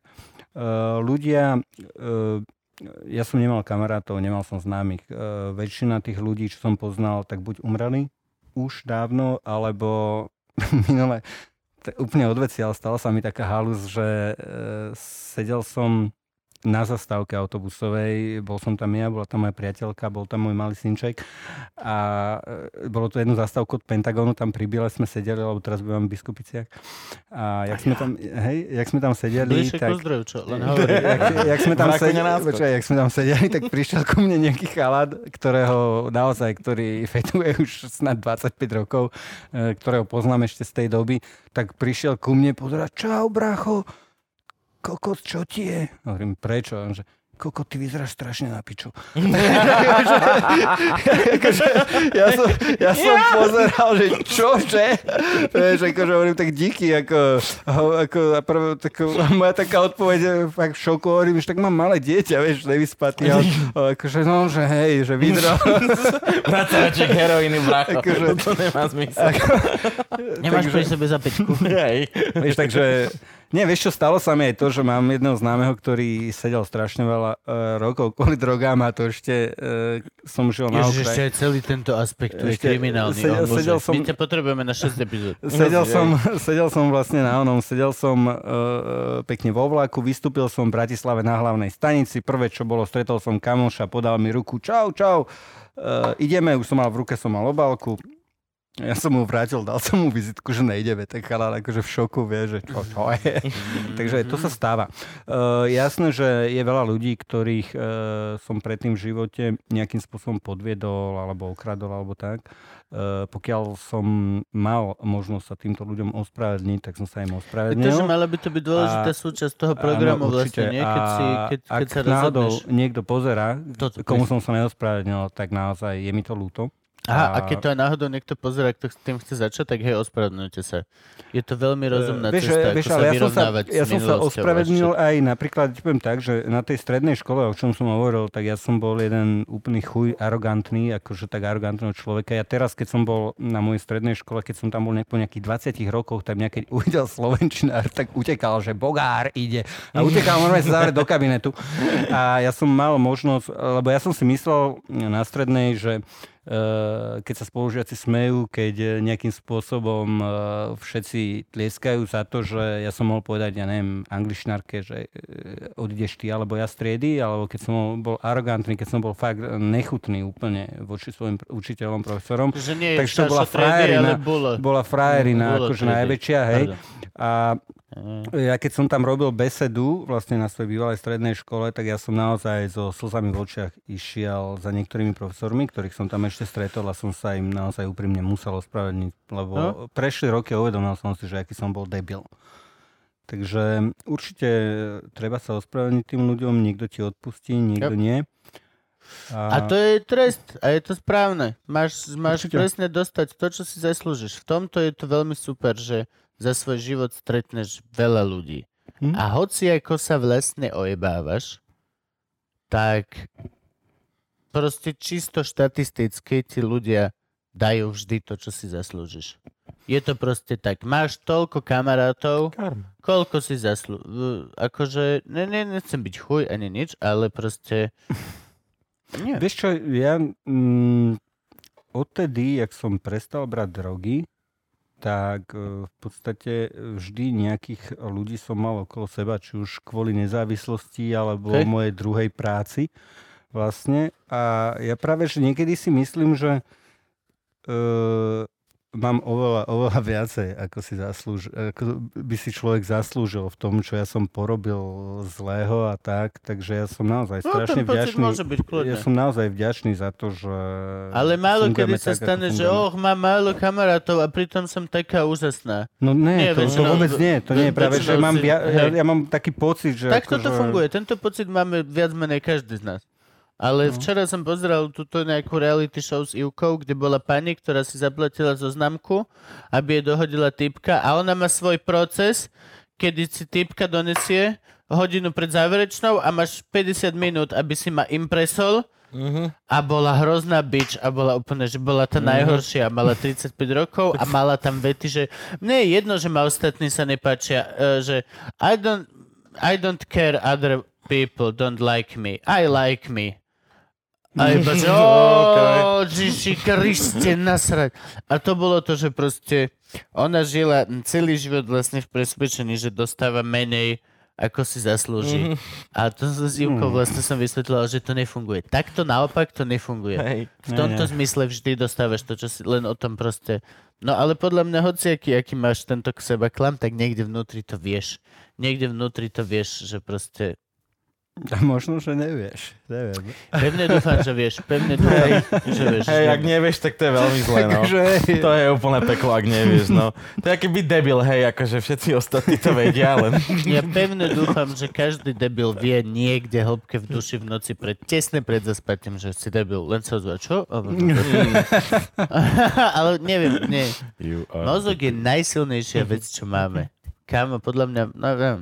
Ja som nemal kamarátov, nemal som známych. Väčšina tých ľudí, čo som poznal, tak buď umreli už dávno, alebo minule, úplne odveciaľ, stala sa mi taká halus, že sedel som na zastávke autobusovej, bol som tam ja, bola tam moja priateľka, bol tam môj malý synček a bolo to jednu zastávku od Pentagonu, tam pri Biele sme sedeli, lebo teraz bývam v Biskupiciach. A jak sme tam sedeli, tak... Pozdrav, čo? Len jak sme tam sedeli, tak prišiel ku mne nejaký chalad, ktorý fetuje už snad 25 rokov, ktorého poznám ešte z tej doby, tak prišiel ku mne, pozerať, čau, bracho, kokot, čo ti je? Hovorím, prečo? On že, kokot, ty vyzeráš strašne na piču. Ja som pozeral, že čože? Akože hovorím, tak díky. Moja taká odpoveď, fakt v šoku, hovorím, že tak mám malé dieťa, vieš, nevyspatý. Akože, no, že hej, že vydral. Pracovaček heroíny, brácho. Akože, to nemá zmysel. Nemáš pri sebe za pičku. Vieš, takže... Nie, vieš čo, stalo sa mi aj to, že mám jedného známeho, ktorý sedel strašne veľa rokov kvôli drogám a to ešte som žil na okraji. Ježiš, ešte celý tento aspekt je kriminálny. My ťa potrebujeme na 6 epizód. Sedel som vlastne na onom, pekne vo vlaku, vystúpil som v Bratislave na hlavnej stanici, prvé čo bolo, stretol som kamoša, podal mi ruku, čau, ideme, už som mal v ruke, obálku. Ja som mu vrátil, dal som mu vizitku, že nejde, tak chalán akože v šoku vie, že čo je. Takže to sa stáva. Jasné, že je veľa ľudí, ktorých som predtým v živote nejakým spôsobom podviedol alebo okradol alebo tak. Pokiaľ som mal možnosť sa týmto ľuďom ospravedlniť, tak som sa im ospravedlnil. Takže mala by to byť dôležitá súčasť toho programu, áno, vlastne, nie? Keď sa rozhodneš. Ak niekto pozerá, komu som sa neospravedlnil, tak naozaj je mi to ľúto. Aha, a keď to aj náhodou niekto pozerá, kto s tým chce začať, tak hej, ospravedlňujte sa. Je to veľmi rozumná cesta, ako sa vyrovnávať s minulosťou. Ja som sa ospravedlnil aj napríklad, poviem tak, že na tej strednej škole, o čom som hovoril, tak ja som bol jeden úplný chuj, arogantný, akože tak arogantného človeka. Ja teraz, keď som bol na mojej strednej škole, keď som tam bol po nejakých 20 rokoch, tak mňa keď uvidel slovenčinár, tak utekal, že bogár ide. A utekal, normálne sa zavrieť do kabinetu. A ja som mal možnosť, lebo ja som si myslel na strednej, že keď sa spolužiaci smejú, keď nejakým spôsobom všetci tlieskajú za to, že ja som mohol povedať, ja neviem, angličnárke, že odideš ty, alebo ja z triedy, alebo keď som bol arogantný, keď som bol fakt nechutný úplne voči svojim učiteľom, profesorom. Takže to bola frajerina, akože najväčšia, hej. A ja keď som tam robil besedu vlastne na svojej bývalej strednej škole, tak ja som naozaj so slzami v očiach išiel za niektorými profesormi, ktorých som tam ešte stretol a som sa im naozaj úprimne musel ospravedlniť, lebo prešli roky a uvedomil som si, že aký som bol debil. Takže určite treba sa ospravedlniť tým ľuďom, niekto ti odpustí, niekto nie. A to je trest a je to správne. Máš presne dostať to, čo si zaslúžiš. V tomto je to veľmi super, že za svoj život stretneš veľa ľudí. A hoci ako sa vlastne ojebávaš, tak proste čisto štatisticky ti ľudia dajú vždy to, čo si zaslúžiš. Je to proste tak. Máš toľko kamarátov, koľko si zaslúžiš. Akože, nechcem byť chuj ani nič, ale proste... Vieš čo, ja... odtedy, jak som prestal brať drogy, tak v podstate vždy nejakých ľudí som mal okolo seba, či už kvôli nezávislosti alebo mojej druhej práci vlastne. A ja práve, že niekedy si myslím, že mám oveľa viacej, ako by si človek zaslúžil v tom, čo ja som porobil zlého a tak. Takže ja som naozaj strašne vďačný. Ja som naozaj vďačný za to, že... Ale málo kedy sa stane, že mám málo kamarátov a pritom som taká úžasná. No nie, to vôbec nie. To nie je práve, že ja mám taký pocit, že... Tak toto funguje. Tento pocit máme viac menej každý z nás. Ale včera som pozeral túto nejakú reality show s Ivkou, kde bola pani, ktorá si zaplatila zo známku, aby jej dohodila typka a ona má svoj proces, kedy si typka donesie hodinu pred záverečnou a máš 50 minút, aby si ma impresol a bola hrozná bitch a bola úplne, že bola tá najhoršia, mala 35 rokov a mala tam vety, že mne je jedno, že ma ostatní sa nepáčia, že I don't care other people don't like me, I like me. A iba, že Ježiši Kriste, nasrať. A to bolo to, že proste ona žila celý život vlastne v presvedčení, že dostáva menej, ako si zaslúži. A to so Zivkou vlastne som vysvetľoval, že to nefunguje. Takto naopak to nefunguje. V tomto zmysle vždy dostávaš to, čo si len o tom proste... No ale podľa mňa hociaký, aký máš tento k seba klam, tak niekde vnútri to vieš. Niekde vnútri to vieš, že proste... A možno, že nevieš. Neviem. Pevne dúfam, že vieš. Hej, ak nevieš, tak to je veľmi zlé, no. To je úplne peklo, ak nevieš, no. To je aký byť debil, hej, akože všetci ostatní to vedia, len... Ja pevne dúfam, že každý debil vie niekde hĺbke v duši v noci tesne pred zaspatím, že si debil. Len sa ozva, čo? Ale neviem, nie. Mozog je najsilnejšia vec, čo máme. Kámo, podľa mňa, neviem.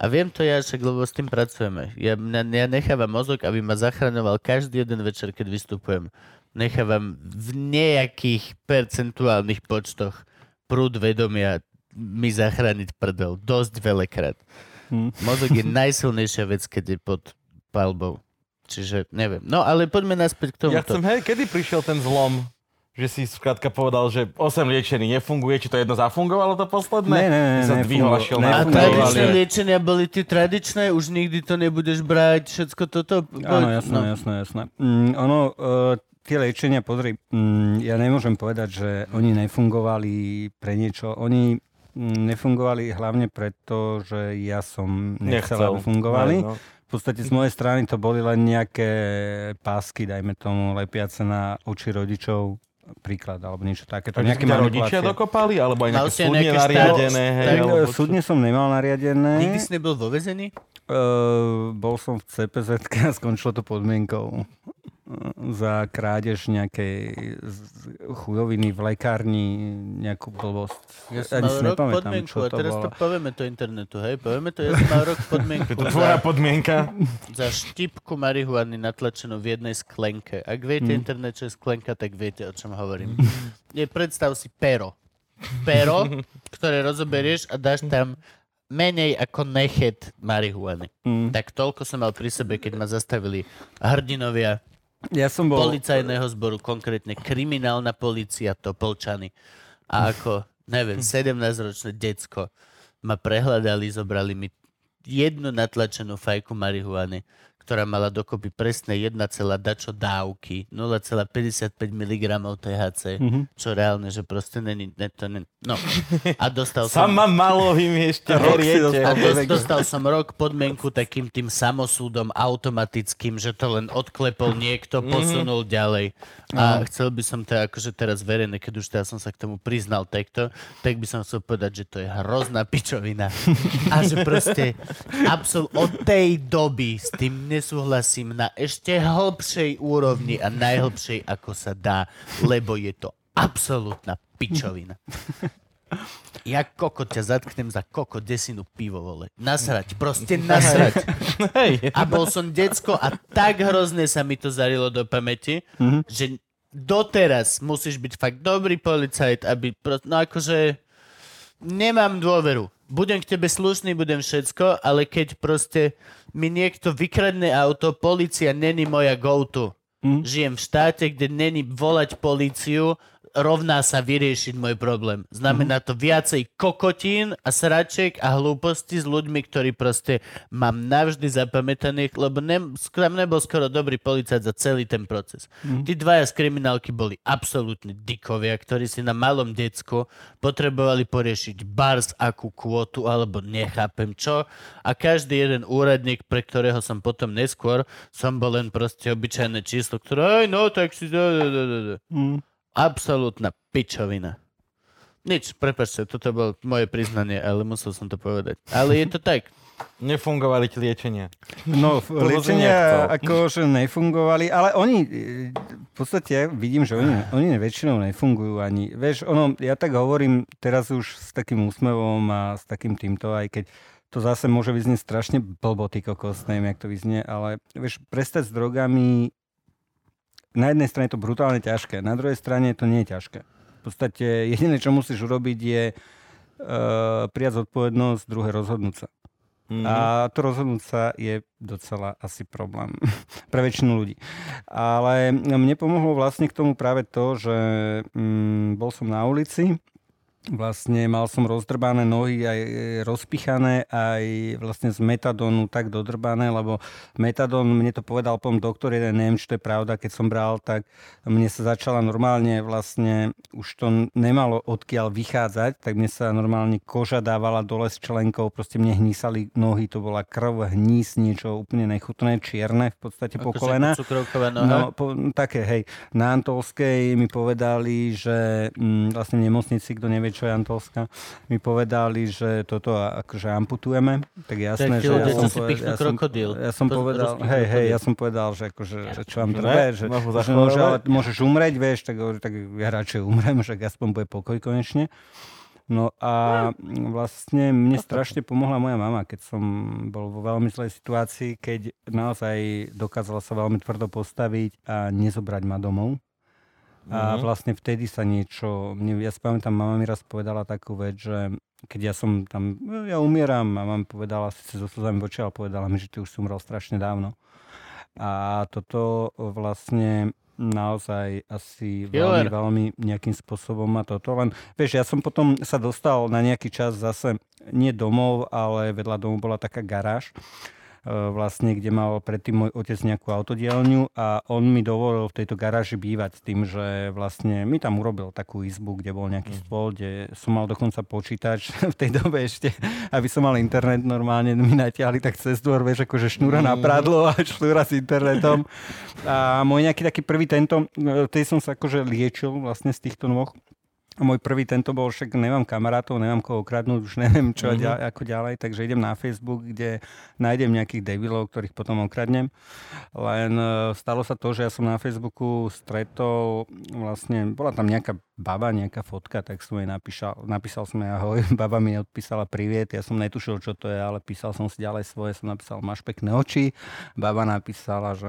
A viem to ja, však, lebo s tým pracujeme. Ja nechávam mozog, aby ma zachraňoval každý jeden večer, keď vystupujem. Nechávam v nejakých percentuálnych počtoch prúd vedomia mi zachrániť prdel. Dosť veľakrát. Mozog je najsilnejšia vec, keď je pod palbou. Čiže neviem. No, ale poďme naspäť k tomu. Ja chcem, hej, kedy prišiel ten zlom? Že si skrátka povedal, že 8 liečení nefunguje, či to jedno zafungovalo to posledné? Ne. A tradičné liečenia boli tie tradičné, už nikdy to nebudeš brať, všetko toto? Áno, jasné. Ono, tie liečenia, pozri, ja nemôžem povedať, že oni nefungovali pre niečo. Oni nefungovali hlavne preto, že ja som nechcel, aby fungovali. Ne, no. V podstate z mojej strany to boli len nejaké pásky, dajme tomu, lepiace na oči rodičov, príklad, alebo niečo takéto. Nejaké rodičia dokopali, alebo aj nejaké súdne nariadené? Súdne som nemal nariadené. Nikdy si nebol vo väzení? Bol som v CPZ-ke a skončilo to podmienkou za krádež nejakej chujoviny v lekárni, nejakú blbosť. Ja som mal rok podmienku a teraz to povieme to internetu, hej? Povieme to, ja som mal rok podmienku. To tvoja podmienka? Za štipku marihuany natlačenú v jednej sklenke. Ak viete internet, čo je sklenka, tak viete, o čom hovorím. Predstav si pero. Pero, ktoré rozoberieš a dáš tam menej ako nechet marihuany. Tak toľko som mal pri sebe, keď ma zastavili hrdinovia ja som bol... policajného zboru, konkrétne kriminálna polícia, to Polčany. A ako, neviem, 17-ročné decko ma prehľadali, zobrali mi jednu natlačenú fajku marihuany, ktorá mala dokopy presne 1,dačo dávky, 0,55 mg THC, čo reálne, že proste není... No. A dostal som... Sama malo im ešte horiete. A dostal som rok podmienku takým tým samosúdom automatickým, že to len odklepol niekto, posunul ďalej. A chcel by som to akože teraz verejne, keď už teraz som sa k tomu priznal takto, tak by som chcel povedať, že to je hrozná pičovina. A že proste od tej doby s tým nesúhlasím na ešte hlbšej úrovni a najhlbšej, ako sa dá, lebo je to absolútna pičovina. Ja koko ťa zatknem za koko desinu pivo, vole. Nasrať, proste nasrať. A bol som decko a tak hrozne sa mi to zarilo do pamäti, že doteraz musíš byť fakt dobrý policajt, aby... No akože... Nemám dôveru. Budem k tebe slušný, budem všetko, ale keď proste mi niekto vykradne auto, polícia není moja go-to. Žijem v štáte, kde není volať políciu, rovná sa vyriešiť môj problém. Znamená to viacej kokotín a sračiek a hlúposti s ľuďmi, ktorí proste mám navždy zapamätaných, lebo nebol skoro dobrý policajt za celý ten proces. Tí dvaja z kriminálky boli absolútne dikovia, ktorí si na malom decku potrebovali poriešiť bars akú kvotu, alebo nechápem čo. A každý jeden úradník, pre ktorého som potom neskôr, som bol len proste obyčajné číslo, ktoré, no tak si... Absolútna pičovina. Nič, prepáčte, toto bolo moje priznanie, ale musel som to povedať. Ale je to tak. Nefungovali ti liečenia. No, liečenia akože nefungovali, ale oni, v podstate vidím, že oni väčšinou nefungujú ani. Vieš, ono, ja tak hovorím teraz už s takým úsmevom a s takým týmto, aj keď to zase môže vyznieť strašne blbo, ty kokos, neviem, jak to vyznie, ale vieš, prestať s drogami... Na jednej strane je to brutálne ťažké, na druhej strane to nie je ťažké. V podstate jediné, čo musíš urobiť, je prijať zodpovednosť, druhé rozhodnúť sa. Mm-hmm. A to rozhodnúť sa je docela asi problém pre väčšinu ľudí. Ale mne pomohlo vlastne k tomu práve to, že bol som na ulici, vlastne mal som rozdrbané nohy, aj rozpichané, aj vlastne z metadónu tak dodrbané, lebo metadón, mne to povedal pom doktor, jeden, neviem, čo to je pravda, keď som bral, tak mne sa začala normálne vlastne, už to nemalo odkiaľ vychádzať, tak mne sa normálne koža dávala dole s členkou, proste mne hnísali nohy, to bola krv, hníz, niečo úplne nechutné, čierne v podstate po kolena. No, také, hej. Na Antolskej mi povedali, že vlastne v nemocnici, kto nevie, čo je Antolská, mi povedali, že toto akože amputujeme, tak jasné, tak, že ja som povedal, že akože, že čo vám treba, že môžeš umrieť, vieš, tak ja radšej umrem, že aspoň bude pokoj konečne. No a vlastne mne strašne pomohla moja mama, keď som bol vo veľmi zlej situácii, keď naozaj dokázala sa veľmi tvrdo postaviť a nezobrať ma domov. A vlastne vtedy sa niečo... Ja si pamätám, mama mi raz povedala takú vec, že keď ja som tam... Ja umieram a mama povedala, síce so slzami v očiach, ale povedala mi, že ty už si umrel strašne dávno. A toto vlastne naozaj asi veľmi nejakým spôsobom má toto. Len, vieš, ja som potom sa dostal na nejaký čas zase, nie domov, ale vedľa domu bola taká garáž, vlastne, kde mal predtým môj otec nejakú autodielňu a on mi dovolil v tejto garáži bývať s tým, že vlastne mi tam urobil takú izbu, kde bol nejaký stôl, kde som mal dokonca počítač v tej dobe ešte, aby som mal internet normálne, mi natiahli tak cez dvor, vieš, akože šnúra na pradlo a šnúra s internetom. A môj nejaký taký prvý tento, tej som sa akože liečil vlastne z týchto nôh. A môj prvý tento bol, však nemám kamarátov, nemám koho ukradnúť, už neviem čo ako ďalej, takže idem na Facebook, kde nájdem nejakých debilov, ktorých potom okradnem. Len stalo sa to, že ja som na Facebooku stretol, vlastne bola tam nejaká baba, nejaká fotka, tak som jej napísal som jej ahoj, baba mi odpísala priviet, ja som netušil, čo to je, ale písal som si ďalej svoje, som napísal, máš pekné oči, baba napísala, že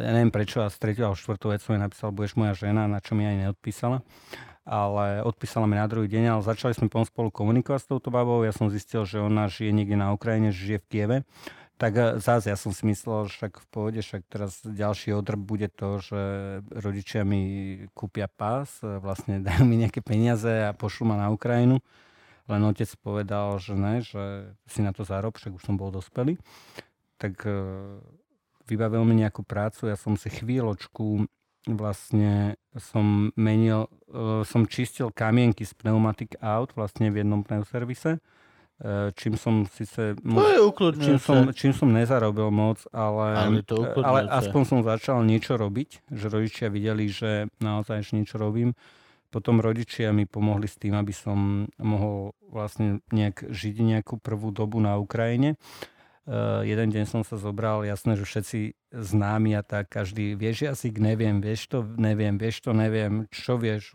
ja neviem prečo, a z 3. a 4. vec som jej napísal, budeš moja žena, na čo mi aj neodpísala. Ale odpísala mi na druhý deň, ale začali sme potom spolu komunikovať s touto babou. Ja som zistil, že ona žije niekde na Ukrajine, žije v Kieve. Tak zás ja som si myslel, že však v pohode, však teraz ďalší odrb bude to, že rodičia mi kúpia pás, vlastne dajú mi nejaké peniaze a pošlú ma na Ukrajinu. Len otec povedal, že ne, že si na to zarob, však už som bol dospelý. Tak vybavil mi nejakú prácu, ja som si chvíľočku... Vlastne som menil, som čistil kamienky z pneumatik aut vlastne v jednom pneuservise, čím som síce... Čím som nezarobil moc, ale aspoň som začal niečo robiť, že rodičia videli, že naozaj niečo robím. Potom rodičia mi pomohli s tým, aby som mohol vlastne nejak žiť nejakú prvú dobu na Ukrajine. Jeden deň som sa zobral, jasné, že všetci známi a tak, každý, vieš jazyk, neviem, vieš to, neviem, čo vieš.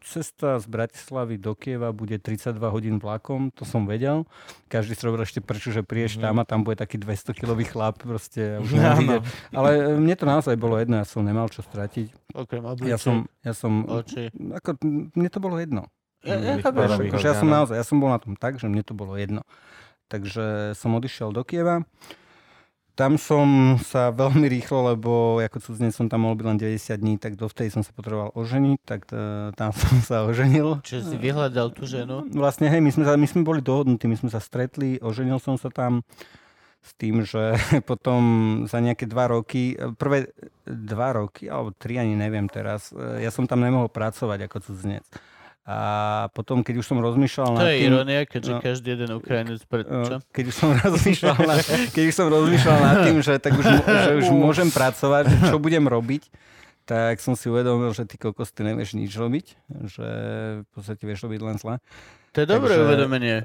Cesta z Bratislavy do Kieva bude 32 hodín vlakom, to som vedel. Každý si robil ešte prečo, že prídeš tam a tam bude taký 200-kilový chlap, proste už neviem. Ale mne to naozaj bolo jedno, ja som nemal čo stratiť. Okrem obliček, oči. Ako, mne to bolo jedno. Ja som bol na tom tak, že mne to bolo jedno. Takže som odišiel do Kieva, Tam som sa veľmi rýchlo, lebo ako cudzinec som tam mohol byť len 90 dní, tak dovtedy som sa potreboval oženiť, tak tam som sa oženil. Čiže si vyhľadal tú ženu? Vlastne, hej, my sme boli dohodnutí, my sme sa stretli, oženil som sa tam s tým, že potom za nejaké 2 roky, prvé 2 roky, alebo 3, ani neviem teraz, ja som tam nemohol pracovať ako cudzinec. A potom, keď už som rozmýšľal nad tým... To je ironia, keďže každý jeden Ukrajinec predčo. Keď už som rozmýšľal nad tým, že tak už môžem pracovať, čo budem robiť, tak som si uvedomil, že ty kokos, ty nevieš nič robiť, že v podstate vieš robiť len zle. To je dobré uvedomenie.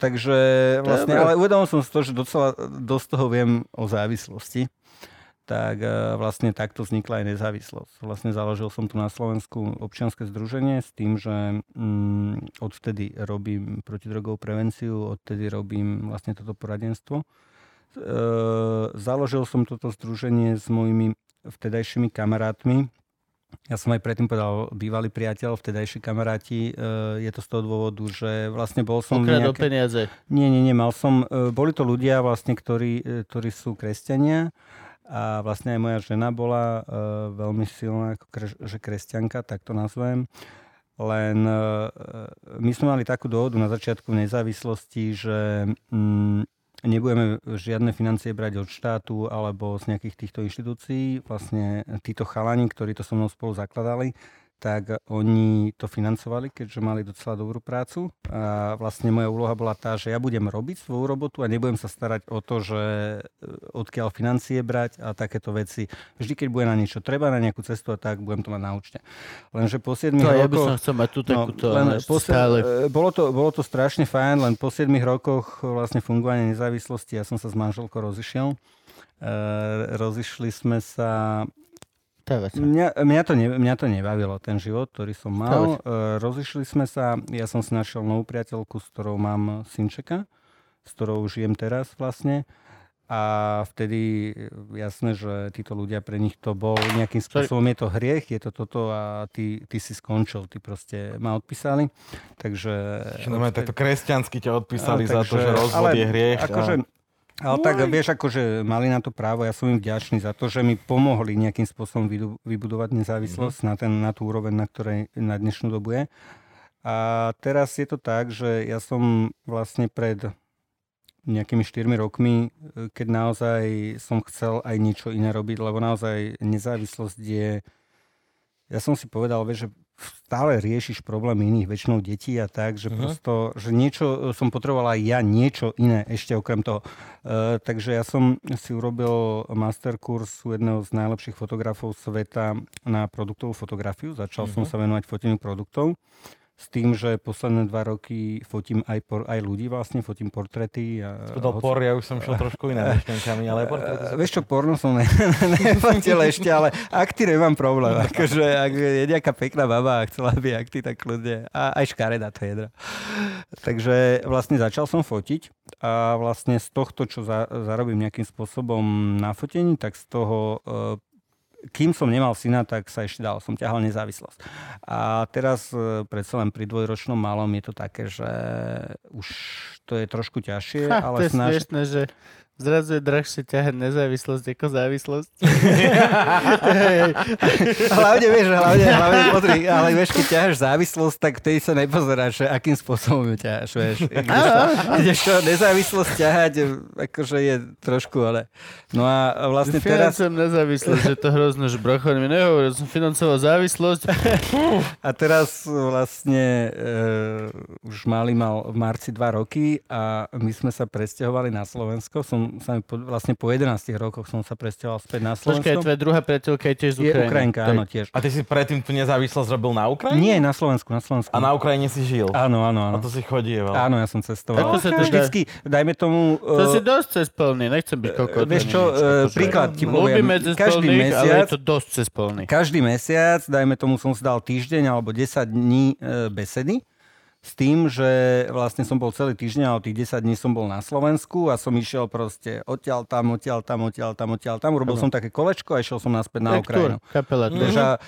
Takže vlastne, ale uvedomil som si to, že docela dosť toho viem o závislosti. Tak vlastne takto vznikla aj nezávislosť. Vlastne založil som tu na Slovensku občianske združenie s tým, že odvtedy robím protidrogovú prevenciu, odtedy robím vlastne toto poradenstvo. Založil som toto združenie s mojimi vtedajšími kamarátmi. Ja som aj predtým povedal, bývalý priateľ, vtedajší kamaráti. Je to z toho dôvodu, že vlastne bol som... Ukradol peniaze. Nie, mal som... Boli to ľudia vlastne, ktorí sú kresťania. A vlastne aj moja žena bola veľmi silná, že kresťanka, tak to nazvem. Len my sme mali takú dohodu na začiatku nezávislosti, že nebudeme žiadne financie brať od štátu alebo z nejakých týchto inštitúcií. Vlastne títo chalani, ktorí to so mnou spolu zakladali, tak oni to financovali, keďže mali docela dobrú prácu. A vlastne moja úloha bola tá, že ja budem robiť svoju robotu a nebudem sa starať o to, že odkiaľ financie brať a takéto veci. Vždy, keď bude na niečo treba, na nejakú cestu a tak, budem to mať na účte. Lenže po 7 rokoch... Ja by som chcel mať tú takúto stále. Bolo to strašne fajn, len po 7 rokoch vlastne fungovania nezávislosti ja som sa s manželkou rozišiel. Rozišli sme sa... Mňa to nebavilo, ten život, ktorý som mal. Rozišli sme sa, ja som si našiel novú priateľku, s ktorou mám synčeka, s ktorou žijem teraz vlastne. A vtedy jasné, že títo ľudia, pre nich to bol nejakým spôsobom, je to hriech, je to toto a ty si skončil, ty proste ma odpísali. Takže... Takto kresťansky ťa odpísali za to, že rozvod je hriech. Ale tak vieš, akože mali na to právo, ja som im vďačný za to, že mi pomohli nejakým spôsobom vybudovať nezávislosť na tú úroveň, na ktorej na dnešnú dobu je. A teraz je to tak, že ja som vlastne pred nejakými 4 rokmi, keď naozaj som chcel aj niečo iné robiť, lebo naozaj nezávislosť je... Ja som si povedal, vieš, že stále riešiš problém iných, väčšinou detí a tak, že prosto, že niečo som potreboval aj ja, niečo iné ešte okrem toho. Takže ja som si urobil masterkurs u jedného z najlepších fotografov sveta na produktovú fotografiu. Začal som sa venovať foteniu produktov s tým, že posledné 2 roky fotím aj ľudí vlastne, fotím portréty. Ja už som šiel trošku iné myšlenkami, ale portréty... Vieš čo, porno som nefotil ešte, ale akty nemám problém. Akože, ak je nejaká pekná baba a chcela by akty, tak ľudia... A aj škareda to jedra. Takže vlastne začal som fotiť a vlastne z tohto, čo zarobím nejakým spôsobom na fotení, tak z toho... Kým som nemal syna, tak sa ešte dal. Som ťahal nezávislosť. A teraz predsa len pri 2-ročnom malom je to také, že už to je trošku ťažšie. Ale to je smiešné, že zrazu je drahšie ťahať nezávislosť ako závislosť. hlavne, potri, ale vieš, keď ťaháš závislosť, tak tej sa nepozeráš, akým spôsobom ju ťaháš. Ideš to nezávislosť ťahať, akože je trošku, ale... No a vlastne teraz... Financujem nezávislosť, že to hrozné, že brocho mi nehovoril, som financoval závislosť. A teraz vlastne už malý mal v marci 2 roky a my sme sa presťahovali na Slovensko. Vlastne po 11 rokoch som sa presťahoval späť na Slovensko. Počkaj, tvoja druhá priateľka je tiež z Ukrajiny. Je Ukrajinka, áno, tiež. A ty si predtým tú nezávislosť robil na Ukrajine? Nie, na Slovensku, na Slovensku. A na Ukrajine si žil? Áno. A to si chodieval? Áno, ja som cestoval. Ako sa to vždycky, dajme tomu... To si dosť cestplný, nechcem byť kokot. Vieš čo, príklad ti poviem. Každý mesiac, ale je to dosť cestplný. Každý mesiac, dajme tomu, som si dal týždeň alebo 10 dní besedy. S tým, že vlastne som bol celý týždeň a od tých 10 dní som bol na Slovensku a som išiel proste odtiaľ tam. Robil som také kolečko a išiel som naspäť na Ukrajinu. Takže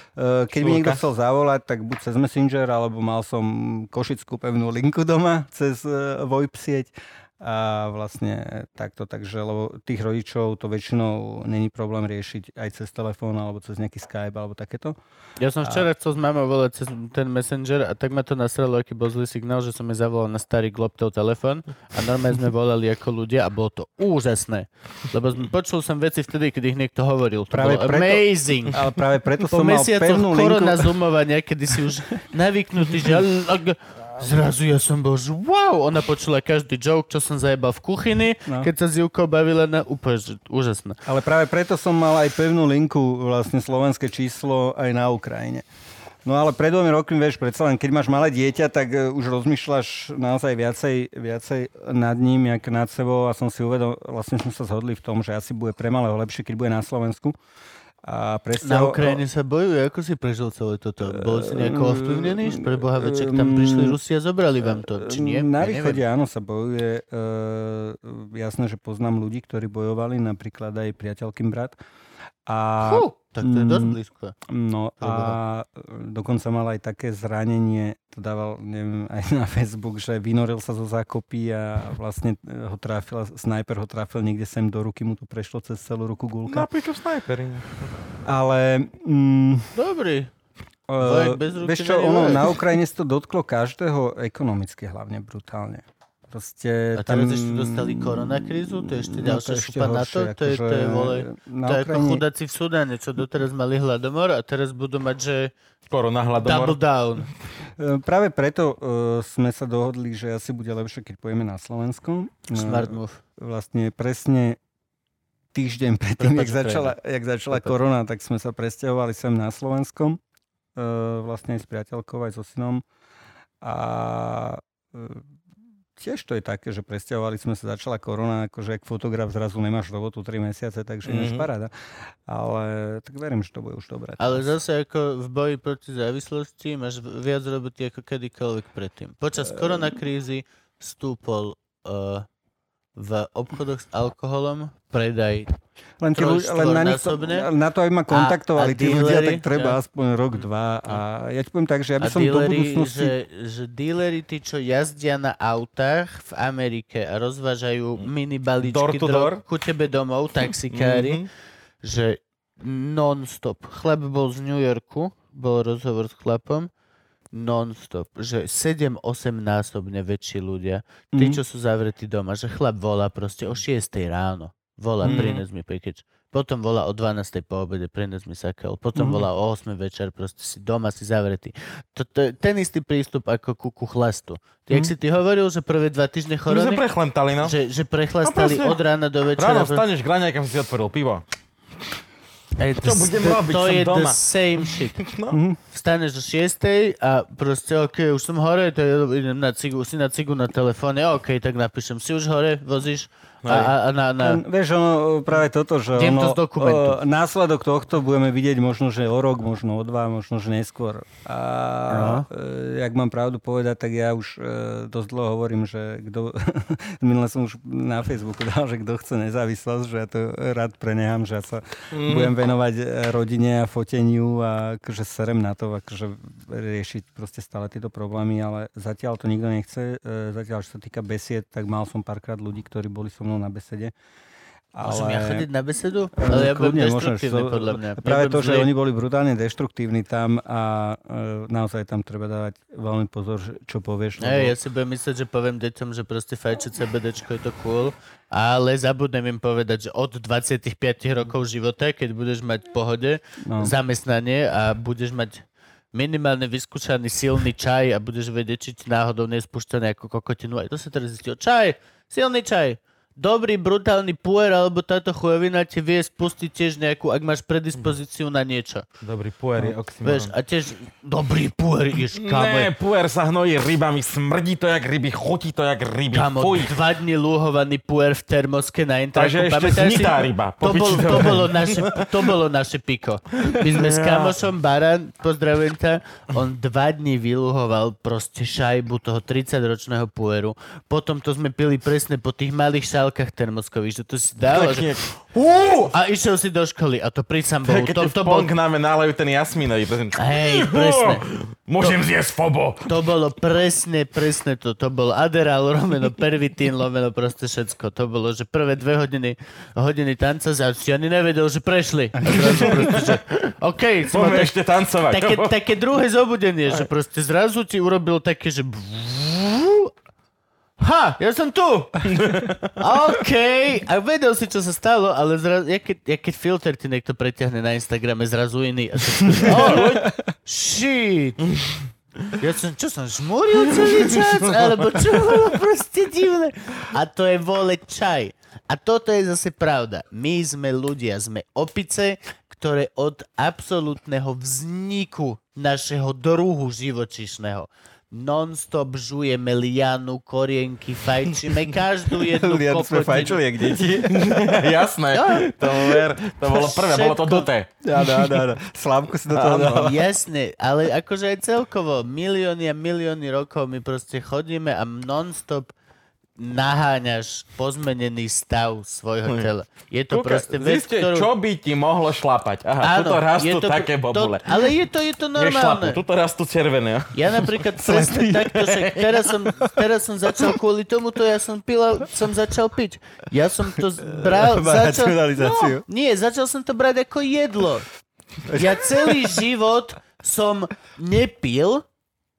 keď mi niekto chcel zavolať, tak buď cez Messenger, alebo mal som košickú pevnú linku doma cez VoIP sieť. A vlastne takto, takže lebo tých rodičov to väčšinou není problém riešiť aj cez telefón alebo cez nejaký Skype alebo takéto. Ja som včera chcel s mamou volať cez ten Messenger a tak ma to nasralo, aký bol zlý signál, že som jej zavolal na starý globtov telefón a normálne sme volali ako ľudia a bolo to úžasné. Lebo počul som veci vtedy, keď ich niekto hovoril. To práve bolo preto, amazing. Ale práve preto som mal pevnú linku. Po mesiacoch korona zoomovania, kedy si už navyknutý, že... Zrazu ja som bol, že wow, ona počula každý joke, čo som zajebal v kuchyni, no. Keď sa s Júkou bavila na úplne úžasné. Ale práve preto som mal aj pevnú linku, vlastne slovenské číslo aj na Ukrajine. No ale pred 2 rokmi, vieš, predsa len, keď máš malé dieťa, tak už rozmýšľaš naozaj viacej nad ním, jak nad sebou a som si uvedomil, vlastne sme sa zhodli v tom, že asi bude pre malého lepšie, keď bude na Slovensku. A na Ukrajine sa bojuje, ako si prežil celé toto? Bol si nejako ovplyvnený? Pre Boha veček tam prišli Rusi a zobrali vám to, či nie? Na východe áno sa bojuje. Jasné, že poznám ľudí, ktorí bojovali, napríklad aj priateľkým brat. Tak to je dosť blízko. No a dokonca mal aj také zranenie, to dával, neviem, aj na Facebook, že vynoril sa zo zákopí a vlastne snajper ho trafil niekde sem do ruky, mu to prešlo cez celú ruku gulka. Napríklad snajper. Ale... Dobrý. Vieš čo, ono na Ukrajine sa to dotklo každého ekonomicky, hlavne brutálne. Proste a teraz tam... ešte dostali koronakrízu, to je ešte ďalšia šupa na to, to je volej. To je ako chudáci v Sudáne, čo doteraz mali hladomor a teraz budú mať, že korona hladomor. Double down. Práve preto sme sa dohodli, že asi bude lepšie, keď pojeme na Slovensko. Smart move. Vlastne presne týždeň predtým, jak začala korona, tak sme sa presťahovali sem na Slovenskom. Vlastne aj s priateľkou, aj so synom. A... Tiež to je také, že presťahovali sme sa, začala korona, akože ak fotograf zrazu nemáš robotu 3 mesiace, takže než paráda. Ale tak verím, že to bude už dobré. Ale zase ako v boji proti závislosti máš viac roboty ako kedykoľvek predtým. Počas koronakrízy stúpol v obchodoch s alkoholom predaj na to, aby ma kontaktovali tí ľudia, tak treba aspoň rok, dva. A ja ti poviem tak, že ja by som do budúcnosti... Že díleri, tí, čo jazdia na autách v Amerike a rozvážajú minibaličky ku tebe domov, taxikári, že non-stop. Chlap bol z New Yorku, bol rozhovor s chlapom, non-stop, že 7-8 násobne väčší ľudia, tí, čo sú zavretí doma, že chlap volá proste o 6 ráno. Volá, prines mi package. Potom volá o 12:00 po obede, prines mi sakel. Potom volá o 8:00 večer, proste si doma, si zavretý. Ten istý prístup ako ku chlastu. Jak si ty hovoril, že prvé 2 týždne chorony... My sme prechlentali, no. Že prechlastali od rána do večera. Ráno vstaneš k raňajkám, si otvoril pivo. Čo budem robiť? To je doma. The same shit. No. Vstaneš do 6:00 a proste okej, už som hore, to idem na cigu, si na cigu na telefóne, okej, tak napíšem, si už hore, vozíš a na... Vieš, ono, práve toto, že ono, následok tohto budeme vidieť možno, že o rok, možno o 2, možno, že neskôr. A jak mám pravdu povedať, tak ja už dosť dlho hovorím, že kto... Minule som už na Facebooku dal, že kto chce nezávislosť, že ja to rád prenehám, že ja sa budem venovať rodine a foteniu a že serem na to, akože riešiť proste stále tieto problémy, ale zatiaľ to nikto nechce. Zatiaľ, čo sa týka besied, tak mal som párkrát ľudí, ktorí boli so mnou na besede. Môžem ja chodiť na besedu? Ale ja budem deštruktívny, podľa mňa. Práve to, že oni boli brutálne deštruktívni tam a naozaj tam treba dávať veľmi pozor, čo povieš. Lebo... Ja si budem mysleť, že poviem deťom, že proste fajčiť CBDčko je to cool, ale zabudnem im povedať, že od 25 rokov života, keď budeš mať v pohode, zamestnanie a budeš mať minimálne vyskúšaný silný čaj a budeš vedieť, či náhodou nespúšťané ako kokotinu. Aj to sa teraz zistilo. Čaj! Silný čaj! Dobrý, brutálny puer, alebo táto chujovina ti vie spustiť tiež nejakú, ak máš predispozíciu na niečo. Dobrý puer je oxymoron. Vieš, a tiež dobrý puer ješ, kámo. Ne, puer sa hnojí rybami, smrdí to jak ryby, chutí to jak ryby. Kámo, 2 dni lúhovaný puer v termoske na intraku. Takže ešte znitá ryba. To bolo naše piko. My sme s kamošom Baran, pozdravujem ťa, on 2 dni vylúhoval proste šajbu toho 30-ročného pueru. Potom to sme pili presne po tých malých sálkach ten Moskovič, to si dával, že... A išiel si do školy a to prísam bol. Keď to bol... Ponknáme, nálejú ten jasmínový. Hej, presne. Môžem zjesť fobo. To bolo presne to. To bol Adderall, lomeno pervitín, lomeno proste všetko. To bolo, že prvé 2 hodiny tanca za... Ja ani nevedel, že prešli. OK. Poďme ešte tancovať. Také druhé zobudenie, že proste zrazu ti urobil také, že... Ha, ja som tu! OK. A vedel si, čo sa stalo, ale zrazu, keď filter ti niekto pretiahne na Instagrame, zrazu iný. A to, shit. Ja som, čo som, žmúril celý čas? Alebo čo bolo proste divné? A to je vole čaj. A toto je zase pravda. My sme ľudia, sme opice, ktoré od absolútneho vzniku našeho druhu živočíšneho non-stop žujeme lianu, korienky, fajčíme každú jednu kokotinu. Sme fajčili, jak deti. Jasné. No. To bolo prvé, všetko. Bolo to doté. Áno. Slámku si do toho dala. Jasné, ale akože aj celkovo milióny a milióny rokov my proste chodíme a non-stop naháňaš pozmenený stav svojho tela. Je to proste vec, ktorú... Ziste, čo by ti mohlo šlapať. Aha, tuto rastú také bobule. Ale je to normálne. Nešlapú, tuto rastú červené. Ja napríklad presne takto, že teraz som začal kvôli tomuto, ja som začal piť. Ja som to bral... Začal som to brať ako jedlo. Ja celý život som nepil,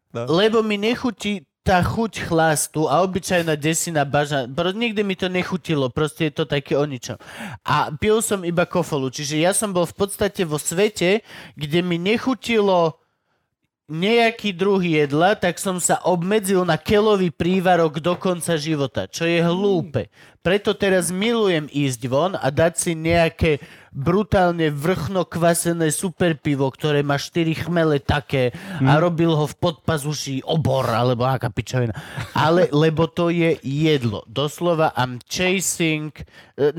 lebo mi nechutí tá chuť chlastu a obyčajná desina baža. Nikdy mi to nechutilo, proste je to také o ničom. A pil som iba kofolu, čiže ja som bol v podstate vo svete, kde mi nechutilo nejaký druh jedla, tak som sa obmedzil na kelový prívarok do konca života, čo je hlúpe. Preto teraz milujem ísť von a dať si nejaké brutálne vrchno kvasené super pivo, ktoré má 4 chmele také a robil ho v podpazuši obor, alebo aká pičovina. Ale lebo to je jedlo. Doslova I'm chasing,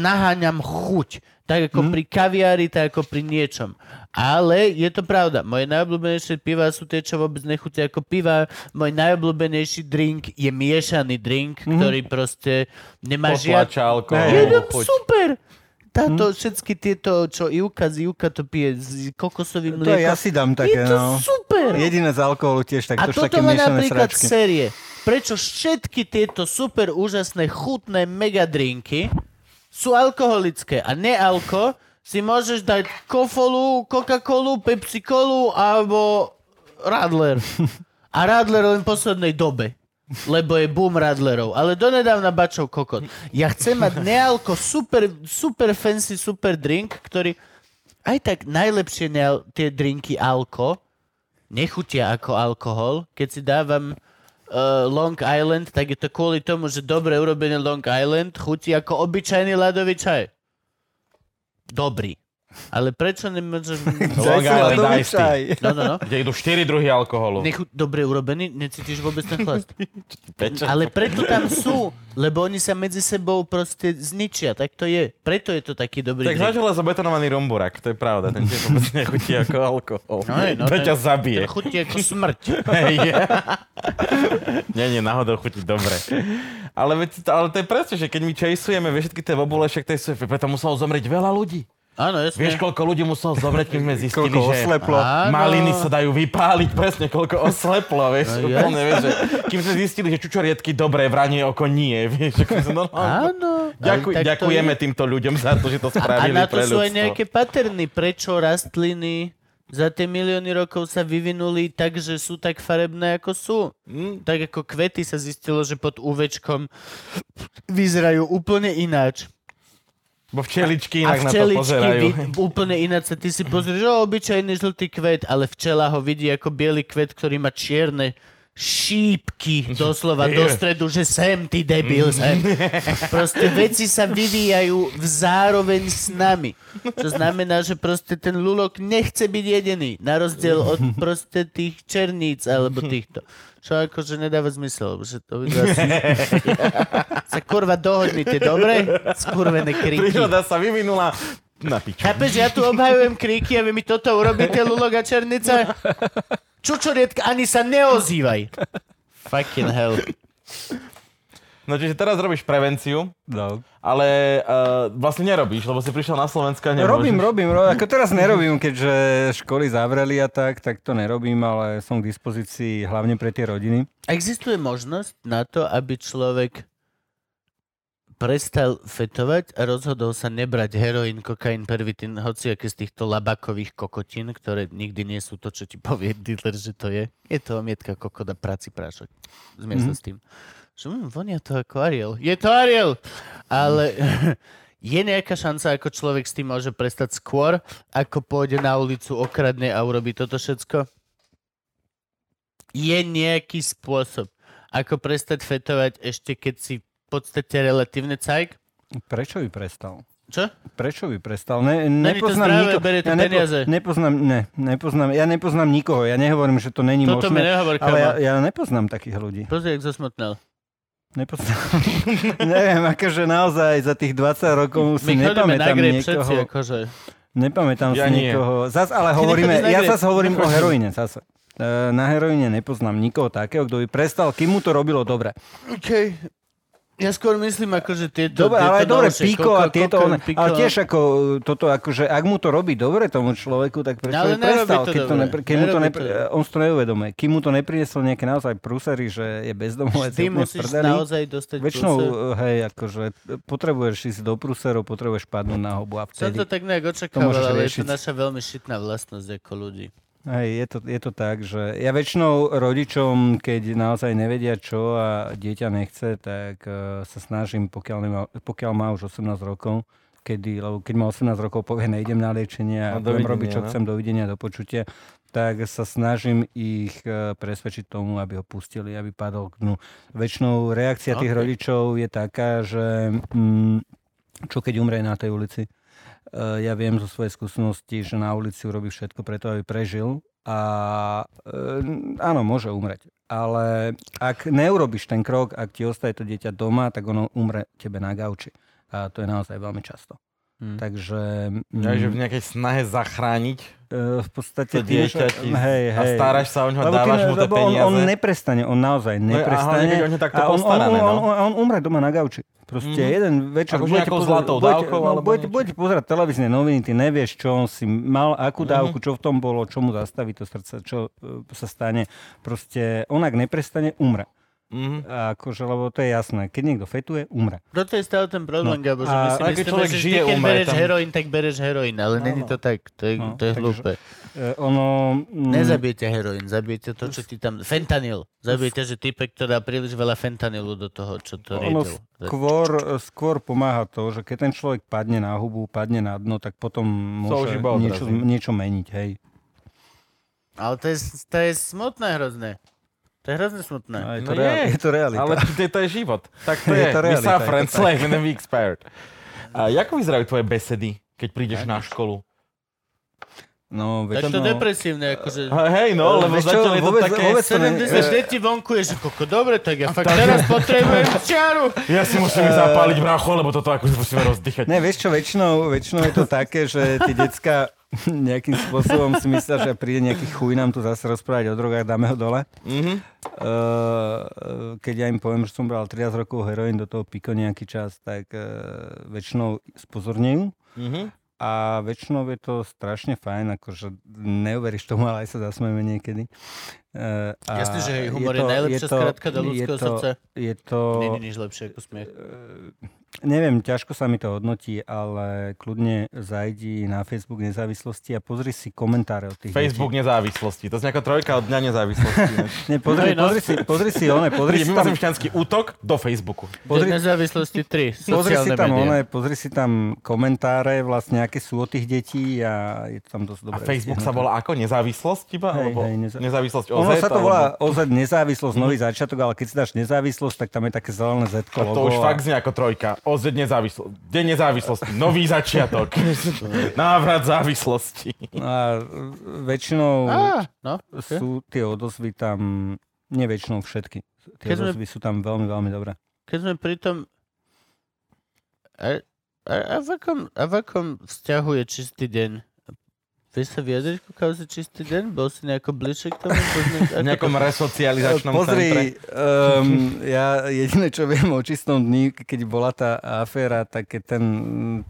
naháňam chuť. Tak ako pri kaviári, tak ako pri niečom. Ale je to pravda. Moje najobľúbenejšie piva sú tie, čo vôbec nechutia ako piva. Môj najobľúbenejší drink je miešaný drink, ktorý proste nemá žiadne... Je to super! Táto, všetky tieto, čo Ivka to pije s kokosovým mliekom. To ja si dám také, je to super. Jediné z alkoholu tiež takto všetky miešané sračky. A toto má napríklad série. Prečo všetky tieto super úžasné, chutné megadrinky sú alkoholické a nealko si môžeš dať kofolu, Coca-Colu, Pepsi-Colu alebo Radler. A Radler len v poslednej dobe. Lebo je boom Radlerov. Ale donedávna bačov kokot. Ja chcem mať nealko super fancy, super drink, ktorý aj tak najlepšie tie drinky alko nechutia ako alkohol. Keď si dávam Long Island, tak je to kvôli tomu, že dobre urobený Long Island chutí ako obyčajný ľadový čaj. Dobrý. Ale prečo nemôžeš... Long Island Ice Tea. No. Kde idú 4 druhy alkoholu. Dobre urobený, necítiš vôbec ten chlast. Ale preto tam sú, lebo oni sa medzi sebou proste zničia. Tak to je. Preto je to taký dobrý... Tak začala zabetonovaný rumburak, to je pravda. Ten tiež vôbec nechutí ako alkohol. No, to ťa zabije. Ten chutí ako smrť. Nie, náhodou chutí dobre. Ale to je presne, že keď my čajsujeme všetky tie vobule, však to je... Preto muselo zomrieť veľa ľudí. Áno, jasne. Vieš, koľko ľudí muselo zomrieť, keď sme zistili, že maliny sa dajú vypáliť, presne koľko osleplo, vieš, úplne, vieš, že kým sme zistili, že čučoriedky dobré, vranie oko nie, vieš, áno. Ďakujeme týmto ľuďom za to, že to spravili pre ľudstvo. A na to sú aj nejaké paterny, prečo rastliny za tie milióny rokov sa vyvinuli tak, že sú tak farebné, ako sú. Tak ako kvety sa zistilo, že pod UV-čkom vyzerajú úplne ináč. Bo včeličky inak na to pozerajú. Úplne ináč sa ty si pozrieš, obyčajný žltý kvet, ale včela ho vidí ako biely kvet, ktorý má čierne šípky, doslova do stredu, že sem, ty debil, sem. Proste veci sa vyvíjajú v zároveň s nami. Čo znamená, že proste ten lulok nechce byť jedený, na rozdiel od proste tých černíc alebo týchto. Čo akože nedáva zmysel, lebo že to vyzerá. Sa kurva dohodnite, dobre? Skurvené kriky. Príroda sa vyvinula na piču. Chápeš, ja tu obhajujem kríky a vy mi toto urobíte, lulok a černica? Čučorietka, ani sa neozývaj. Fucking hell. No No čiže teraz robíš prevenciu, no. Ale vlastne nerobíš, lebo si prišiel na Slovensko a nemôžeš. Robím, ako teraz nerobím, keďže školy zavreli a tak to nerobím, ale som k dispozícii hlavne pre tie rodiny. Existuje možnosť na to, aby človek prestal fetovať a rozhodol sa nebrať heroín, kokain, pervitín, hociaké z týchto labakových kokotín, ktoré nikdy nie sú to, čo ti povie dealer, že to je. Je to omietka kokoda práci prášok. Zmier sa s tým. Že vonia to ako Ariel. Je to Ariel! Ale je nejaká šanca, ako človek s tým môže prestať skôr, ako pôjde na ulicu, okradne a urobí toto všetko? Je nejaký spôsob, ako prestať fetovať ešte keď si v podstate relatívne cajk. Prečo by prestal? Čo? Prečo by prestal? Nepoznám nikoho. Ja nehovorím, že to není možné. Toto mi nehovor, kámo. Ale ja nepoznám takých ľudí. Pozri, jak zasmotnal. Nepoznám. Neviem, akože naozaj za tých 20 rokov si nepamätám niekoho. Všetci, akože. Nepamätám ja si niekoho. Zas, ale hovoríme, ja zase hovorím o heroíne. Zase. Na heroíne nepoznám nikoho takého, kto by prestal, kým mu to robilo dobre. OK. Ja skôr myslím, akože tieto... Dobre, ale dobre, píko a tieto... Ale tiež ako toto, akože ak mu to robí dobre tomu človeku, tak prečo by prestal? On si to neuvedomuje. Kým mu to neprinesol nejaké naozaj prúsery, že je bezdomovec. Ty musíš naozaj dostať prúser. Väčšinou, hej, akože potrebuješ ísť do prúserov, potrebuješ padnúť na hobu a vtedy... Som to tak nejak očakával, ale je to naša veľmi šitná vlastnosť ako ľudí. Hej, je to tak, že ja väčšinou rodičom, keď naozaj nevedia čo a dieťa nechce, tak sa snažím, pokiaľ má už 18 rokov, keď má 18 rokov, povie, nejdem na liečenie a budem robiť, čo chcem, dovidenia, do počutia, tak sa snažím ich presvedčiť tomu, aby ho pustili, aby padol k dnu. Väčšinou reakcia tých rodičov je taká, že čo keď umrie na tej ulici? Ja viem zo svojej skúsenosti, že na ulici urobí všetko preto, aby prežil a áno, môže umrieť. Ale ak neurobiš ten krok, ak ti ostaje to dieťa doma, tak ono umre tebe na gauči. A to je naozaj veľmi často. Takže... Takže v nejakej snahe zachrániť v podstate dieťa a staráš sa o ňoho, dávaš mu tie peniaze. On neprestane, on naozaj neprestane. No, on je takto postarané. On umre doma na gauči. Proste jeden večer budete pozerať televízne noviny, ty nevieš, čo on si mal, akú dávku, čo v tom bolo, čo mu zastaví to srdce, čo sa stane. Proste on ak neprestane, umre. Akože, lebo to je jasné. Keď niekto fetuje, umre. Toto je stále ten problém, Gabo, že my si myslíme, že keď bereš heroín, tak bereš heroín, ale není to tak. To je hlúpe. Nezabijete heroín, zabijete to, čo ti tam... Fentanyl. Zabijete, že typek to dá príliš veľa fentanylu do toho, čo to riedil. Skôr pomáha to, že keď ten človek padne na hubu, padne na dno, tak potom môže niečo meniť, hej. Ale to je smutné hrozné. To je hrozne smutné. No, je to realita. Ale to je život. Tak to je. We suffer and slave and we expired. A ako vyzerajú tvoje besedy, keď prídeš na školu? No, tak to depresívne, akože... Hej, no, lebo zatiaľ je to také... 70 detí vonku je, že koko, dobre, tak ja fakt teraz potrebujem čiaru. Ja si musím zapáliť bracho, lebo toto akože musíme rozdychať. Ne, vieš čo, väčšinou je to také, že tí decká nejakým spôsobom si myslia, že príde nejaký chuj nám tu zase rozprávať o drogách, dáme ho dole. Keď ja im poviem, že som bral 13 rokov heroín, do toho piko nejaký čas, tak väčšinou spozornejú. A väčšinou je to strašne fajn, akože neuveríš tomu, ale aj sa zasmejeme niekedy. Jasne, že humor je najlepšia skratka do ľudského srdca. Není nič lepšie ako smiech. Neviem, ťažko sa mi to hodnotí, ale kľudne zajdi na Facebook nezávislosti a pozri si komentáre od tých Facebook detí. Nezávislosti, to je nejaká trojka od dňa nezávislosti. Ne, pozri si tam... Šťanský útok do Facebooku. Deň nezávislosti 3, sociálne médiá. Pozri si tam komentáre, vlastne aké sú od tých detí a je to tam dosť dobré. A Facebook sa volá ako? Nezávislosť iba? Nezávislosť OZ? Ono sa to volá OZ nezávislosť, nový začiatok, ale keď si dáš nezávislosť, tak tam je také zelené Z-ko logo. To už fakt znie ako trojka. OZ nezávislosť. Deň nezávislosti. Nový začiatok. Návrat závislosti. A väčšinou sú tie odozvy tam, nie väčšinou všetky. Tie odozvy sú tam veľmi, veľmi dobré. Keď sme pri tom... A v akom vzťahu je čistý deň? Vieš sa vyjadriť ku kauze Čistý deň? Bol si nejako bližšie k tomu? V nejakom resocializačnom centre? Pozri, ja jediné, čo viem o Čistom dni, keď bola tá aféra, tak keď ten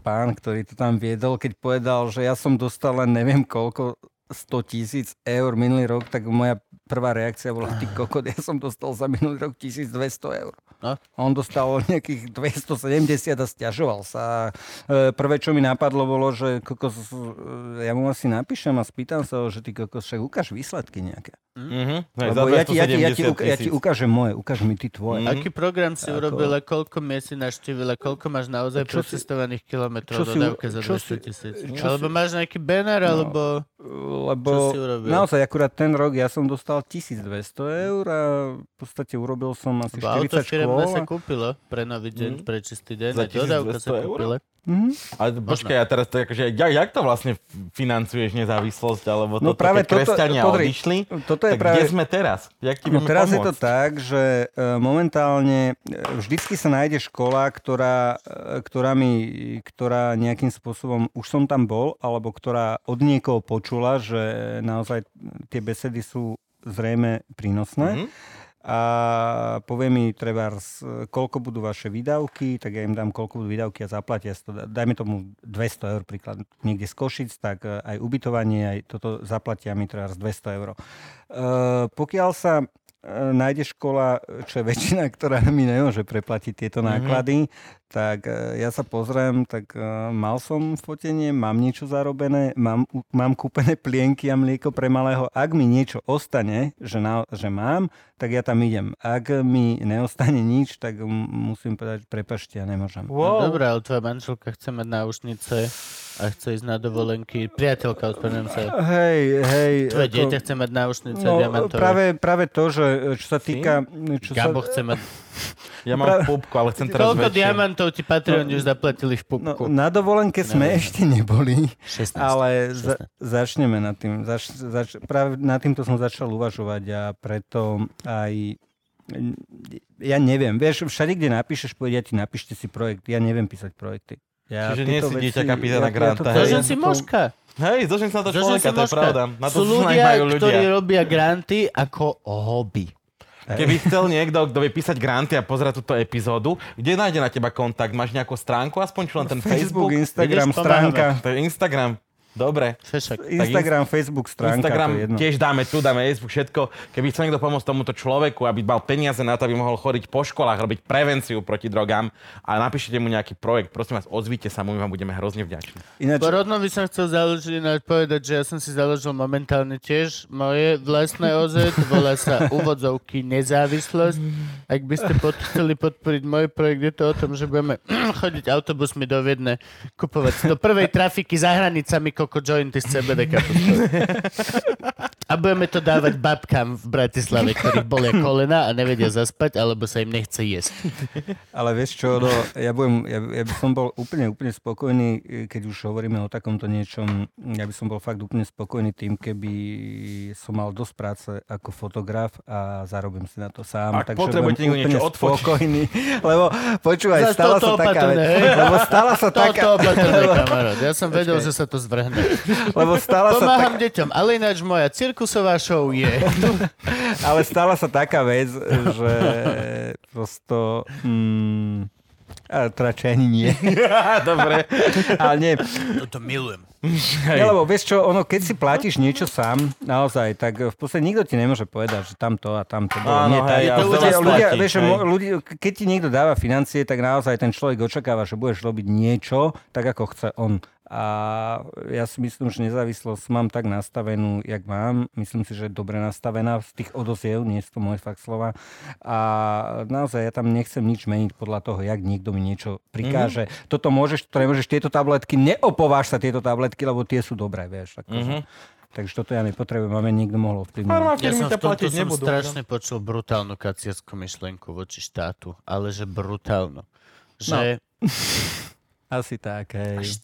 pán, ktorý to tam viedol, keď povedal, že ja som dostal len neviem koľko 100 000 eur minulý rok, tak moja prvá reakcia bola, ty kokot, ja som dostal za minulý rok 1200 eur. A on dostal nejakých 270 a sťažoval sa. Prvé, čo mi napadlo, bolo, že kokos, ja mu asi napíšem a spýtam sa, že ty kokos, však ukáž výsledky nejaké. Mm-hmm. Lebo ja ti ukážem moje, ukáž mi ty tvoje. Mm-hmm. Aký program si urobil, koľko miest si naštívil, koľko máš naozaj procestovaných kilometrov do dávke za 200 000? Alebo máš nejaký banner, alebo... Lebo naozaj akurát ten rok ja som dostal 1200 eur a v podstate urobil som asi 40 škôl. Auto sa kúpilo pre nový deň, pre Čistý deň. Za 1200 eur? Mm-hmm. Ale počkaj, ja teraz to akože, jak to vlastne financuješ nezávislosť, alebo no, to práve keď kresťania odišli, tak práve... kde sme teraz? Jak ti vieme teraz pomôcť? Je to tak, že momentálne vždycky sa nájde škola, ktorá nejakým spôsobom už som tam bol, alebo ktorá od niekoho počula, že naozaj tie besedy sú zrejme prínosné. Mm-hmm. A povie mi trebárs, koľko budú vaše výdavky, tak ja im dám, koľko budú výdavky a zaplatia. Dajme tomu 200 eur príklad. Niekde z Košic, tak aj ubytovanie, aj toto zaplatia mi trebárs 200 eur. Pokiaľ sa nájde škola, čo je väčšina, ktorá mi nemôže preplatiť tieto náklady, tak ja sa pozriem, tak mal som fotenie, mám niečo zarobené, mám kúpené plienky a mlieko pre malého. Ak mi niečo ostane, že mám, tak ja tam idem. Ak mi neostane nič, tak musím povedať, prepáčte, ja nemôžem. Wow. No, dobre, ale tvoja manželka chce mať náušnice a chce ísť na dovolenky. Priateľka, odpadnem sa. Hej. Tvoje dieťa chce mať náušnice a diamantové. Práve to, že čo sa týka... Gambo chce mať... Ja mám pupku, ale chcem teraz väčšie. Koľko diamantov ti Patreon už zaplatili v pupku? No, na dovolenke sme ešte neboli, 16, ale 16. Začneme nad tým. Práve nad týmto som začal uvažovať a preto aj... Ja neviem, vieš, všade, kde napíšeš, povedia ti, napíšte si projekt. Ja neviem písať projekty. Čiže nie si dieťa kapitána Granta. Zožen si možka. Hej, zožen si na to človeka, to je pravda. Na to sú ľudia, ktorí robia granty ako hobby. Keby chcel niekto, kto vie písať granty a pozerať túto epizódu, kde nájde na teba kontakt? Máš nejakú stránku? Aspoň čo len ten Facebook? Instagram, stránka. To je Instagram. Dobre. Instagram, Facebook, stránka. Instagram tiež dáme tu, dáme Facebook, všetko. Keby chcel niekto pomôcť tomuto človeku, aby mal peniaze na to, aby mohol chodiť po školách, robiť prevenciu proti drogám a napíšete mu nejaký projekt. Prosím vás, ozvíte sa, my vám budeme hrozne vďační. Porodno by som chcel povedať, že ja som si založil momentálne tiež moje vlastné OZ, volá sa Uvodzovky Nezávislosť. Ak by ste chceli podporiť môj projekt, je to o tom, že budeme chodiť autobusmi do Viedne, kupovať do prvej trafiky za hranicami ako jointy z CBDK. A budeme to dávať babkám v Bratislave, ktorých bolia kolena a nevedia zaspať, alebo sa im nechce jesť. Ale vieš čo, ja by som bol úplne spokojný, keď už hovoríme o takomto niečom, ja by som bol fakt úplne spokojný tým, keby som mal dosť práce ako fotograf a zarobím si na to sám. Ak potrebujete niekto niečo odfotiť. Lebo počúvaj, stala sa taká vec. Ja som vedel, že sa to zvrhne. Lebo stala sa pomáham deťom, ale ináč moja cirkusová show je. Ale stala sa taká vec, že prosto... teda ani nie. Dobre. Ale nie. Toto milujem. Ja, lebo vieš čo, ono, keď si platíš niečo sám, naozaj, tak v podstate nikto ti nemôže povedať, že tamto a tamto. Áno, hej, ja keď ti niekto dáva financie, tak naozaj ten človek očakáva, že budeš robiť niečo, tak ako chce on. A ja si myslím, že nezávislosť mám tak nastavenú, jak mám. Myslím si, že je dobre nastavená z tých odoziev, nie sú to moje fakt slova. A naozaj ja tam nechcem nič meniť podľa toho, jak niekto mi niečo prikáže. Mm-hmm. Toto môžeš, to nemôžeš, tieto tabletky, neopováž sa tieto tabletky, lebo tie sú dobré, vieš. Mm-hmm. Takže toto ja nepotrebujem, aby niekto mohol ovplyvniť. Ja som v tomto strašne počul brutálnu kacierskú myšlenku voči štátu, ale že brutálnu. Že... No. Asi tak, hej.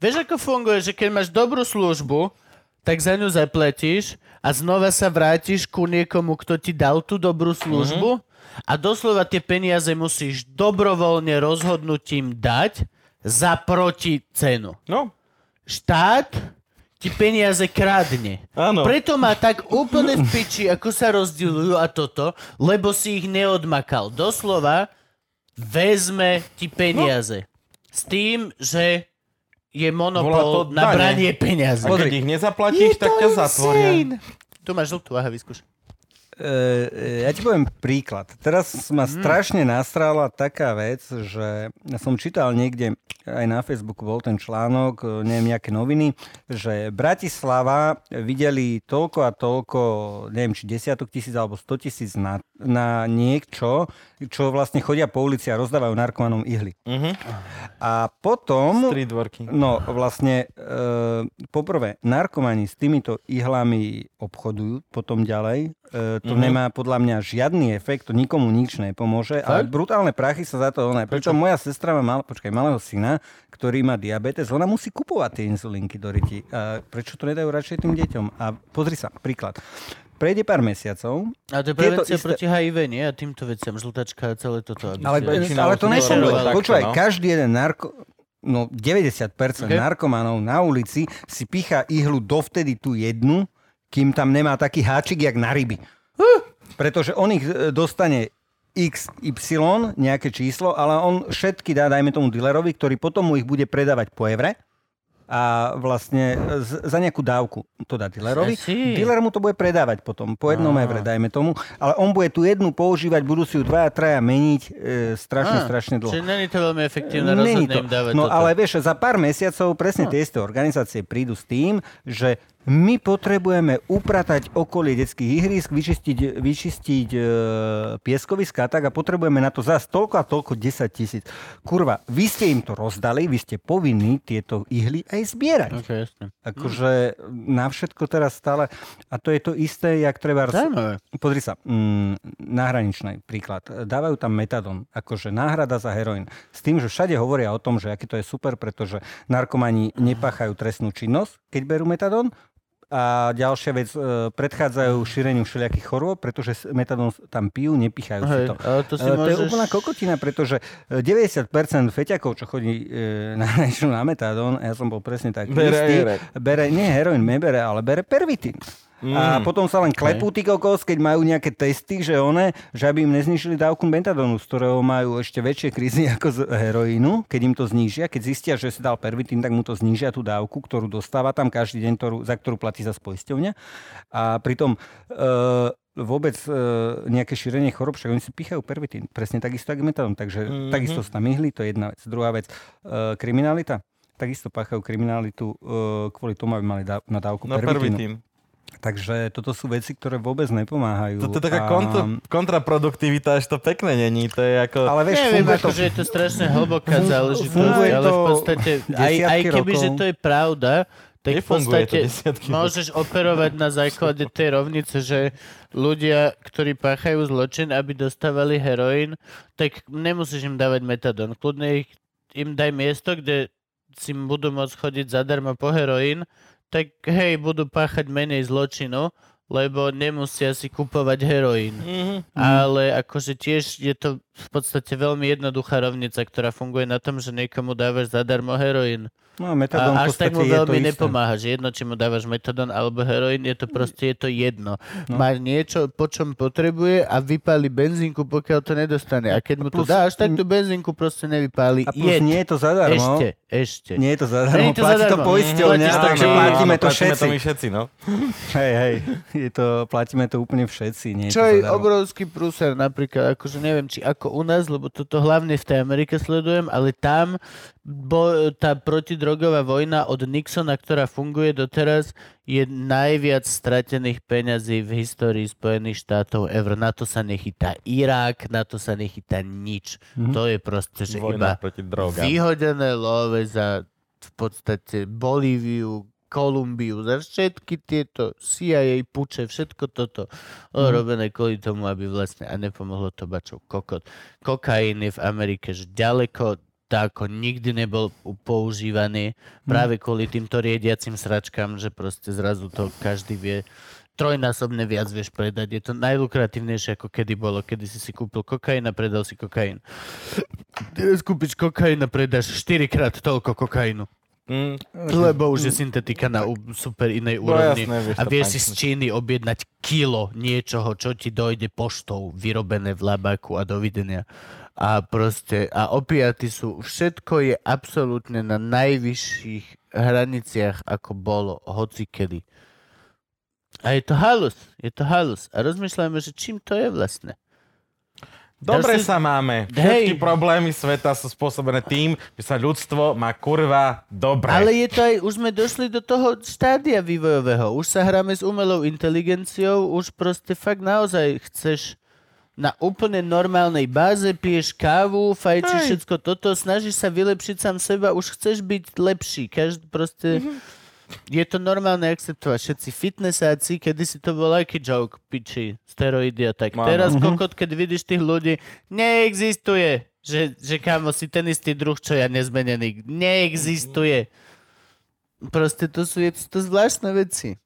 Vieš, ako funguje, že keď máš dobrú službu, tak za ňu zaplatíš a znova sa vrátiš ku niekomu, kto ti dal tú dobrú službu a doslova tie peniaze musíš dobrovoľne rozhodnutím dať za proti cenu. No. Štát ti peniaze krádne. Áno. Preto má tak úplne v piči, ako sa rozdeľujú a toto, lebo si ich neodmakal. Doslova vezme ti peniaze. No. S tým, že je monopol na branie peniaze. A keď ich nezaplatíš, tak ťa zatvoria. Tu máš žltú, aha, vyskúš. Ja ti poviem príklad. Teraz ma strašne nasrala taká vec, že ja som čítal niekde... aj na Facebooku bol ten článok, neviem, nejaké noviny, že Bratislava videli toľko a toľko, neviem, či 10 000 alebo 100 000 na niečo, čo vlastne chodia po ulici a rozdávajú narkomanom ihly. Uh-huh. A potom... Streetworking. No, vlastne, poprvé, narkomani s týmito ihlami obchodujú potom ďalej. To nemá podľa mňa žiadny efekt, to nikomu nič nepomôže, ale brutálne prachy sa za to onajú. Prečo moja sestra má malého syna, ktorý má diabetes, ona musí kupovať tie inzulinky do ryti. Prečo to nedajú radšej tým deťom? A pozri sa, príklad. Prejde pár mesiacov. A to je prevencia proti HIV, nie? A týmto veciam, žltačka a celé toto. Ale to nešlo. Počúvaj, každý jeden no 90% narkomanov na ulici si pichá ihlu dovtedy tú jednu, kým tam nemá taký háčik, jak na ryby. Pretože on ich dostane XY, nejaké číslo, ale on všetky dá, dajme tomu dealerovi, ktorý potom mu ich bude predávať po evre a vlastne za nejakú dávku to dá dealerovi. Dealer mu to bude predávať potom, po jednom evre, dajme tomu, ale on bude tú jednu používať, budú si ju 2-3 meniť strašne dlho. Čiže není to veľmi efektívne rozhodne im dávať toto. No ale vieš, za pár mesiacov presne tie isté organizácie prídu s tým, že my potrebujeme upratať okolie detských ihrísk, vyčistiť pieskoviská tak a potrebujeme na to zás toľko a toľko 10 000. Kurva, vy ste im to rozdali, vy ste povinní tieto ihly aj zbierať. Okay, akože na všetko teraz stále. A to je to isté, jak treba... Pozri sa, náhraničný príklad. Dávajú tam metadon, akože náhrada za heroín. S tým, že všade hovoria o tom, že aký to je super, pretože narkomani nepáchajú trestnú činnosť, keď berú metadon. A ďalšia vec, predchádzajú šíreniu všelijakých chorôb, pretože metadon tam pijú, nepichajú si to. To je úplná kokotina, pretože 90% feťakov, čo chodí na metadon, ja som bol presne taký istý, bere nie heroin, nebere, ale bere pervitín. A potom sa len klepú tí kokos, keď majú nejaké testy, že aby im neznižili dávku metadonu, z ktorého majú ešte väčšie krízy ako z heroínu, keď im to znížia. Keď zistia, že si dal pervitín, tak mu to znížia tú dávku, ktorú dostáva tam každý deň, za ktorú platí zas poisťovňa. A pritom vôbec nejaké šírenie chorób, však oni si pýchajú pervitín. Presne takisto ako metadon. Takže takisto sa tam ihli, to je jedna vec. Druhá vec, kriminalita. Takisto páchajú kriminalitu kvôli tomu, aby mali na dávku pervitínu. Takže toto sú veci, ktoré vôbec nepomáhajú. To je taká kontraproduktivita, až to pekné není. To je ako... Ale vieš, neviem, akože je to strašne hlboká záležitosť, ale v podstate, aj keby, že to je pravda, tak v podstate môžeš operovať na základe tej rovnice, že ľudia, ktorí páchajú zločin, aby dostávali heroín, tak nemusíš im dávať metadon. Kľudne im daj miesto, kde si budú môcť chodiť zadarmo po heroín, tak hej, budú páchať menej zločinu, lebo nemusia si kupovať heroín. Ale akože tiež je to v podstate veľmi jednoduchá rovnica, ktorá funguje na tom, že niekomu dávaš zadarmo heroín. No, metadon a až tak mu veľmi nepomáha, že jedno, či mu dávaš metadon alebo heroín, je to proste je to jedno. No. Má niečo, po čom potrebuje a vypáli benzínku, pokiaľ to nedostane. A keď mu to dáš, tak tú benzínku proste nevypáli. A plus nie je to zadarmo. Ešte. Nie je to zadarmo. Platí to poisťovňa, takže platíme to všetci. No. Hej, platíme to úplne všetci. Nie je čo je obrovský prúser napríklad, akože neviem, či ako u nás, lebo toto hlavne v tej Amerike sledujem, ale tam tá protidrogová vojna od Nixona, ktorá funguje doteraz, je najviac stratených peňazí v histórii Spojených štátov ever. Na to sa nechytá Irák, na to sa nechytá nič. To je proste, že vojna iba vyhodené love za v podstate Bolíviu, Kolumbiu, za všetky tieto CIA puče, všetko toto robené kvôli tomu, aby vlastne a nepomohlo to bačov kokot. Kokain je v Amerike že ďaleko ako nikdy nebol používaný práve kvôli týmto riediacim sračkám, že proste zrazu to každý vie trojnásobne viac vieš predať. Je to najlukratívnejšie, ako kedy bolo. Kedy si kúpil kokain a predal si kokain. Teraz kúpiš kokain a predáš 4-krát toľko kokainu. Lebo už je syntetika na super inej úrovni. No, jasné, a vieš si z Číny objednať kilo niečoho, čo ti dojde poštou, vyrobené v labáku a dovidenia. A proste, a opiaty sú, všetko je absolútne na najvyšších hraniciach, ako bolo hocikedy. A je to halus, je to halus. A rozmýšľame, že čím to je vlastne. Dobre sa máme. Všetky problémy sveta sú spôsobené tým, že sa ľudstvo má kurva dobre. Ale je to aj, už sme došli do toho štádia vývojového. Už sa hráme s umelou inteligenciou, už proste fakt naozaj chceš na úplne normálnej báze, piješ kávu, fajčíš všetko toto, snažíš sa vylepšiť sám seba, už chceš byť lepší. Každý proste... Mm-hmm. Je to normálne akceptovať. Všetci fitnessáci, kedysi to bol aký joke, piči, steroidy a tak. Teraz kokot, keď vidíš tých ľudí, neexistuje, že kámo si ten istý druh, čo ja nezmenený. Neexistuje. Proste to sú to zvláštne veci.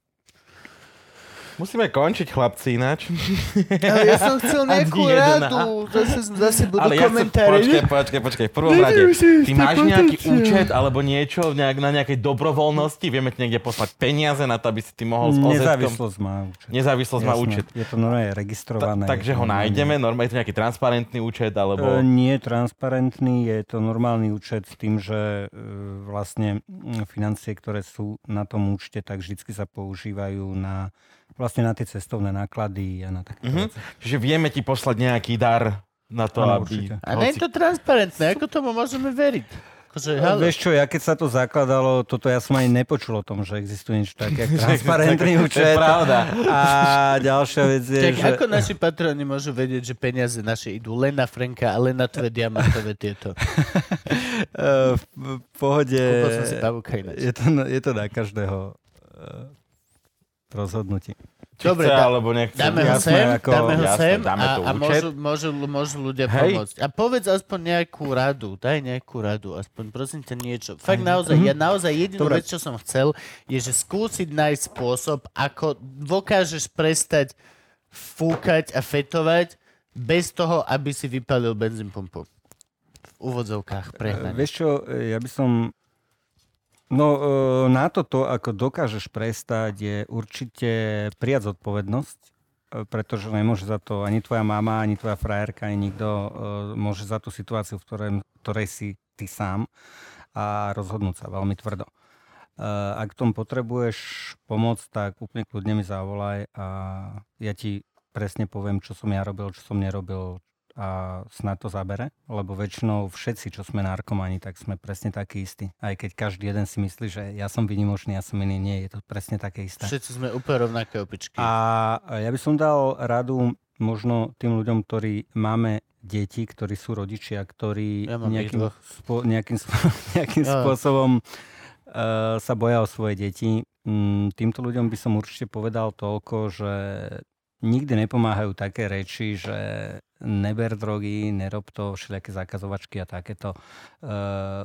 Musíme končiť, chlapci, ináč. Ale ja som chcel nejakú radu. Zase budú komentári. Počkaj. V prvom rade, ty máš nejaký účet alebo niečo na nejakej dobrovoľnosti? Vieme ti niekde poslať peniaze na to, aby si ty mohol s OZ-kom... Nezávislosť má účet. Nezávislosť má účet. Je to normálne registrované. Takže ho nájdeme? Normálne je to nejaký transparentný účet? Alebo... Nie transparentný, je to normálny účet s tým, že vlastne financie, ktoré sú na tom účte, tak vždycky sa používajú na... Vlastne na tie cestovné náklady a na také veci. Čiže vieme ti poslať nejaký dar na to, ano, aby... Určite. A nie je to transparentné, ako tomu môžeme veriť? Akože, vieš čo, ja keď sa to zakladalo, toto ja som aj nepočul o tom, že existuje niečo také, transparentný účet. Pravda. A ďalšia vec je, tak že... ako naši patroni môžu vedieť, že peniaze naše idú len na Franka a len na tvoje diamantové tieto? V pohode... Kúpil som si pavúka ináč. Je to na každého... rozhodnutí. Či dobre, chce, alebo nechce. Dáme ho sem a môžu ľudia pomôcť. A povedz aspoň nejakú radu. Daj nejakú radu. Aspoň prosím ťa niečo. Fakt naozaj, ja naozaj jedinú vec, čo som chcel, je, že skúsiť nájsť spôsob, ako dokážeš prestať fúkať a fetovať bez toho, aby si vypalil benzín pumpu. V úvodzovkách prehnané. Vieš čo, ja by som... No na toto, ako dokážeš prestať, je určite prijať zodpovednosť, pretože nemôže za to ani tvoja mama, ani tvoja frajerka, ani nikto môže za tú situáciu, v ktorej si ty sám a rozhodnúť sa veľmi tvrdo. Ak tomu potrebuješ pomoc, tak úplne kľudne mi zavolaj a ja ti presne poviem, čo som ja robil, čo som nerobil a snad to zabere, lebo väčšinou všetci, čo sme narkomani, tak sme presne takí istí. Aj keď každý jeden si myslí, že ja som vynimočný, ja som iný, nie, je to presne také isté. Všetci sme úplne rovnaké opičky. A ja by som dal radu možno tým ľuďom, ktorí máme deti, ktorí sú rodičia, ktorí nejakým spôsobom sa boja o svoje deti. Týmto ľuďom by som určite povedal toľko, že nikdy nepomáhajú také reči, že neber drogy, nerob to, všelijaké zákazovačky a takéto.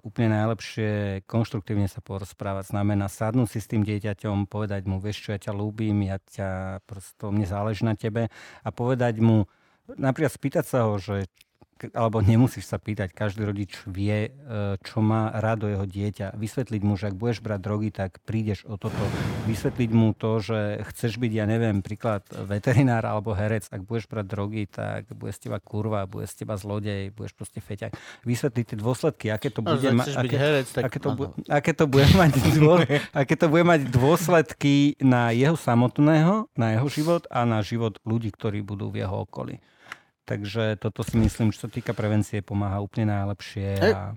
Úplne najlepšie konštruktívne sa porozprávať. Znamená sadnúť si s tým dieťaťom, povedať mu, vieš čo, ja ťa ľúbim, mne záleží na tebe. A povedať mu, napríklad spýtať sa ho, že alebo nemusíš sa pýtať, každý rodič vie, čo má rado jeho dieťa. Vysvetliť mu, že ak budeš brať drogy, tak prídeš o toto. Vysvetliť mu to, že chceš byť, ja neviem, príklad veterinár alebo herec, ak budeš brať drogy, tak bude z teba kurva, bude z teba zlodej, budeš proste feťak. Vysvetliť tie dôsledky, aké to bude mať dôsledky na jeho samotného, na jeho život a na život ľudí, ktorí budú v jeho okolí. Takže toto si myslím, čo sa týka prevencie, pomáha úplne najlepšie a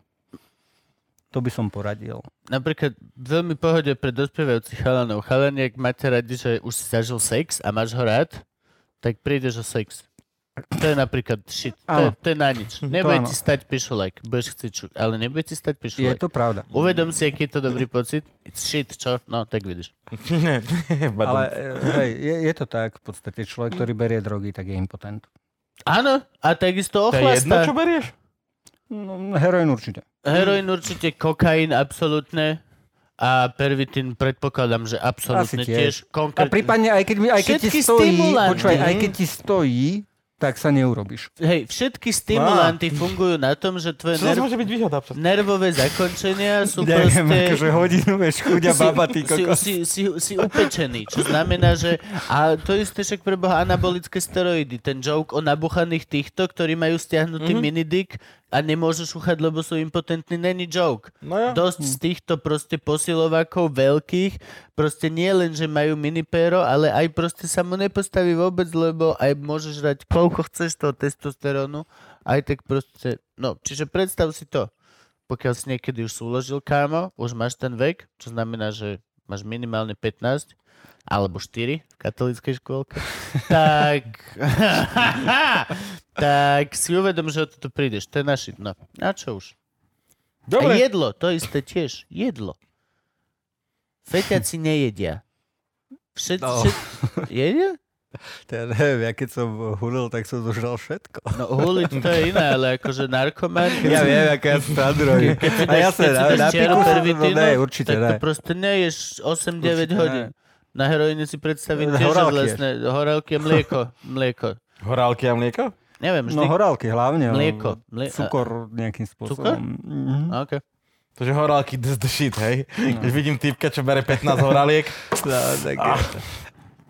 to by som poradil. Napríklad veľmi pohode pre dospievajúcich chalanov. Chalani, ak máte radi, že už si zažil sex a máš ho rád, tak prídeš o sex. To je napríklad shit. To je na nič. Nebude ti stať pišulek. Budeš chcieť čuť, ale nebude ti stať pišulek. Je to pravda. Uvedom si, aký je to dobrý pocit. It's shit, čo? No, tak vidíš. Ale hej, je to tak. V podstate človek, ktorý berie drogy, tak je impotent. Áno, a takisto ochlastá. To je jedno, čo berieš? No, heroin určite. Heroin určite, kokain absolútne a pervitín predpokladám, že absolútne tiež. A prípadne, aj keď ti stojí, tak sa neurobiš. Hej, všetky stimulanty fungujú na tom, že tvoje nervové zakončenia sú proste... Neviem, akože hodinu, vieš, chudia baba, ty kokos. Si upečený, čo znamená, že... A to isté však preboha anabolické steroidy. Ten joke o nabuchaných týchto, ktorí majú stiahnutý minidik a nemôžu šúchať, lebo sú impotentní, není joke. No ja. Dosť z týchto proste posilovákov veľkých proste nie len, že majú minipéro, ale aj proste sa mu nepostaví vôbec, lebo aj môžeš dať koľko chceš toho testosterónu, aj tak proste, no, čiže predstav si to. Pokiaľ si niekedy už súložil, kámo, už máš ten vek, čo znamená, že máš minimálne 15, alebo 4 v katolíckej škôlke, tak si uvedom, že o toto prídeš. To je naši dno. A čo už? Dobre. A jedlo, to isté tiež. Jedlo. Feťaci nejedia. Jedia? To ja neviem, ja keď som hulil, tak som zožral všetko. No huliť to je iné, ale akože narkomán... Ja viem, aká ja strandrojím. A ja sa napíku som, ne, určite ne. Tak to proste neješ 8-9 hodín. Na heroíne si predstavím tiež vlastne horálky a mlieko. Horálky a mlieko? Neviem. No horálky hlavne. Mlieko. Cukor nejakým spôsobom. Cukor? Mm-hmm. Okay. Tože horálky does the shit, hej? No. Keď vidím týpka, čo bere 15 horáliek. No, tak je.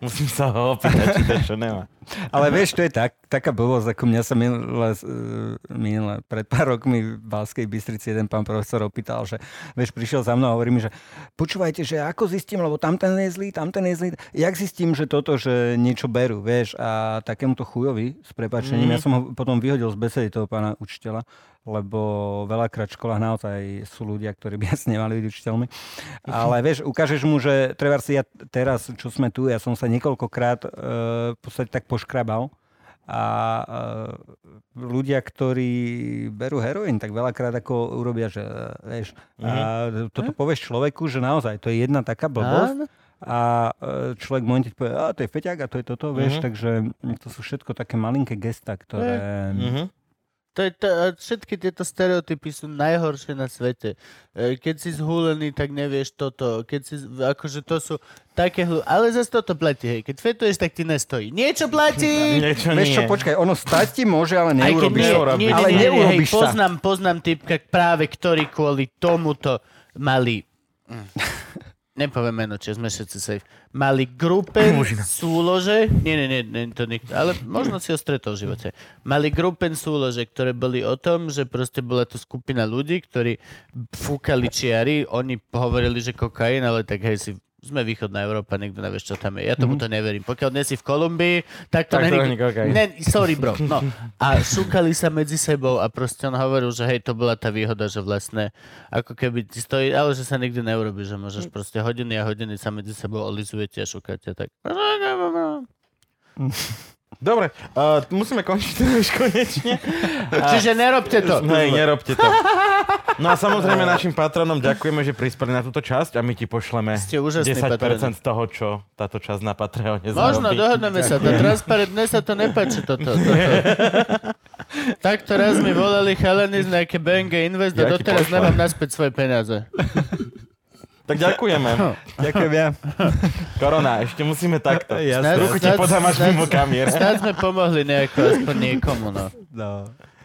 Musím sa ho opýtať, či to čo nemá. Ale vieš, to je taká blbosť, ako mňa sa minula pred pár rokmi v Banskej Bystrici jeden pán profesor opýtal, že vieš, prišiel za mnou a hovorí mi, že počúvajte, že ako zistím, lebo tamten je zlý, jak zistím, že toto, že niečo berú, vieš, a takémuto chujovi, s prepáčením, ja som ho potom vyhodil z besedy toho pána učiteľa, lebo veľakrát v školách naozaj sú ľudia, ktorí by asi nemali byť učiteľmi. Ale vieš, ukážeš mu, že trebárs ja teraz, čo sme tu, ja som sa niekoľkokrát v podstate tak poškrabal a ľudia, ktorí berú heroín, tak veľakrát ako urobia, že vieš, a toto povieš človeku, že naozaj to je jedna taká blbosť a človek momentne povie, a to je feťák a to je toto, vieš, takže to sú všetko také malinké gesta, ktoré... Všetky tieto stereotypy sú najhoršie na svete. Keď si zhúlený, tak nevieš toto. Keď si, akože to sú také ale zase toto platí, hej. Keď fetuješ, tak ti nestojí. Niečo platí! Niečo nie. Vieš čo, počkaj, ono stať ti môže, ale neurobiš sa. Poznám typka práve, ktorý kvôli tomuto mali... Nepoviem meno, čiže sme všetci safe. Mali grupen súlože... Nie, to nikto. Ale možno si ho stretol v živote. Mali grupen súlože, ktoré boli o tom, že proste bola tu skupina ľudí, ktorí fúkali čiary. Oni hovorili, že kokain, ale tak hej si... Sme východná Európa, nikto nevie, čo tam je. Ja tomu to neverím. Pokiaľ dnes si v Kolumbii, tak to není kokain. Sorry, bro. No. A šúkali sa medzi sebou a proste on hovoril, že hej, to bola tá výhoda, že vlastne ako keby ti stojí, ale že sa nikdy neurobi, že môžeš proste hodiny a hodiny sa medzi sebou olizujete a šúkate. Tak... Dobre, musíme končiť to už konečne. Čiže nerobte to. Ne, nerobte to. No a samozrejme našim patronom ďakujeme, že prispeli na túto časť a my ti pošleme 10% patrón. Toho, čo táto časť na Patreone zarobí. Možno, dohodneme sa. To transparentné sa to nepáči toto. Takto raz mi volali chalani z nejaké BNG Invest a doteraz nemám naspäť svoje peniaze. Tak ďakujeme. Ďakujem ja. Korona, ešte musíme takto. Ruku ti podám až mimo kamier. Snad sme pomohli nejako, aspoň niekomu, no.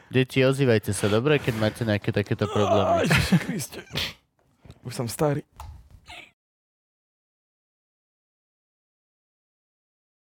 Deti, ozývajte sa, dobre, keď máte nejaké takéto problémy. Ježiši Kriste. Už som starý.